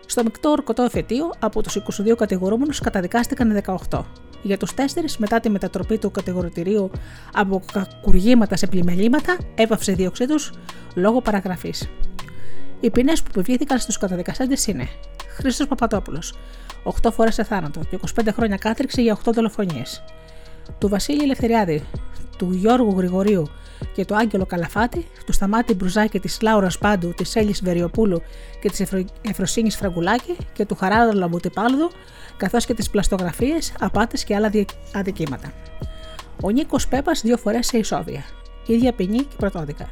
Στο μεικτό ορκωτό εφετείο, από τους 22 κατηγορούμενους καταδικάστηκαν 18. Για τους 4, μετά τη μετατροπή του κατηγορητηρίου από κακουργήματα σε πλημελήματα, έπαυσε η δίωξή τους λόγω παραγραφής. Οι ποινές που επιβλήθηκαν στους καταδικαστέντες είναι: Χρήστος Παπαδόπουλος, 8 φορές σε θάνατο και 25 χρόνια κάθριξη για 8 δολοφονίες. Του Βασίλη Ελευθεριάδη, του Γιώργου Γρηγορίου και του Άγγελο Καλαφάτη, του Σταμάτη Μπρουζάκη, της Λάουρας Πάντου, της Έλλης Βεριοπούλου και της Εφροσύνης Φραγκουλάκη και του Χαράλαμπου Τυπάλδου, καθώς και τις πλαστογραφίες, απάτες και άλλα αδικήματα. Ο Νίκος Πέπας 2 φορές σε ισόβια, ίδια ποινή και πρωτόδικα,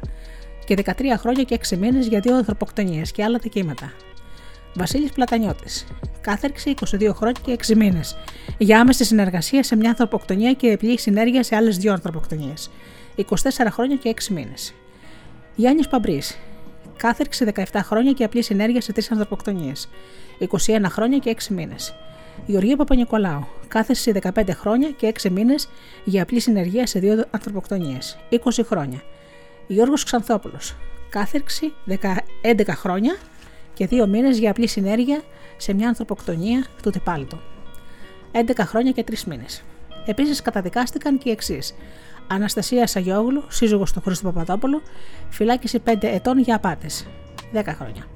και 13 χρόνια και 6 μήνες για 2 ανθρωποκτονίες και άλλα αδικήματα. Βασίλης Πλατανιώτης, κάθερξη 22 χρόνια και 6 μήνες, για άμεση συνεργασία σε μια ανθρωποκτονία και επλήγη συνέργεια σε άλλες 2 ανθρωποκτονίες, 24 χρόνια και 6 μήνες. Γιάννης Παμπρίς, κάθερξη 17 χρόνια και απλή συνέργεια σε 3 ανθρωποκτονίες, 21 χρόνια και 6 μήνες. Γεωργία Παπα-Νικολάου, κάθερξη 15 χρόνια και 6 μήνες για απλή συνεργεία σε 2 ανθρωποκτονίες, 20 χρόνια. Γιώργος Ξανθόπουλος, κάθερξη 11 χρόνια και 2 μήνες για απλή συνέργεια σε μια ανθρωποκτονία του Τυπάλτο, 11 χρόνια και 3 μήνες. Επίσης καταδικάστηκαν και οι εξής: Αναστασία Σαγιόγλου, σύζυγος του Χρήστου Παπαδόπουλου, φυλάκιση 5 ετών για απάτες, 10 χρόνια.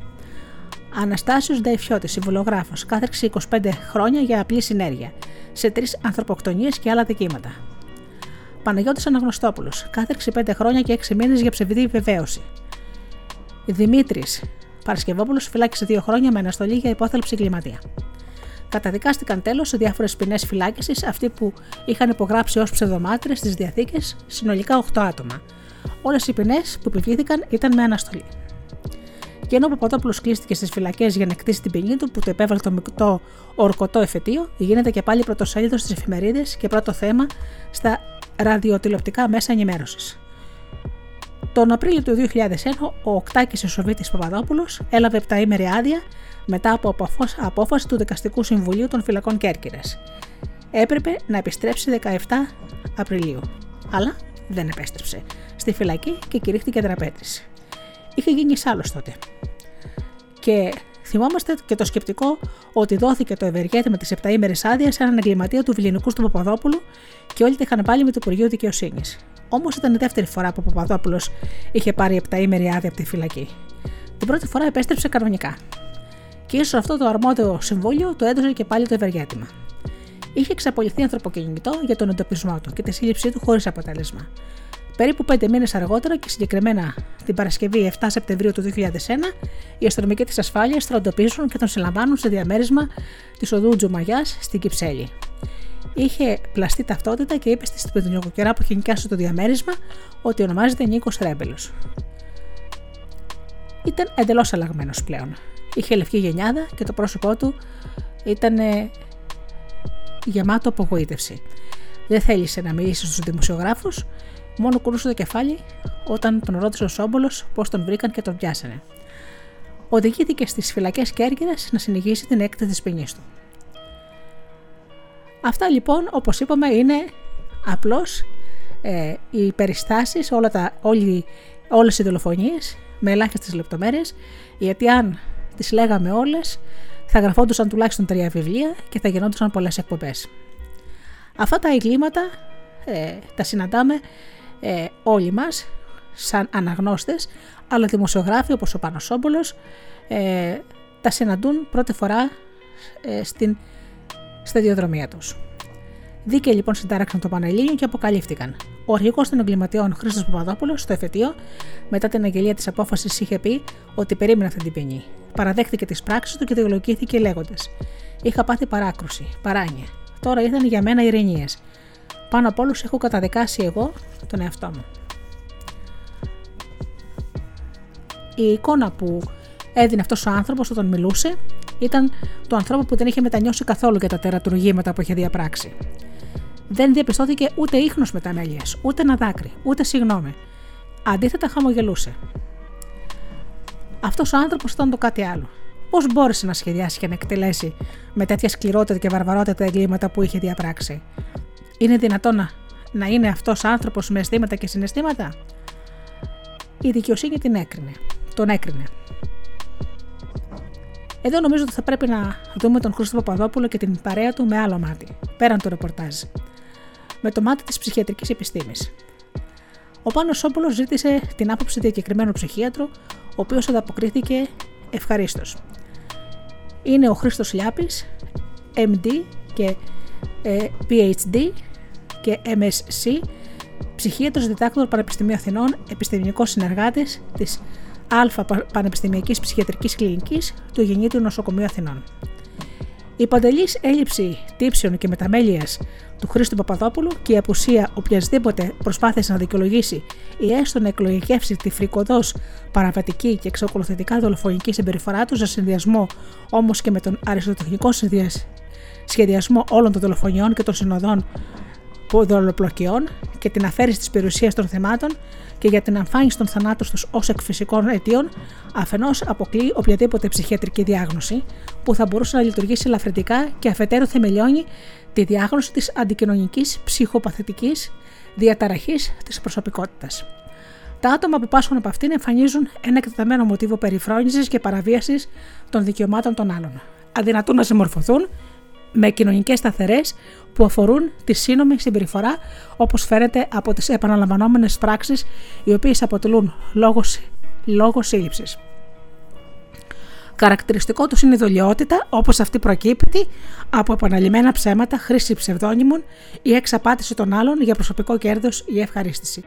Αναστάσιος Νταϊφιώτης, συμβουλογράφος, κάθερξη 25 χρόνια για απλή συνέργεια σε 3 ανθρωποκτονίες και άλλα δικήματα. Παναγιώτης Αναγνωστόπουλος, κάθερξη 5 χρόνια και 6 μήνες για ψευδή επιβεβαίωση. Δημήτρης Παρασκευόπουλος, φυλάκιση 2 χρόνια με αναστολή για υπόθαλψη εγκληματία. Καταδικάστηκαν τέλος σε διάφορες ποινές φυλάκισης αυτοί που είχαν υπογράψει ως ψευδομάρτυρες στις διαθήκες, συνολικά 8 άτομα. Όλες οι ποινές που επιβλήθηκαν ήταν με αναστολή. Και ενώ ο Παπαδόπουλος κλείστηκε στις φυλακές για να εκτίσει την ποινή του που το επέβαλε το μεικτό ορκωτό εφετείο, γίνεται και πάλι πρωτοσέλιδο στις εφημερίδες και πρώτο θέμα στα ραδιοτηλεοπτικά μέσα ενημέρωσης. Τον Απρίλιο του 2001, ο Οκτάκης Ισοβίτης Παπαδόπουλος έλαβε 7ήμερη άδεια μετά από απόφαση του Δικαστικού Συμβουλίου των Φυλακών Κέρκυρας. Έπρεπε να επιστρέψει 17 Απριλίου, αλλά δεν επέστρεψε στη φυλακή και κηρύχθηκε δραπέτρης. Είχε γίνει εισάλλος τότε. Και θυμόμαστε και το σκεπτικό ότι δόθηκε το ευεργέτημα της 7ήμερης άδειας σε έναν εγκληματία του Βιληνικού του Παπαδόπουλου και όλοι τα είχαν πάλι με το Υπουργείο Δικαιοσύνης. Όμως ήταν η δεύτερη φορά που ο Παπαδόπουλος είχε πάρει 7ήμερη άδεια από τη φυλακή. Την πρώτη φορά επέστρεψε κανονικά. Και ίσως αυτό το αρμόδιο συμβούλιο το έδωσε και πάλι το ευεργέτημα. Είχε εξαπολυθεί ανθρωποκυνηγητό για τον εντοπισμό του και τη σύλληψή του χωρίς αποτέλεσμα. Περίπου 5 μήνες αργότερα και συγκεκριμένα την Παρασκευή 7 Σεπτεμβρίου του 2001, οι αστυνομικοί της ασφάλειας τον εντοπίζουν και τον συλλαμβάνουν σε διαμέρισμα της οδού Τζουμαγιάς στην Κυψέλη. Είχε πλαστή ταυτότητα και είπε στη παιδινιοκοκυρά που είχε νοικιάσει το διαμέρισμα ότι ονομάζεται Νίκος Ρέμπελος. Ήταν εντελώς αλλαγμένος πλέον. Είχε λευκή γενιάδα και το πρόσωπό του ήταν γεμάτο απογοήτευση. Δεν θέλησε να μιλήσει στους δημοσιογράφους, μόνο κουρούσε το κεφάλι όταν τον ρώτησε ο Σόμπολος πώς τον βρήκαν και τον πιάσανε. οδηγήθηκε στις φυλακές Κέρκυρας να συνεχίσει την έκθεση της ποινής του. Αυτά λοιπόν, όπως είπαμε, είναι απλώς οι περιστάσεις, όλες οι δολοφονίες, με ελάχιστες λεπτομέρειες, γιατί αν τις λέγαμε όλες, θα γραφόντουσαν τουλάχιστον 3 βιβλία και θα γινόντουσαν πολλές εκπομπές. Αυτά τα εγκλήματα τα συναντάμε όλοι μας σαν αναγνώστες, αλλά δημοσιογράφοι όπως ο Πάνος Σόμπολος τα συναντούν πρώτη φορά στην σταδιοδρομία τους. Δίκαιοι λοιπόν συντάραξαν το Πανελλήνιο και αποκαλύφθηκαν. Ο αρχηγός των εγκληματιών Χρήστος Παπαδόπουλος στο εφετείο, μετά την αγγελία της απόφασης, είχε πει ότι περίμενε αυτή την ποινή. Παραδέχτηκε τις πράξεις του και δικαιολογήθηκε λέγοντας: «Είχα πάθει παράκρουση, παράνοια. Τώρα ήταν για μένα ηρενίες. Πάνω απ' όλους έχω καταδικάσει εγώ τον εαυτό μου». Η εικόνα που έδινε αυτός ο άνθρωπος όταν μιλούσε ήταν του ανθρώπου που δεν είχε μετανιώσει καθόλου για τα τερατουργήματα που είχε διαπράξει. Δεν διαπιστώθηκε ούτε ίχνος μεταμέλειας, ούτε ένα δάκρυ, ούτε συγγνώμη. Αντίθετα, χαμογελούσε. Αυτός ο άνθρωπος ήταν το κάτι άλλο. Πώς μπόρεσε να σχεδιάσει και να εκτελέσει με τέτοια σκληρότητα και βαρβαρότητα τα εγκλήματα που είχε διαπράξει? Είναι δυνατόν να είναι αυτός άνθρωπος με αισθήματα και συναισθήματα? Η δικαιοσύνη τον έκρινε. Εδώ νομίζω ότι θα πρέπει να δούμε τον Χρήστο Παπαδόπουλο και την παρέα του με άλλο μάτι, πέραν του ρεπορτάζ. Με το μάτι της ψυχιατρικής επιστήμης. Ο Πάνος Σόμπολος ζήτησε την άποψη διακεκριμένου ψυχίατρου, ο οποίος ανταποκρίθηκε ευχαρίστως. Είναι ο Χρήστος Λιάπης, MD και PhD και MSc, ψυχίατρος διδάκτορ Πανεπιστημίου Αθηνών, επιστημονικός συνεργάτης της Α Πανεπιστημιακής Ψυχιατρικής Κλινικής του Γεννήτιου Νοσοκομείου Αθηνών. Η παντελής έλλειψη τύψεων και μεταμέλειας του Χρήστου Παπαδόπουλου και η απουσία οποιασδήποτε προσπάθειας να δικαιολογήσει ή έστω να εκλογικεύσει τη φρικοδός παραβατική και εξακολουθητικά δολοφονική συμπεριφορά του, σε συνδυασμό όμως και με τον αριστοτεχνικό σχεδιασμό όλων των δολοφονιών και των συνοδών δολοπλοκιών και την αφαίρεση της περιουσίας των θεμάτων και για την εμφάνιση των θανάτων τους ως εκ φυσικών αιτίων, αφενός αποκλείει οποιαδήποτε ψυχιατρική διάγνωση που θα μπορούσε να λειτουργήσει ελαφρυντικά και αφετέρου θεμελιώνει τη διάγνωση της αντικοινωνικής ψυχοπαθητικής διαταραχής της προσωπικότητας. Τα άτομα που πάσχουν από αυτήν εμφανίζουν ένα εκτεταμένο μοτίβο περιφρόνησης και παραβίασης των δικαιωμάτων των άλλων. Αδυνατούν να συμμορφωθούν με κοινωνικές σταθερές που αφορούν τη σύνομη συμπεριφορά, όπως φαίνεται από τις επαναλαμβανόμενες πράξεις οι οποίες αποτελούν λόγο σύλληψης. Χαρακτηριστικό τους είναι η δολιότητα, όπως αυτή προκύπτει από επαναλημμένα ψέματα, χρήση ψευδώνυμων ή εξαπάτηση των άλλων για προσωπικό κέρδος ή ευχαρίστηση.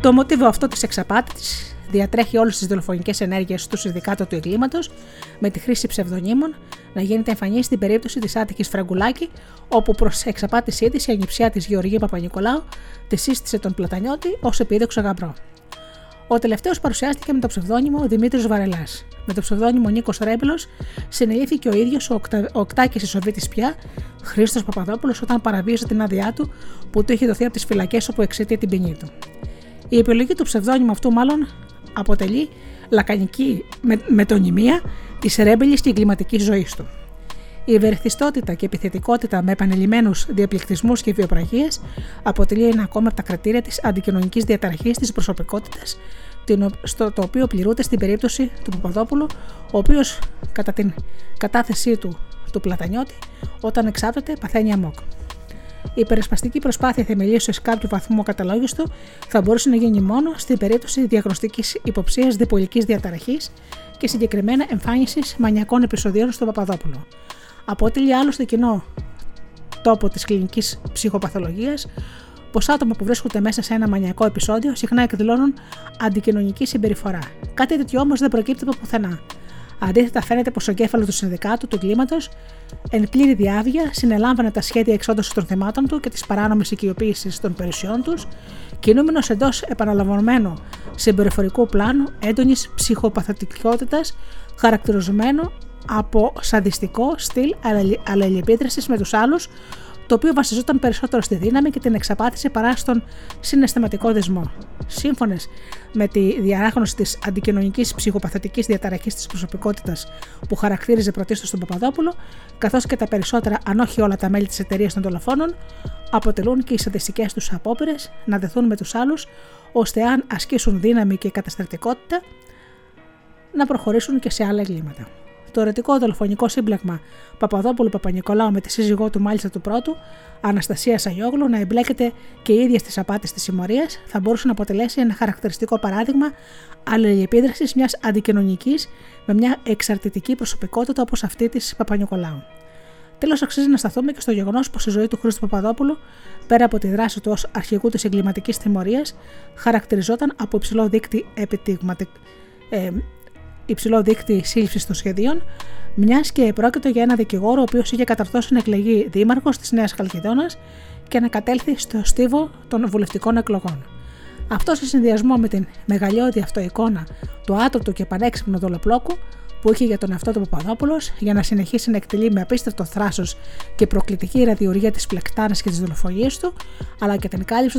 Το μοτίβο αυτό της εξαπάτησης διατρέχει όλες τις δολοφονικές ενέργειες του Συνδικάτου του Εγκλήματος, με τη χρήση ψευδονύμων να γίνεται εμφανή στην περίπτωση της άτυχης Φραγκουλάκη, όπου προς εξαπάτησή της η ανιψιά της Γεωργία Παπα-Νικολάου τη σύστησε τον Πλατανιώτη ως επίδοξο γαμπρό. Ο τελευταίος παρουσιάστηκε με το ψευδόνυμο Δημήτρης Βαρελάς. Με το ψευδόνυμο Νίκος Ρέμπελος συνελήφθηκε ο ίδιος ο Οκτάκης Ισοβίτης πια, Χρήστος Παπαδόπουλος, όταν παραβίασε την άδειά του που του είχε δοθεί από τις φυλακές όπου εξαιτία την ποινή του. Η επιλογή του ψευδόνυμου αυτού μάλλον αποτελεί λακανική μετωνυμία της ρέμπελης και εγκληματικής ζωής του. Η ευερθιστότητα και επιθετικότητα με επανειλημμένους διαπληκτισμούς και βιοπραγίες αποτελεί ένα ακόμα από τα κρατήρια της αντικοινωνικής διαταραχής της προσωπικότητας, το οποίο πληρούνται στην περίπτωση του Παπαδόπουλου, ο οποίος κατά την κατάθεσή του Πλατανιώτη, όταν εξάπτεται, παθαίνει αμόκ. Η περισπαστική προσπάθεια θεμελίωσης κάποιου βαθμού καταλόγιστου θα μπορούσε να γίνει μόνο στην περίπτωση διαγνωστικής υποψίας διπολικής διαταραχής και συγκεκριμένα εμφάνισης μανιακών επεισοδίων στον Παπαδόπουλο. Αποτελεί άλλωστε κοινό τόπο της κλινικής ψυχοπαθολογίας πως άτομα που βρίσκονται μέσα σε ένα μανιακό επεισόδιο συχνά εκδηλώνουν αντικοινωνική συμπεριφορά. Κάτι τέτοιο όμως δεν προκύπτει από πουθενά. Αντίθετα, φαίνεται πως ο εγκέφαλος του Συνδικάτου του Εγκλήματος, εν πλήρη διάβγεια, συνελάμβανε τα σχέδια εξόντωσης των θεμάτων του και της παράνομης οικειοποίησης των περιουσιών τους, κινούμενος εντός επαναλαμβανωμένου συμπεριφορικού πλάνου έντονης ψυχοπαθητικότητας, χαρακτηριζομένο από σαδιστικό στυλ αλληλεπίδρασης με τους άλλους, το οποίο βασιζόταν περισσότερο στη δύναμη και την εξαπάτηση παρά στον συναισθηματικό δεσμό. Σύμφωνες με τη διάγνωση της αντικοινωνικής ψυχοπαθητικής διαταραχής της προσωπικότητας που χαρακτήριζε πρωτίστως τον Παπαδόπουλο, καθώς και τα περισσότερα, αν όχι όλα, τα μέλη της εταιρείας των δολοφόνων, αποτελούν και οι στατιστικές τους απόπειρες να δεθούν με τους άλλους, ώστε αν ασκήσουν δύναμη και καταστρατικότητα, να προχωρήσουν και σε άλλα εγκλήματα. Το αιρετικό δολοφονικό σύμπλεγμα Παπαδόπουλου-Παπα-Νικολάου με τη σύζυγό του, μάλιστα του πρώτου, Αναστασία Σαγιόγλου, να εμπλέκεται και η ίδια στις απάτες της συμμορίας, θα μπορούσε να αποτελέσει ένα χαρακτηριστικό παράδειγμα αλληλεπίδρασης μιας αντικοινωνικής με μια εξαρτητική προσωπικότητα όπως αυτή της Παπα-Νικολάου. Τέλος, αξίζει να σταθούμε και στο γεγονός πως η ζωή του Χρήστου Παπαδόπουλου, πέρα από τη δράση του ως αρχηγού της εγκληματικής τιμωρίας, χαρακτηριζόταν από υψηλό δείκτη σύλληψης των σχεδίων, μιας και πρόκειτο για ένα δικηγόρο ο οποίος είχε καταρθώσει να εκλεγεί δήμαρχος της Νέας Χαλκηδόνας και να κατέλθει στο στίβο των βουλευτικών εκλογών. Αυτό, σε συνδυασμό με την μεγαλειώδη αυτοεικόνα του άτρωτου και πανέξυπνου δολοπλόκου που είχε για τον εαυτό του Παπαδόπουλος, για να συνεχίσει να εκτελεί με απίστευτο θράσος και προκλητική ραδιουργία τις πλεκτάνες και τις δολοφονίες του, αλλά και την κάλυψη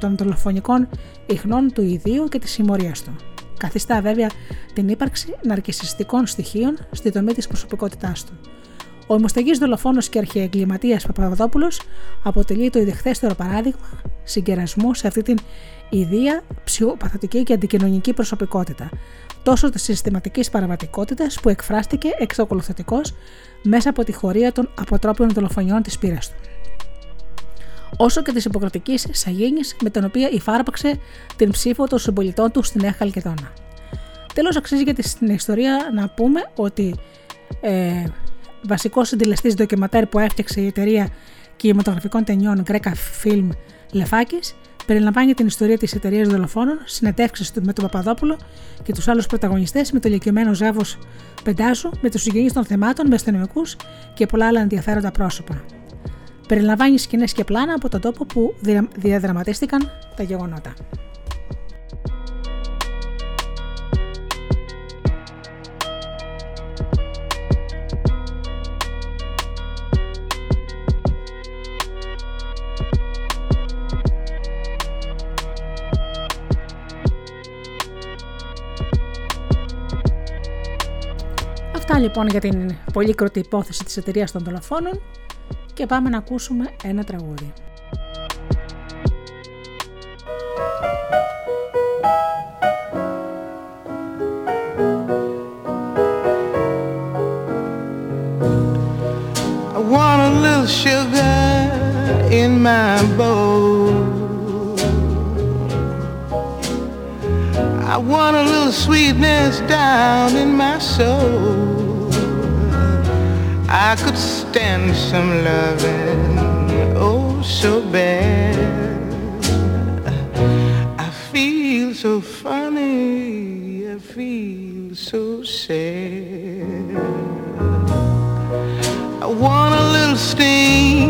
των δολοφονικών ιχνών του ιδίου και της συμμορίας του. Καθιστά βέβαια την ύπαρξη ναρκισσιστικών στοιχείων στη δομή της προσωπικότητάς του. Ο αιμοσταγής δολοφόνος και αρχιεγκληματίας Παπαδόπουλος αποτελεί το ιδεχθέστερο παράδειγμα συγκερασμού σε αυτή την ιδία ψυχοπαθητική και αντικοινωνική προσωπικότητα, τόσο της συστηματικής παραβατικότητας που εκφράστηκε εξακολουθητικώς μέσα από τη χωρία των αποτρόπιων δολοφονιών της πείρας του, όσο και της υποκριτικής σαγίνης με την οποία υφάρπαξε την ψήφο των συμπολιτών του στη Νέα Χαλκηδόνα. Τέλος, αξίζει για την ιστορία να πούμε ότι βασικός συντελεστής ντοκιματέρ που έφτιαξε η εταιρεία κινηματογραφικών ταινιών Greca Film Λεφάκης περιλαμβάνει την ιστορία της εταιρείας δολοφόνων, συνεντεύξεις με τον Παπαδόπουλο και τους άλλους πρωταγωνιστές, με το ηλικιωμένο ζεύγος Πεντάζου, με τους συγγενείς των θεμάτων, με αστυνομικούς και πολλά άλλα ενδιαφέροντα πρόσωπα. Περιλαμβάνει σκηνές και πλάνα από τον τόπο που διαδραματίστηκαν τα γεγονότα. Αυτά λοιπόν για την πολύκροτη υπόθεση της εταιρείας των δολοφόνων. Και πάμε να ακούσουμε ένα τραγούδι. I want a little sugar in my bowl. I want a little sweetness down in my soul. I could stand some loving, oh so bad. I feel so funny, I feel so sad. I want a little steam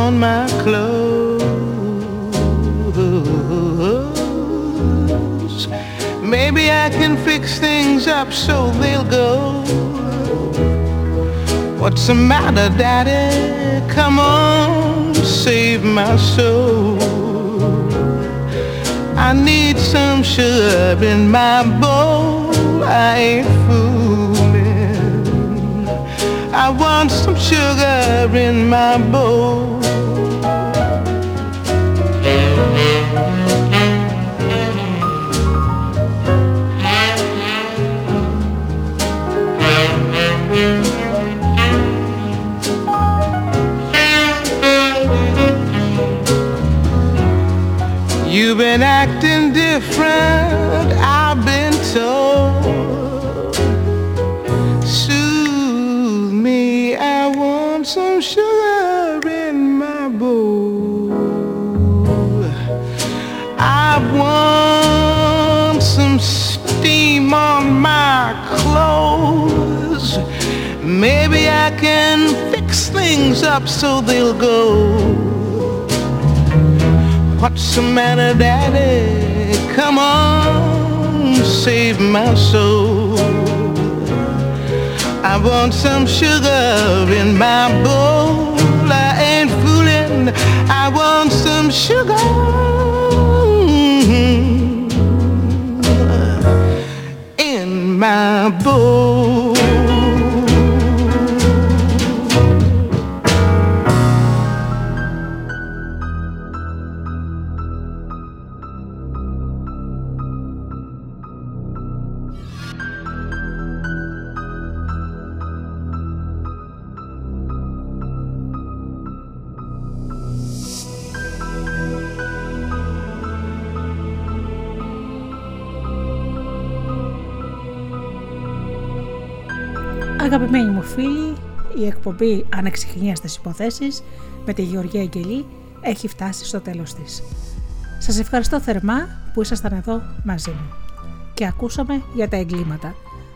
on my clothes. Maybe I can fix things up so they'll go. What's the matter, Daddy? Come on, save my soul. I need some sugar in my bowl. I ain't fooling. I want some sugar in my bowl. You've been acting different, I've been told. Soothe me, I want some sugar in my bowl. I want some steam on my clothes. Maybe I can fix things up so they'll go. What's the matter, Daddy? Come on, save my soul. I want some sugar in my bowl. I ain't fool. friend, I want some sugar in my bowl. Αγαπημένοι μου φίλοι, η εκπομπή Ανεξιχνίαστες Υποθέσεις με τη Γεωργία Αγγελή έχει φτάσει στο τέλος της. Σας ευχαριστώ θερμά που ήσασταν εδώ μαζί μου και ακούσαμε για τα εγκλήματα,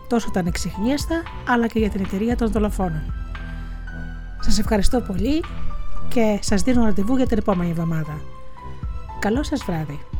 τόσο τα ανεξιχνίαστα αλλά και για την εταιρεία των δολοφόνων. Σας ευχαριστώ πολύ και σας δίνω ραντεβού για την επόμενη εβδομάδα. Καλό σας βράδυ.